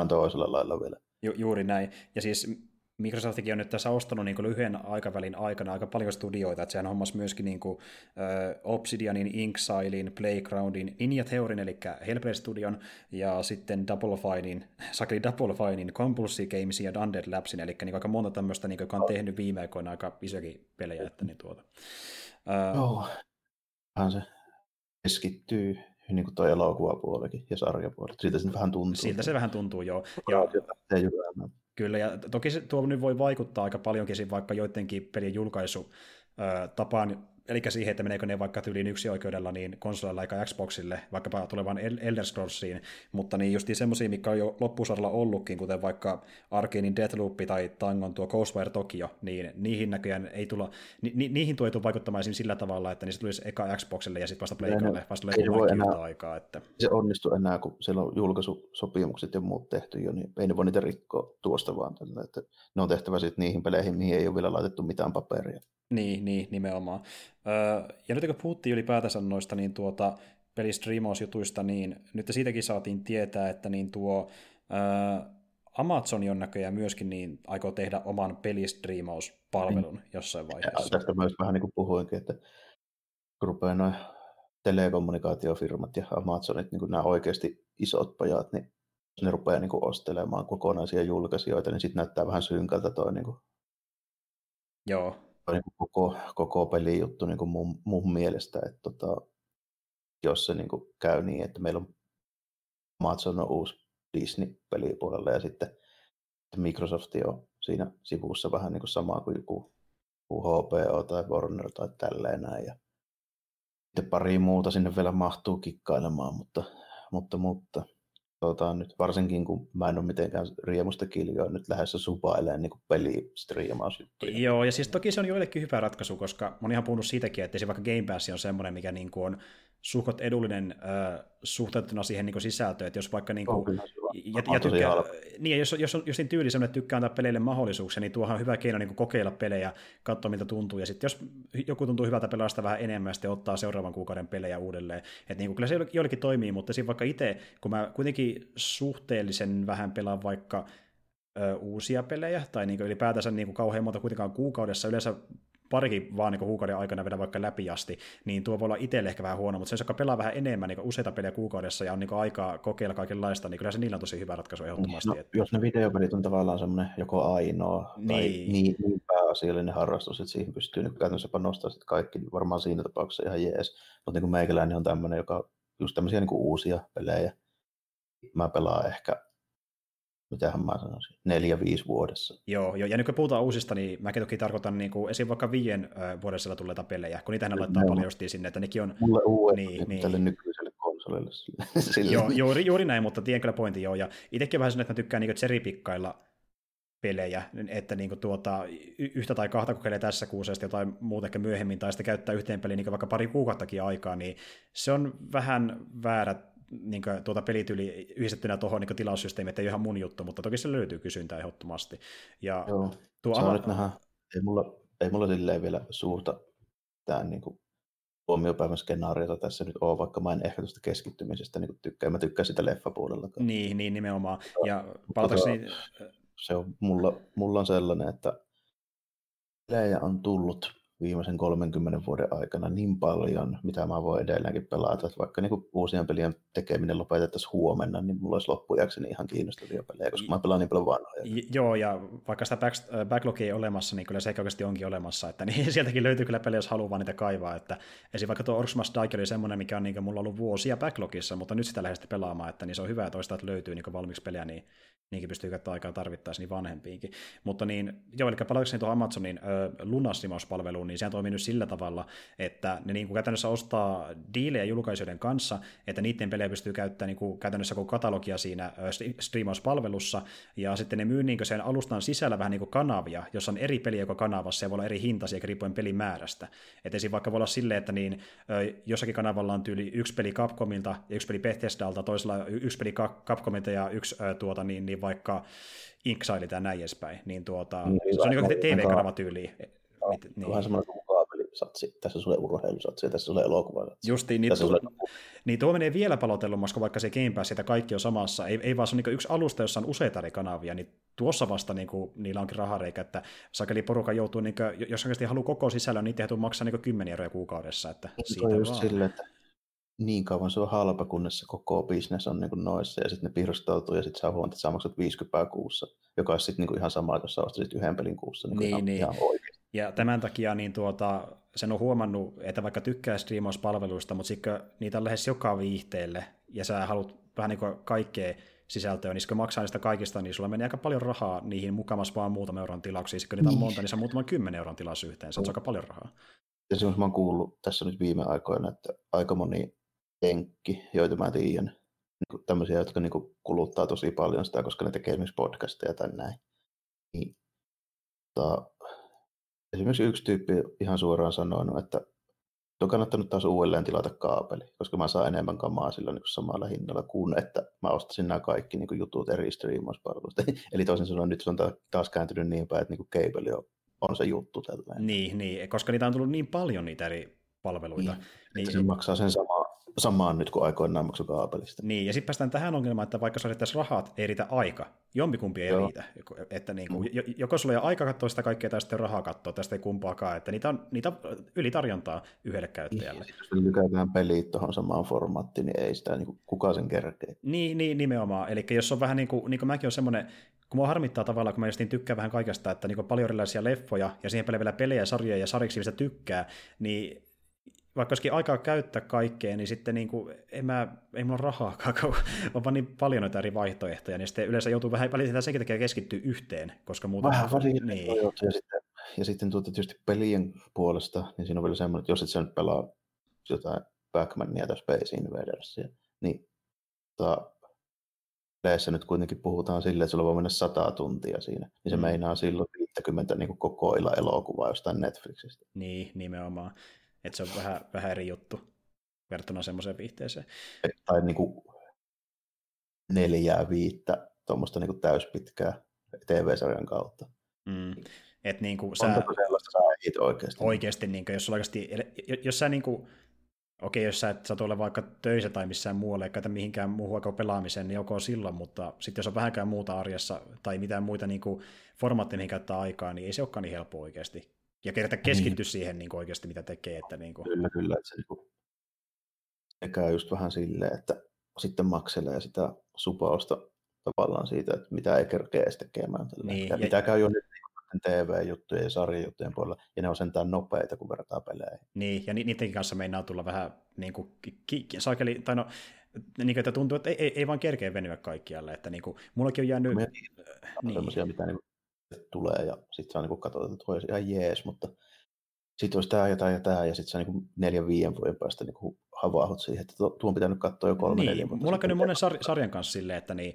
toisella lailla vielä. Juuri näin. Ja siis Microsoftikin on nyt tässä ostanut niin lyhyen aikavälin aikana aika paljon studioita, että sehän hommasi myöskin niin kuin, Obsidianin, Inksailin, Playgroundin, Ninja Theorin, eli Hellblazer-studion, ja sitten Double Finein, Compulsive Gamesin ja Undead Labsin, eli niin aika monta tämmöistä, niin, joka on tehnyt viime aikoina aika isokin pelejä. Että niin se keskittyy. Niin kuin tuo elokuvapuolikin ja sarjapuolikin. Siltä se vähän tuntuu, joo. Ja, kyllä, ja toki se tuo nyt voi vaikuttaa aika paljonkin vaikka joidenkin pelien julkaisutapaan, eli siihen, että meneekö ne vaikka tyyliin yksioikeudella niin konsolilla eikä Xboxille, vaikkapa tulevaan Elder Scrollsiin, mutta niin justiin semmoisia, mikä on jo loppusaralla ollutkin, kuten vaikka Arkanen Deathloop tai Tangon tuo Ghostwire Tokyo, niin niihin näköjään ei tulla, niihin tuo ei tule vaikuttamaan sillä tavalla, että niistä tulisi eka Xboxille ja sitten vasta Playgroundille, vasta ei aikaa. Että se onnistu enää, kun siellä on julkaisusopimukset ja muut tehty jo, niin ei ne voi niitä rikkoa tuosta vaan tällä, että ne on tehtävä sitten niihin peleihin, mihin ei ole vielä laitettu mitään paperia. Niin, nimenomaan. Ja nyt kun puhuttiin ylipäätänsä noista niin pelistriimausjutuista, niin nyt siitäkin saatiin tietää, että niin Amazon on näköjään myöskin niin aikoo tehdä oman pelistriimauspalvelun jossain vaiheessa. Ja tästä myös vähän niin kuin puhuinkin, että kun rupeaa noin telekommunikaatiofirmat ja Amazonit, niin kuin nämä oikeasti isot pajat, niin jos ne rupeaa niin kuin ostelemaan kokonaisia julkaisijoita, niin sitten näyttää vähän synkältä toi niin kuin. Joo. Niin koko pelijuttu niin kuin mun mielestä, että jos se niin kuin käy niin, että meillä on Amazon on uusi Disney-pelipuolella ja sitten Microsoft on siinä sivussa vähän niin kuin sama kuin joku HBO tai Warner tai tälleen näin. Ja sitten pari muuta sinne vielä mahtuu kikkailemaan, mutta nyt, varsinkin kun mä en ole mitenkään riemusta kiljoa nyt lähdössä supailemaan niin pelistriimausjuttuja. Joo, ja siis toki se on joillekin hyvä ratkaisu, koska mä oon ihan puhunut siitäkin, että se vaikka Game Pass on semmoinen, mikä niin kuin on suhkot edullinen suhteutettuna siihen niin kuin sisältöön, että jos vaikka niin kuin, jos niin tyyli semmoinen tykkää antaa peleille mahdollisuuksia, niin tuohan on hyvä keino niin kuin kokeilla pelejä, katsoa miltä tuntuu, ja sitten jos joku tuntuu hyvältä pelasta vähän enemmän, sitten ottaa seuraavan kuukauden pelejä uudelleen, että niin kuin, kyllä se joillekin toimii, mutta siinä vaikka itse, kun mä kuitenkin suhteellisen vähän pelaan vaikka uusia pelejä, tai niin kuin ylipäätänsä niin kuin kauhean monta kuitenkaan kuukaudessa, yleensä parikin vaan niin kuukauden aikana vedä vaikka läpi asti, niin tuo voi olla itselle ehkä vähän huono, mutta se, joka pelaa vähän enemmän niin useita pelejä kuukaudessa ja on niin aikaa kokeilla kaikenlaista, niin kyllä se niillä on tosi hyvä ratkaisu ehdottomasti. No, että jos ne videopelit on tavallaan semmoinen joko ainoa tai niin pääasiallinen harrastus, että siihen pystyy niin käytännössä panostaa sitten kaikki, niin varmaan siinä tapauksessa ihan jees, mutta niin meikäläinen on tämmöinen, joka just tämmöisiä niin uusia pelejä, mä pelaan ehkä mitähän mä sanoisin, 4-5 vuodessa. Joo, ja nyt kun puhutaan uusista, niin mäkin toki tarkoitan niin kuin esim. Vaikka 5 vuodessa tulleita pelejä, kun niitähän laittaa paljon justiin sinne, että nekin on... Mulle uudet tälle nykyiselle konsolille. Joo, juuri näin, mutta tiedän kyllä pointin, joo, ja itsekin vähän sanoin, että mä tykkään niin cherrypikkailla pelejä, että niin kuin yhtä tai kahta kokeilee tässä kuussa jotain muuta ehkä myöhemmin, tai sitten käyttää yhteen peliin niin vaikka pari kuukauttakin aikaa, niin se on vähän väärä niin kuin pelityyli yhdistettynä tuohon niin tilaussysteemiin, että ei ole ihan mun juttu, mutta toki se löytyy kysyntää ehdottomasti. Ja joo, saa nyt nähdä. Ei mulla silleen vielä suurta tämän niin kuin huomiopäivän skenaariota tässä nyt on, vaikka mä en ehkä tuosta keskittymisestä niin kuin tykkää. Mä tykkään sitä leffapuolellakaan. Niin, nimenomaan. Ja palatakseni... Se on, mulla on sellainen, että pelejä on tullut viimeisen 30 vuoden aikana niin paljon, mitä mä voin edelleenkin pelata. Että vaikka niin kuin uusien pelien tekeminen lopetettaisiin huomenna, niin mulla olisi loppujakseni ihan kiinnostavia pelejä, koska mä pelaan niin paljon vanhoja. Joo, ja vaikka sitä backlogia ei olemassa, niin kyllä se ehkä oikeasti onkin olemassa. Että, niin sieltäkin löytyy kyllä pelejä, jos haluaa vaan niitä kaivaa. Että, esimerkiksi vaikka tuo Orcs Must Die! Oli semmoinen, mikä on niin mulla ollut vuosia backlogissa, mutta nyt sitä lähdetään pelaamaan, että niin se on hyvä, että toista, että löytyy niin valmiiksi pelejä, niin niinkin pystyy käyttämään aikaa tarvittaessa niin vanhempiinkin. Mutta niin, joo, eli palaukseni tuohon Amazonin lunastimauspalveluun, niin sehän toimii nyt sillä tavalla, että ne niin käytännössä ostaa diilejä julkaisijoiden kanssa, että niiden pelejä pystyy käyttämään niin käytännössä kuin katalogia siinä striimauspalvelussa, ja sitten ne myy niin sen alustan sisällä vähän niin kuin kanavia, jossa on eri peliä joka kanavassa, ja voi olla eri hintaisia riippuen pelin määrästä. Että esim. Vaikka voi olla silleen, että niin, jossakin kanavalla on tyyli yksi peli Capcomilta, ja yksi peli Bethesdalta, toisella yksi peli Capcomilta ja yksi niin vaikka Inxile tai näin edespäin, niin se on niin TV-kanava tyyliin. Niin. Vähän semmoinen kuin mukaapeli-satsi, tässä sulle urheilusatsi, tässä sulle elokuvasatsi. Justiin, niin tuo menee vielä palotellummaksi, vaikka se Game Pass, että kaikki on samassa, ei vaan se on niin yksi alusta, jossa on useita eri kanavia, niin tuossa vasta niin kuin, niillä onkin rahareikä, että sakeli porukka joutuu, niin kuin, jos oikeasti haluaa koko sisällön, niin tehtyy maksaa niin 10 euroa kuukaudessa. Että siitä on just silleen, että niin kauan se on halpa, kunnes se koko business on niin kuin noissa, ja sitten ne piirrostautuu, ja sitten saa huomata, että sä maksat 50 kuussa, joka olisi sitten niin ihan sama, jos sä ostaisit 1 pelin kuussa. Niin. Ihan oikeasti. Ja tämän takia niin sen on huomannut, että vaikka tykkää striimauspalveluista, mutta sitten niitä on lähes joka viihteelle, ja sä haluat vähän niin kuin kaikkea sisältöä, niin kun maksaa niistä kaikista, niin sulla menee aika paljon rahaa niihin mukamas vaan muutaman euron tilauksiin. Kun niitä on monta, niin se on muutaman 10 euron tilaus yhteen, se on aika paljon rahaa. Ja semmoisen mä oon kuullut tässä nyt viime aikoina, että aika moni jenkki, joita mä tiedän, tämmöisiä, jotka niinku kuluttaa tosi paljon sitä, koska ne tekee esimerkiksi podcasteja tai näin. Niin, esimerkiksi yksi tyyppi ihan suoraan sanonut, että on kannattanut taas uudelleen tilata kaapeli, koska mä saan enemmän kamaa sillä niin samalla hinnalla kuin, että mä ostaisin nämä kaikki niin kuin jutut eri striimauspalveluista. Eli toisin sanoen nyt se on taas kääntynyt niin päin, että niin keibeli on se juttu. Tällainen. Niin, koska niitä on tullut niin paljon niitä eri palveluita. Niin, se maksaa sen samaan nyt, kun aikoinaan maksoi kaapelista. Niin, ja sitten päästään tähän ongelmaan, että vaikka sä riittäisi rahat, ei riitä aika. Jompikumpi ei riitä. Että niin kuin, joko sulla ei ole aika katsoa sitä kaikkea, tai sitten rahaa katsoa, tästä ei kumpaakaan. Että niitä ylitarjontaa yhdelle käyttäjälle. Niin, jos lykätään peliin tuohon samaan formaattiin, niin ei sitä niin kukaan sen kerkeä. Niin, nimenomaan. Eli jos on vähän niin kuin mäkin on semmoinen, kun mua harmittaa tavallaan, kun mä just niin tykkään vähän kaikesta, että niin paljon erilaisia leffoja, ja siihen vielä pelejä, sarjoja ja sarjiksi, mistä tykkää, niin vaikka olisikin aikaa käyttää kaikkea, niin sitten niin kuin, ei mulla ole rahaakaan, kun on vaan niin paljon noita eri vaihtoehtoja, niin sitten yleensä joutuu vähän välillä senkin takia keskittyä yhteen, koska muuta... Vähän väliin, niin. Ja sitten tietysti pelien puolesta, niin siinä on vielä semmoinen, että jos et sä nyt pelaa jotain Pac-Mania tai Space Invadersia, niin yleensä nyt kuitenkin puhutaan silleen, että sulla voi mennä 100 tuntia siinä, niin se meinaa silloin 50 niin kuin koko illan elokuvaa jostain Netflixistä. Niin, nimenomaan. Että se on vähän eri juttu verrattuna semmoiseen viihteeseen. Tai niinku 4-5 tuommoista niinku täyspitkää TV-sarjan kautta. Et niinku onko sellaista sä ehdit oikeasti? Oikeasti, niinku, jos sulla oikeasti... Jos sä niinku... Okei, jos sä et saa tuolla vaikka töissä tai missään muualle, eikä käytä mihinkään muuhun aikaan pelaamiseen, niin onko silloin, mutta sitten jos on vähänkään muuta arjessa tai mitään muita niinku formaatteja, mihin käyttää aikaa, niin ei se olekaan niin helppo oikeasti. Ja kerta keskittyä siihen niin oikeasti, mitä tekee. Että niin kuin. Kyllä. Että se niin käy just vähän silleen, että sitten makselee sitä supausta tavallaan siitä, että mitä ei kerkeä edes tekemään. Niin, mitä käy jo nyt TV-juttujen ja sarjajuttujen puolella, ja ne on sentään nopeita, kun vertaa pelejä. Niin, ja niidenkin kanssa meinaa tulla vähän niin kuin, niin, että tuntuu, että ei vaan kerkeä venyä kaikkialle. Että niin kuin, mullakin on jäänyt... Sellaisia, mitä niin tulee, ja sitten saa niin katsotaan, että tuo olisi ihan jees, mutta sitten olisi tämä ja tämä ja tämä, ja sitten saa niin 4-5 vuoden päästä niin havahdut siihen, että tuon pitää nyt katsoa jo 3-4 vuotta. Mulla on käynyt monen sarjan kanssa silleen, että niin,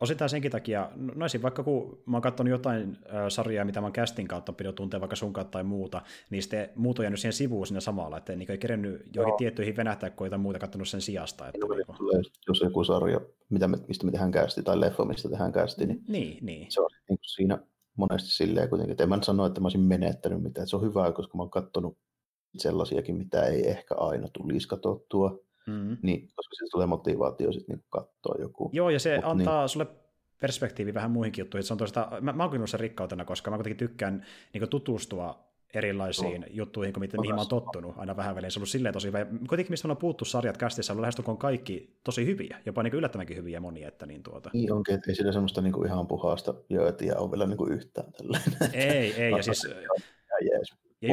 osittain senkin takia, no esim. Vaikka kun mä oon katsonut jotain sarjaa, mitä mä oon castin kautta pidon tunteen, vaikka sun kautta tai muuta, niin sitten muut on jäänyt siihen sivuun siinä samalla, että niin ei kerennyt johonkin tiettyihin venähtää, kun jotain muuta katsonut sen sijasta. Että niin, tulee, jos joku sarja, mistä me tehdään castin, tai leffa, mistä tehdään castin, niin se on niin siinä monesti silleen kuitenkin, että en mä sano, että mä olisin menettänyt mitään, että se on hyvä, koska mä oon katsonut sellaisiakin, mitä ei ehkä aina tulisi katsottua, niin, koska siitä tulee motivaatio sitten niin katsoa joku. Joo, ja se antaa sulle perspektiivi vähän muihinkin juttuihin. Se on mä oon kyllä rikkautena, koska mä kuitenkin tykkään niin kuin tutustua erilaisiin juttuihin, kuin mihin mä oon tottunut aina vähän väliin. Se on ollut silleen tosi hyvä. Kuitenkin mistä me ollaan puhuttu sarjat kästissä, on ollut lähestulkoon kaikki tosi hyviä, jopa niin yllättävänkin hyviä monia. Että niin, niin onkin, että ei sillä semmoista niin kuin ihan puhaasta jöötiä ole vielä niin kuin yhtään tällainen. Ei, ja siis... Ja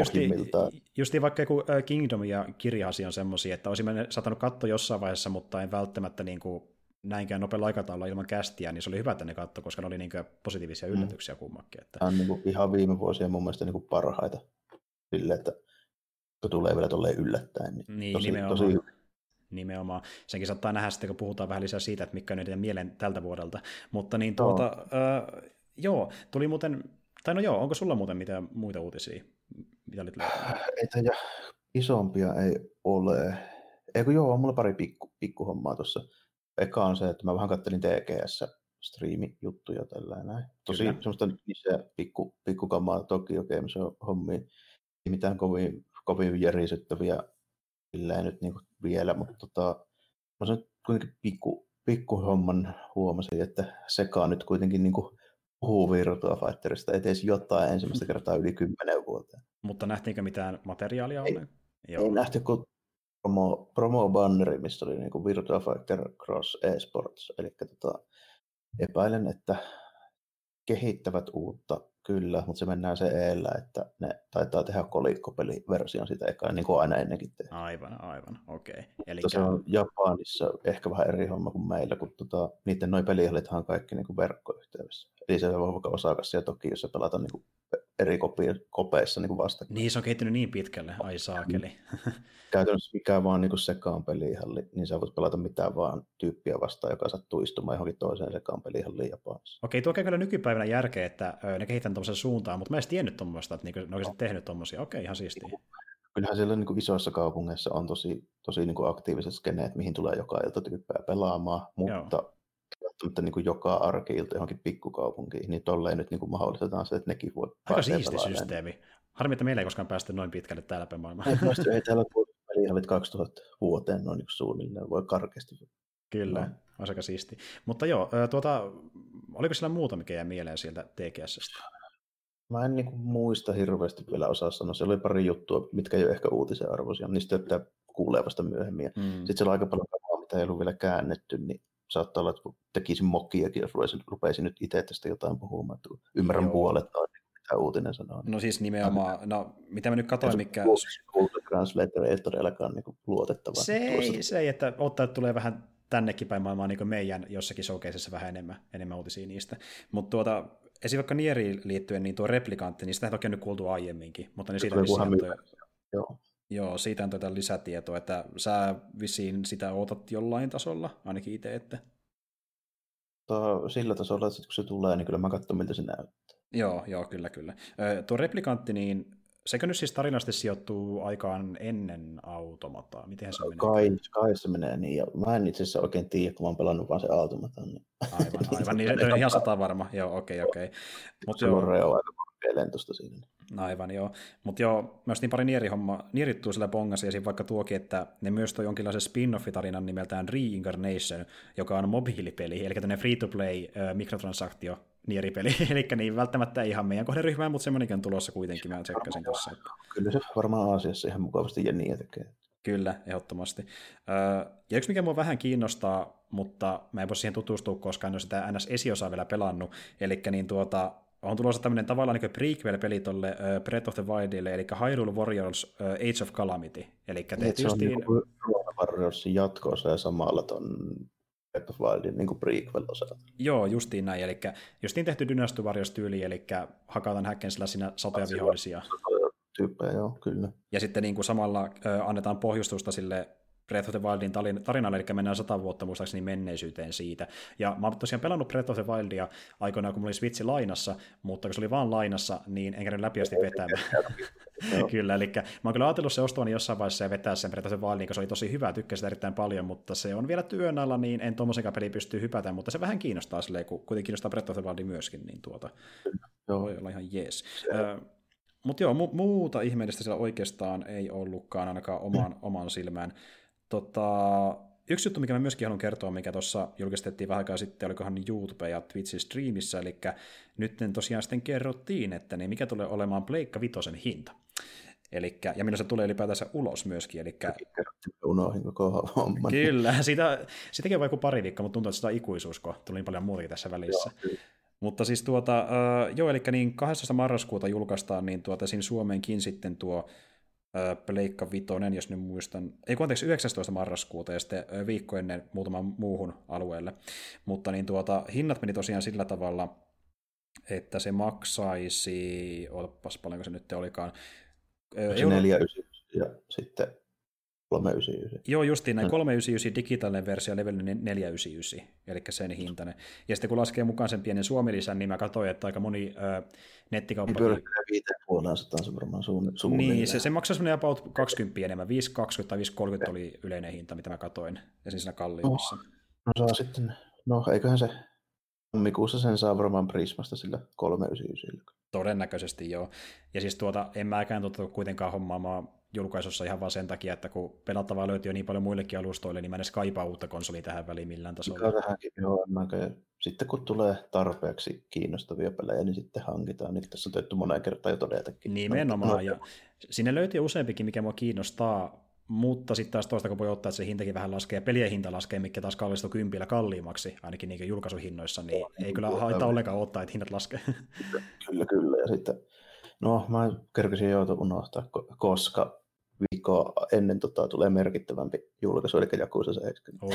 justiin vaikka joku Kingdom ja kirja-asia on semmoisia, että olisin saattanut katsoa jossain vaiheessa, mutta en välttämättä niin kuin näinkään nopealla aikataululla ilman kästiä, niin se oli hyvä, että ne katsoi, koska ne oli niin kuin positiivisia yllätyksiä kummankin. Että... Tämä on niin kuin ihan viime vuosien mun mielestä niin kuin parhaita sille, että kun tulee vielä tolleen yllättäen, niin tosi hyvä. Nimenomaan. Senkin saattaa nähdä sitten, kun puhutaan vähän lisää siitä, että mitkä on niiden mieleen tältä vuodelta. Mutta niin tuli muuten... Tai no joo, onko sulla muuten mitään muita uutisia, mitä nyt löytää? Etäjä isompia ei ole. Eikö joo, on mulla pari pikkuhommaa tuossa. Eka on se, että mä vähän kattelin TGS-striimijuttuja tällä näin. Tosi semmoista pikkukamaa Tokyo Games-hommia. Ei mitään kovin järisyttäviä nyt niinku vielä, mutta mä sanoin kuitenkin pikkuhomman huomasin, että sekaan nyt kuitenkin niinku puhuu Virtua Fighterista, ettei jotain ensimmäistä kertaa yli 10 vuoteen. Mutta nähtiinkö mitään materiaalia? Ei nähty kuin promo-banneri, missä oli niin kuin Virtua Fighter Cross eSports. Eli epäilen, että kehittävät uutta kyllä, mutta se mennään se eellä, että ne taitaa tehdä kolikkopeliversion sitä ekaan, niin kuin aina ennenkin tehty. Aivan, okei. Elikkä... Se on Japanissa ehkä vähän eri homma kuin meillä, kun niiden noi pelihallithan on kaikki niin kuin verkkoyhteydessä. Eli se on vaikka osakas siellä Tokiossa pelata niin kuin eri kopeissa niin kuin vastakkain. Niin, se on kehittynyt niin pitkälle, ai saakeli. Käytännössä mikään vaan niin kuin sekaan pelihalli, niin sä voit pelata mitään vaan tyyppiä vastaan, joka sattuu istumaan johonkin toiseen sekaan pelihalliin Japanissa. Okei, tuo käy kyllä nykypäivänä järkeä, että ne kehittävät tuommoisen suuntaan, mutta mä en edes tiennyt tuommoista, että ne olisivat tehnyt tuommoisia. Okei, ihan siistiä. Kyllähän siellä niin kuin isoissa kaupungeissa on tosi niin kuin aktiiviset skeneet, mihin tulee joka ilta tyyppää pelaamaan, mutta... Joo. Mutta niin kuin joka arki-ilta johonkin pikkukaupunkiin, niin tolleen nyt niin kuin mahdollistetaan se, että nekin voi päästä pelaamaan. Aika siisti systeemi. Harmi, että meillä ei koskaan päästä noin pitkälle täällä päin maailmaan. Ei täällä ole 2000 vuoteen noin yksi suunnilleen, voi karkeasti. Kyllä, aika siisti. Mutta joo, oliko siellä muuta, mikä jäi mieleen sieltä TGS:stä? Mä en niin kuin muista hirveästi vielä osaa sanoa. Siellä oli pari juttua, mitkä ei ole ehkä uutisen arvoisia, niistä pitää kuulee vasta myöhemmin. Sitten siellä on aika paljon kamaa, mitä ei ollut vielä käännetty, niin saattaa olla, että tekisin mokiakin, jos rupeisin nyt itse tästä jotain puhumaan. Ymmärrän puolet, mitä uutinen sanoo. No siis nimenomaan, no mitä mä nyt katsoin, mikä... Google Translator ei todellakaan niin luotettava. Se ei, että ottaa, että tulee vähän tännekin päin maailmaa niin meidän jossakin showcaseissa vähän enemmän uutisia niistä. Mutta esimerkiksi vaikka Nieriin liittyen, niin tuo replikantti, niin sitä toki on nyt kuultu aiemminkin, mutta niin siitä on... Joo, siitä on tätä lisätietoa, että sä vissiin sitä ootat jollain tasolla, ainakin itse, että... Sillä tasolla, että kun se tulee, niin kyllä mä katson, miltä se näyttää. Joo, kyllä. Tuo replikantti, niin sekö nyt siis tarinasti sijoittuu aikaan ennen automataa? Miten se menee? Kai se menee niin, ja mä en itse asiassa oikein tiedä, kun mä oon pelannut vaan se automataan. Niin... Aivan, niin se on ihan satavarma. Joo, okei. Mut se on reo aika lentosta siinä. Aivan, joo. Mutta joo, myös niin pari nierittuu sillä bongasi, ja vaikka tuokin, että ne myös toi jonkinlaisen spin-off-tarinan nimeltään Reincarnation, joka on mobiilipeli, eli tämmöinen free-to-play mikrotransaktio nieripeli, eli niin välttämättä ihan meidän kohderyhmään, mutta semmoinenkin on tulossa kuitenkin, mä tsekkasin tuossa. Kyllä se varmaan Aasiassa ihan mukavasti jänniä tekee. Kyllä, ehdottomasti. Ja yksi, mikä mua vähän kiinnostaa, mutta mä en voi siihen tutustua, koska en ole sitä NS-esiosaa vielä pelannut, eli niin on tulossa tämmöinen tavallaan niin prequel-peli tuolle Breath of the Wildille, eli Hyrule Warriors Age of Calamity. Eli se on niin kuin Warriorsin jatko-osa ja samalla ton Breath of the Wildin niin kuin prequel-osa. Joo, justiin näin. Eli justiin tehty Dynasty Warriors-tyyli, eli hakataan häkkensillä sinä satoja vihollisia. Tyyppejä, joo, kyllä. Ja sitten niin kuin samalla annetaan pohjustusta sille Breath of the Wildin tarinalle, eli mennään 100 vuotta muistaakseni menneisyyteen siitä. Ja mä oon tosiaan pelannut Breath of the Wildia aikoinaan, kun mulla oli Switch lainassa, mutta kun se oli vaan lainassa, niin en käynyt läpi asti vetämään. Kyllä, eli mä oon kyllä ajatellut se ostavani jossain vaiheessa ja vetää sen Breath of the Wildin, kun se oli tosi hyvä, tykkäsin sitä erittäin paljon, mutta se on vielä työn alla, niin en tommosenkaan peli pysty hypätään, mutta se vähän kiinnostaa silleen, kun kuitenkin kiinnostaa Breath of the Wildin myöskin, niin voi olla ihan jees. Mutta joo, muuta ihmeellistä siellä oikeastaan ei ollutkaan ainakaan oman silmään. Yksi juttu, mikä mä myöskin haluan kertoa, mikä tuossa julkistettiin vähän aikaa sitten, olikohan YouTube ja Twitchin streamissä, eli nyt tosiaan sitten kerrottiin, että niin mikä tulee olemaan Pleikka Vitosen hinta. Elikkä, ja milloin se tulee ylipäätänsä ulos myöskin. Elikkä, unohdin koko homman. Kyllä, sitäkin on vaikka pari viikkoa, mutta tuntuu, että sitä on ikuisuus, kun tuli paljon muutakin tässä välissä. Joo. Mutta siis eli niin 12. marraskuuta julkaistaan, niin siinä Suomeenkin sitten tuo Pleikka Vitonen, jos nyt muistan, 19. marraskuuta ja sitten viikko ennen muutaman muuhun alueelle, mutta niin hinnat meni tosiaan sillä tavalla, että se maksaisi, odotapas paljonko se nyt olikaan, 4,99 ja sitten 399. Joo, justiin näin. 399 digitaalinen versio, level 499, eli sen hintainen. Ja sitten kun laskee mukaan sen pienen suomilisän, niin mä katsoin, että aika moni nettikauppa... Niin pyörittää 5,5 se varmaan suunnilleen. Niin, se maksaa semmoinen about 20 enemmän. 5,20 tai 5,30 oli yleinen hinta, mitä mä katsoin. Ja siinä kalliimmassa. No saa sitten... No eiköhän se... Tammikuussa sen saa varmaan Prismasta sillä 399. Todennäköisesti joo. Ja siis en mäkään kuitenkaan hommaamaan julkaisussa ihan vaan sen takia, että kun pelattavaa löytyy jo niin paljon muillekin alustoille, niin mä edes kaipaa uutta konsolia tähän väliin millään tasolla. Sitten kun tulee tarpeeksi kiinnostavia pelejä, niin sitten hankitaan. Niin tässä on tehty moneen kertaan jo todetakin. Nimenomaan. Ja sinne löytyy useampikin, mikä mua kiinnostaa, mutta sitten taas toista, kun voi ottaa, että se hintakin vähän laskee, pelien hinta laskee, mikä taas kallistuu kympillä kalliimmaksi, ainakin niin julkaisuhinnoissa, niin ei kyllä haittaa ollenkaan odottaa, että hinnat laskee. Kyllä. Ja sitten... No, mä kerkisin joutua unohtaa, koska viikkoa ennen tulee merkittävämpi julkaisu, eli Jakuusa 70.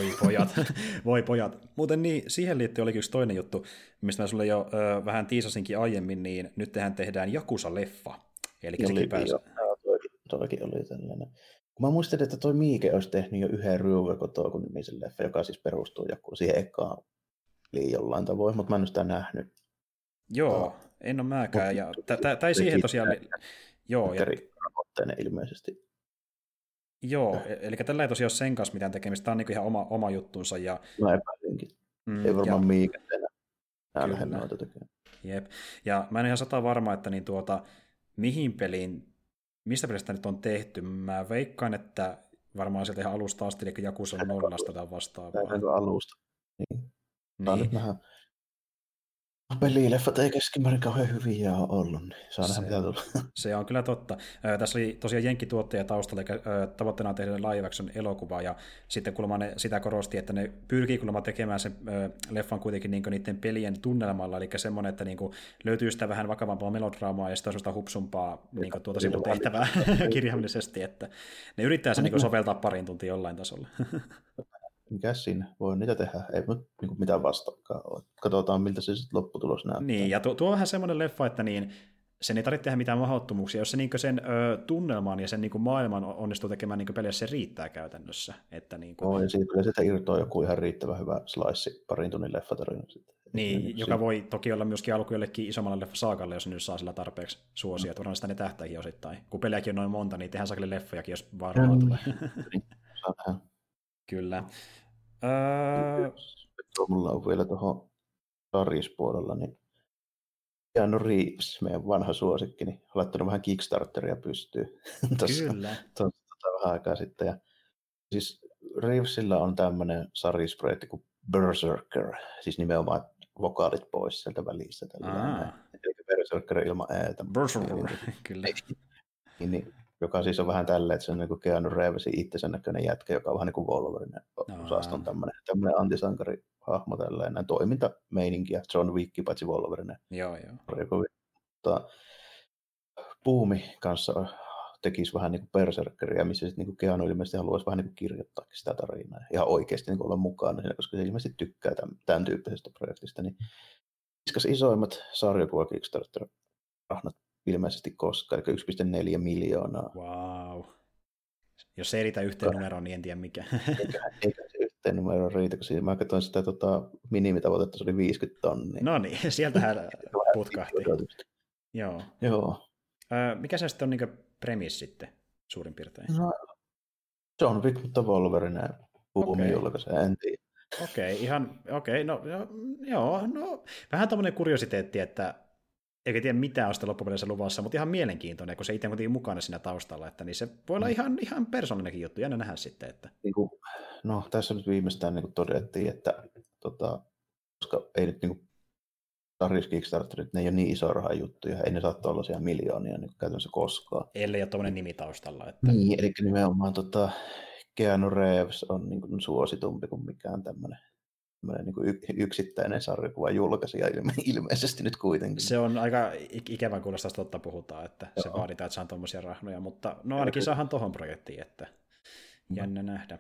Voi pojat. Muuten niin, siihen liittyen olikin yksi toinen juttu, mistä mä sulle jo vähän tiisasinkin aiemmin, niin nyt tehdään Jakuusa-leffa. Elikkä sekin pääsee. Toikin oli tällainen. Kun mä muistelin, että toi Miike olisi tehnyt jo yhden Ryukakotoukun nimisen leffa, joka siis perustuu Jakuun siihen ekaan jollain tavoin, mutta mä en sitä nähnyt. Joo. En ole mäkään, ja tai siihen tosiaan... Joo, ja... ilmeisesti. Joo, eli tällä ei tosiaan ole sen kanssa mitään tekemistä, tämä on niin ihan oma juttunsa, ja... Mä epäilinkin. Ei varmaan Miikettä enää noita tekemään. Jep, ja mä en ihan 100% varma, että niin mistä pelistä nyt on tehty, mä veikkaan, että varmaan sieltä ihan alusta asti, eli Jakuusa 0:sta tai vastaavaa. Tämä alusta, niin. Pelileffat ei keskimäärin kauhean hyviä ole ollut, niin saa nähdä mitä tulla. Se on kyllä totta. Tässä oli tosiaan jenkkituottaja taustalla, eli tavoitteena on tehdä live action elokuvaa, ja sitten kuulemma ne sitä korosti, että ne pyrkii kuulemma tekemään sen leffan kuitenkin niinku niiden pelien tunnelmalla, eli semmoinen, että niinku löytyy sitä vähän vakavampaa melodraamaa ja sitä on sellaista hupsumpaa niinku sivutehtävää kirjaimellisesti, että ne yrittää sen niinku soveltaa pariin tuntiin jollain tasolla. Mikä siinä? Voi niitä tehdä. Ei niin mitään vastaakaan ole. Katsotaan, miltä se sitten lopputulos näyttää. Niin, ja tuo on vähän semmoinen leffa, että niin, sen ei tarvitse tehdä mitään mahdottomuuksia. Jos se niin sen tunnelman ja sen niin maailman onnistuu tekemään niin pelissä, se riittää käytännössä. Että, niin kuin... ja siitä kyllä sitä irtoaa joku ihan riittävän hyvä slice parin tunnin leffatarina. Niin, joka voi toki olla myöskin alku jollekin isommalle leffasaakalle, jos nyt saa sillä tarpeeksi suosia. Varmaan sitä ne tähtääkin osittain. Kun pelejäkin on noin monta, niin tehdään saakille leffojakin, jos varmaan tulee. Kyllä. Mulla on vielä tuohon Taris-puolella, niin Keanu Reeves, meidän vanha suosikki, niin on laittanut vähän Kickstarteria pystyyn tuossa vähän aikaa sitten. Ja siis Reevesillä on tämmöinen sarjisprojekti kuin Berserker, siis nimenomaan vokaalit pois sieltä välistä. Eli Berserker ilman äätä. Berserker, kyllä. Niin. Joka siis on vähän tälleen, että se on niin kuin Keanu Reevesin itsensä näköinen jätkä, joka on vähän niin kuin Wolverine-osaston tämmöinen antisankarihahmo, tällainen toimintameininkiä, John Wick, paitsi Wolverine. Joo. Mutta Buumi kanssa tekisi vähän niin kuin Berserkeriä, missä sitten niin Keanu ilmeisesti haluaisi vähän niin kuin kirjoittaa sitä tarinaa ja ihan oikeasti niin kuin olla mukana siinä, koska se ilmeisesti tykkää tämän tyyppisestä projektista. Niin iskas isoimmat sarjakuva Kickstarter-rahnat ilmeisesti koskaan, eli 1,4 miljoonaa. Vau. Wow. Jos se ei riitä yhteen numeroon, niin en tiedä mikä. Eikä se yhteen numeroon riitä, kun siis mä katsoin sitä minimitavoitetta, se oli 50 000. No niin, sieltähän putkahti. Joo. Mikä se sitten on niin premissi sitten suurin piirtein? No, John Wick, mutta Wolverine puhumi julkaisee, en tiedä. Okei, vähän tämmöinen kuriositeetti, että eikä tiedä mitään on sitä loppupeleissä luvassa, mutta ihan mielenkiintoinen, kun se itse kuitenkin mukana siinä taustalla, että niin se voi olla ihan persoonallinenkin juttu, jännä nähdä sitten. Että. No tässä nyt viimeistään niin todettiin, että koska ei nyt niin Taris Kickstarterit, ne ei ole niin iso raha juttuja, ei ne saattaa olla siellä miljoonia niin käytännössä koskaan. Ellei ole tuommoinen nimi taustalla. Että. Niin, eli nimenomaan Keanu Reeves on niin kuin suositumpi kuin mikään tämmöinen niin kuin yksittäinen sarjakuvan julkaisija ilmeisesti nyt kuitenkin. Se on aika ikävän kuulostaisi totta puhutaan, että joo. Se vaaditaan, että saa tuommoisia rahnoja, mutta no ainakin saahan tuohon projektiin, että jännä nähdä.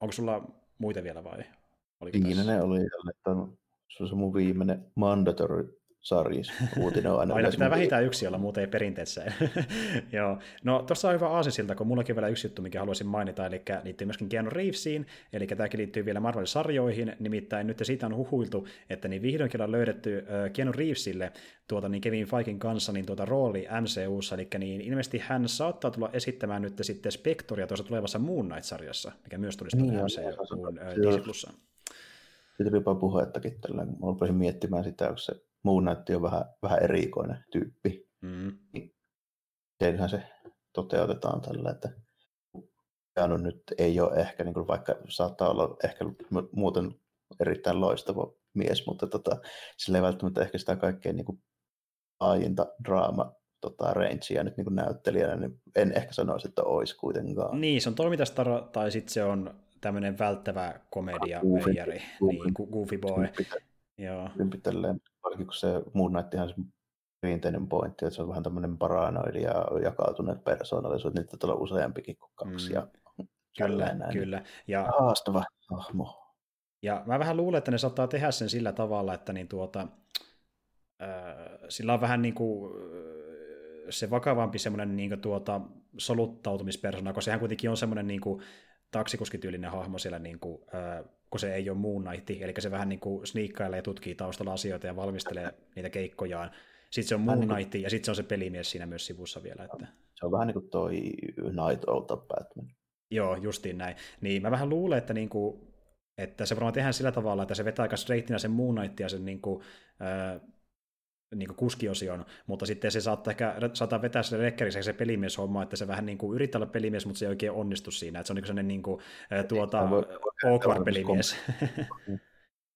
Onko sulla muita vielä vai? Ikinä ne oli, se on mun viimeinen mandatory-sarjis. Uutinen on aina pitää vähintään yksi olla, muuten ei perinteessä. Joo. No tuossa on hyvä aasinsilta, kun mullakin on vielä yksi juttu, minkä haluaisin mainita, eli liittyy myöskin Keanu Reevesiin, eli tämäkin liittyy vielä Marvel-sarjoihin, nimittäin nyt siitä on huhuiltu, että niin vihdoinkin on löydetty Keanu Reevesille niin Kevin Feigein kanssa niin rooli MCU:ssa, eli niin ilmeisesti hän saattaa tulla esittämään nyt sitten Spectoria tuossa tulevassa Moon Knight-sarjassa, mikä myös tulisi MCU:n Disney Plussaan. Siitä jopa puhettakin tällä. Mä rupesin miettimään sitä, kun se Moon Knight on vähän erikoinen tyyppi. Mitenhän se toteutetaan tällä, että Keanu nyt ei ole ehkä, niin kuin vaikka saattaa olla ehkä muuten erittäin loistava mies, mutta sillä ei välttämättä ehkä sitä kaikkea niin kuin aajinta draama rangea nyt niin kuin näyttelijänä, niin en ehkä sanoisi, että olisi kuitenkaan. Niin, se on toimintastara, tai sitten se on tämmöinen välttävä komedia meijari, niin Goofy Boy. Tälleen, kun se Moon Knightihan se perinteinen pointti, että se on vähän tämmöinen paranoidi ja jakautuneet persoonallisuudet, niitä tulee useampikin kuin kaksi. Kyllä. Ja haastava hahmo. Ja mä vähän luulen, että ne saattaa tehdä sen sillä tavalla, että niin sillä on vähän niin kuin se vakavampi semmoinen niin kuin soluttautumispersona, kun sehän kuitenkin on semmoinen niin kuin taksikuskityylinen hahmo siellä, niin kuin, kun se ei ole Moon Knight, eli se vähän niin kuin sniikkailee ja tutkii taustalla asioita ja valmistelee niitä keikkojaan. Sitten se on Moon Knight ja sitten se on se pelimies siinä myös sivussa vielä. Että. Se on vähän niin kuin toi Night Outta Batman. Joo, justiin näin. Niin mä vähän luulen, että, niin kuin, että se varmaan tehdään sillä tavalla, että se vetää aika straightina sen Moon Knight ja sen niin kuin kuskiosion, mutta sitten se saattaa vetää sille rekkeriseksi se pelimieshomma, että se vähän niin kuin yrittää olla pelimies, mutta se ei oikein onnistu siinä, että se on niin kuin sellainen niin kuin, awkward pelimies.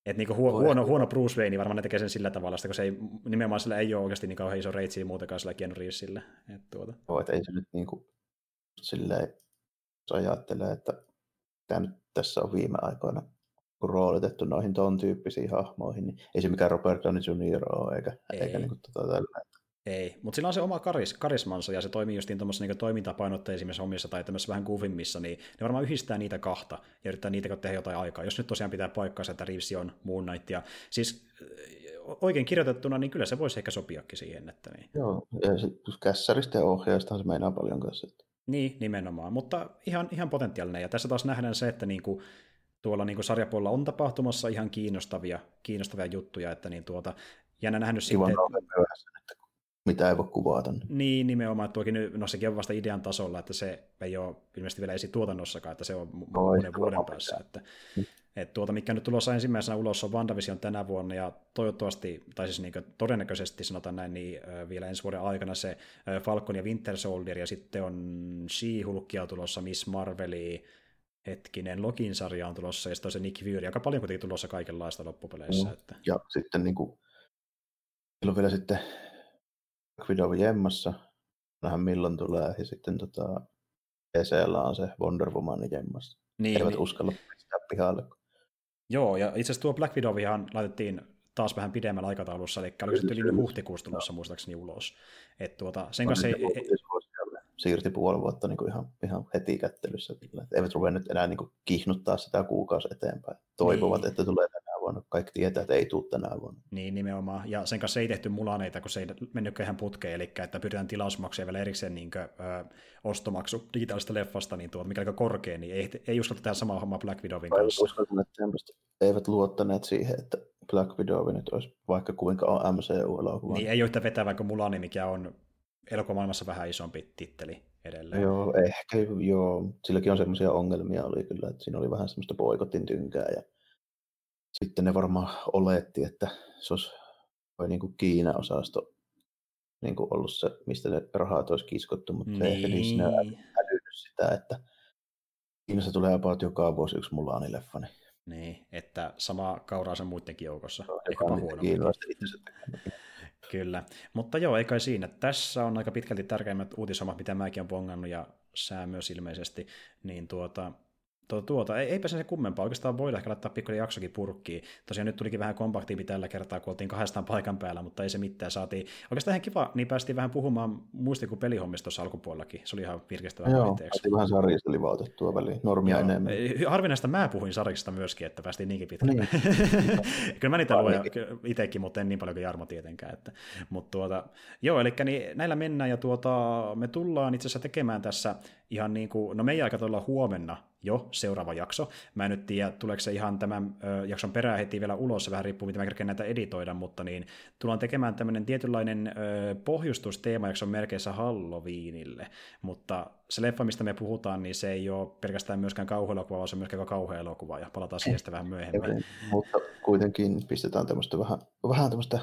Että niin kuin huono Bruce Wayne varmaan ne tekee sen sillä tavalla, kun se ei, nimenomaan sillä ei ole oikeasti niin kauhean iso reitsi muutenkaan sillä Keanu Reevesillä. Joo, että ei se nyt niin kuin silleen, jos ajattelee, että tämä nyt tässä on viime aikoina kun roolitettu noihin ton tyyppisiin hahmoihin, niin ei se mikään Robert Downey Jr. ole, eikä niin kuin tällä. Ei, mutta sillä on se oma karismansa, ja se toimii just niin tuommoisessa niin toimintapainotteisimmissa hommissa tai tämmöisessä vähän goofimmissa, niin ne varmaan yhdistää niitä kahta ja yrittää niitä tehdä jotain aikaa. Jos nyt tosiaan pitää paikkaansa, että Reeves on Moon Knight, ja siis oikein kirjoitettuna, niin kyllä se voisi ehkä sopiakin siihen. Että niin. Joo, ja sitten kässäristä ja ohjaistahan se meinaa paljon kanssa. Niin, nimenomaan, mutta ihan potentiaalinen, ja tässä taas nähdään se, että niinku tuolla niin kuin sarjapuolella on tapahtumassa ihan kiinnostavia juttuja, että niin jännä nähnyt sitten. Että mitä ei voi kuvata. Niin, nimenomaan. Sekin on vasta idean tasolla, että se ei ole ilmeisesti vielä esituotannossakaan, että se on monen vuoden päässä. Mikä nyt tulossa ensimmäisenä ulos on WandaVision tänä vuonna, ja toivottavasti, tai siis niin kuin todennäköisesti sanotaan näin, niin vielä ensi vuoden aikana se Falcon ja Winter Soldier, ja sitten on She-Hulkia tulossa, Miss Marvelia, hetkinen, Lokin sarja on tulossa, ja sitten on se Nick Fury, aika paljon kuitenkin tulossa kaikenlaista loppupeleissä. Että. Ja sitten meillä on vielä sitten Black Widow jemmassa, nähdään milloin tulee, ja sitten EC:llä on se Wonder Woman jemmassa. Niin, eivät uskalla pistää pihalle. Joo, ja itse asiassa tuo Black Widowhan laitettiin taas vähän pidemmällä aikataulussa, eli oliko se yli huhtikuussa tulossa muistaakseni ulos. Sen kanssa ei siirti puoli vuotta niin kuin ihan heti kättelyssä. Eivät ruvea nyt enää niin kuin kihnuttaa sitä kuukausi eteenpäin. Toivovat, niin, että tulee tänä vuonna. Kaikki tietää, että ei tule tänä vuonna. Niin, nimenomaan. Ja sen kanssa ei tehty mulaneita, kun se ei mennyt ihan putkeen. Eli että pyydetään tilausmaksuja vielä erikseen niin kuin, ostomaksu digitaalista leffasta, niin mikä aika korkea, niin ei uskalta tehdä samaa hommaa Black Widowin kanssa. Eivät luottaneet siihen, että Black Widow nyt olisi vaikka kuinka on MCU-elokuva. Niin, ei ole yhtä vetävää kuin Mulani, mikä on elokuvamaailmassa vähän isompi titteli edelleen. Joo, ehkä joo. Silläkin on semmoisia ongelmia oli kyllä, että siinä oli vähän semmoista boikotin tynkää ja sitten ne varmaan oletti, että se olisi niin Kiina-osasto niin kuin ollut se, mistä ne rahat olisi kiskottu, mutta niin, ehkä niissä ne on älynyt sitä, että Kiinassa tulee about joka vuosi yksi Mulani-leffa, niin. Niin, että sama kauraa sen muidenkin joukossa. No, ehkäpä huonommin. Kyllä, mutta joo, ei kai siinä. Tässä on aika pitkälti tärkeimmät uutisomat, mitä mäkin olen bongannut, ja sää myös ilmeisesti. Niin eipä sen se kummempaa. Oikeastaan voidaan ehkä laittaa pikkuinen jaksokin purkkiin. Tosiaan nyt tulikin vähän kompaktiimpi tällä kertaa, kun oltiin 200 paikan päällä, mutta ei se mitään. Saatiin oikeastaan ihan kiva, niin päästiin vähän puhumaan muistin kuin pelihommista tuossa alkupuolellakin. Se oli ihan virkistävää. Joo, päästiin vähän sarjista livautettua väliin, normia enemmän. Harvinaista mä puhuin sarjista myöskin, että päästiin niinkin pitkälle. Niin. Kyllä mä niitä luen itsekin, mutta en niin paljon kuin Jarmo tietenkään. Että. Joo, eli niin, näillä mennään ja me tullaan itse asiassa tekemään tässä ihan niin kuin, no meidän aika tuolla huomenna jo seuraava jakso. Mä en nyt tiedä, tuleeko se ihan tämän jakson perään heti vielä ulos, se vähän riippuu, mitä mä kerkeen näitä editoida, mutta niin tullaan tekemään tämmöinen tietynlainen pohjustusteema, jakson merkeissä Halloweenille, mutta se leffa, mistä me puhutaan, niin se ei ole pelkästään myöskään kauhuelokuva, vaan se on myöskään kauhea elokuva, ja palataan siihen sitä vähän myöhemmin. Mutta kuitenkin pistetään tämmöistä vähän tämmöistä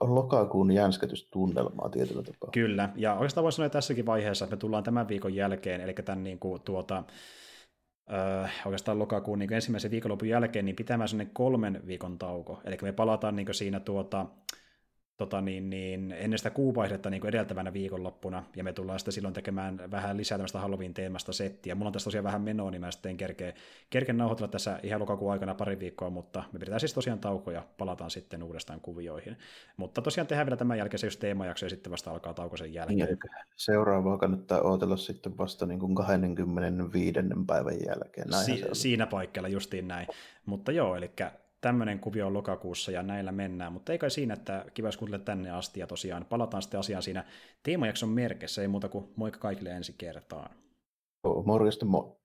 lokakuun jänskätystunnelmaa tietyllä tapaa. Kyllä, ja oikeastaan voin sanoa tässäkin vaiheessa, että me tullaan tämän viikon jälkeen, eli tämän niin kuin oikeastaan lokakuun niin ensimmäisen viikonlopun jälkeen niin pitämään sellainen 3 viikon tauko. Eli me palataan niin siinä ennen sitä kuuvaihdetta niin edeltävänä viikonloppuna, ja me tullaan sitten silloin tekemään vähän lisää tämmöistä Halloween-teemasta settiä. Mulla on tässä tosiaan vähän menoa, niin mä sitten kerkeen nauhoitella tässä ihan lokakuun aikana 2 viikkoa, mutta me pidetään siis tosiaan tauko ja palataan sitten uudestaan kuvioihin. Mutta tosiaan tehdään vielä tämän jälkeen se just teemajakso, ja sitten vasta alkaa tauko sen jälkeen. Seuraavaa kannattaa odotella sitten vasta niin kuin 25. päivän jälkeen. Siinä paikalla justiin näin. Mutta joo, eli tämmöinen kuvio on lokakuussa ja näillä mennään, mutta ei kai siinä, että kiva kuuntele tänne asti ja tosiaan palataan sitten asiaan siinä teemajakson merkissä, ei muuta kuin moikka kaikille ensi kertaan. Morjesta, moi.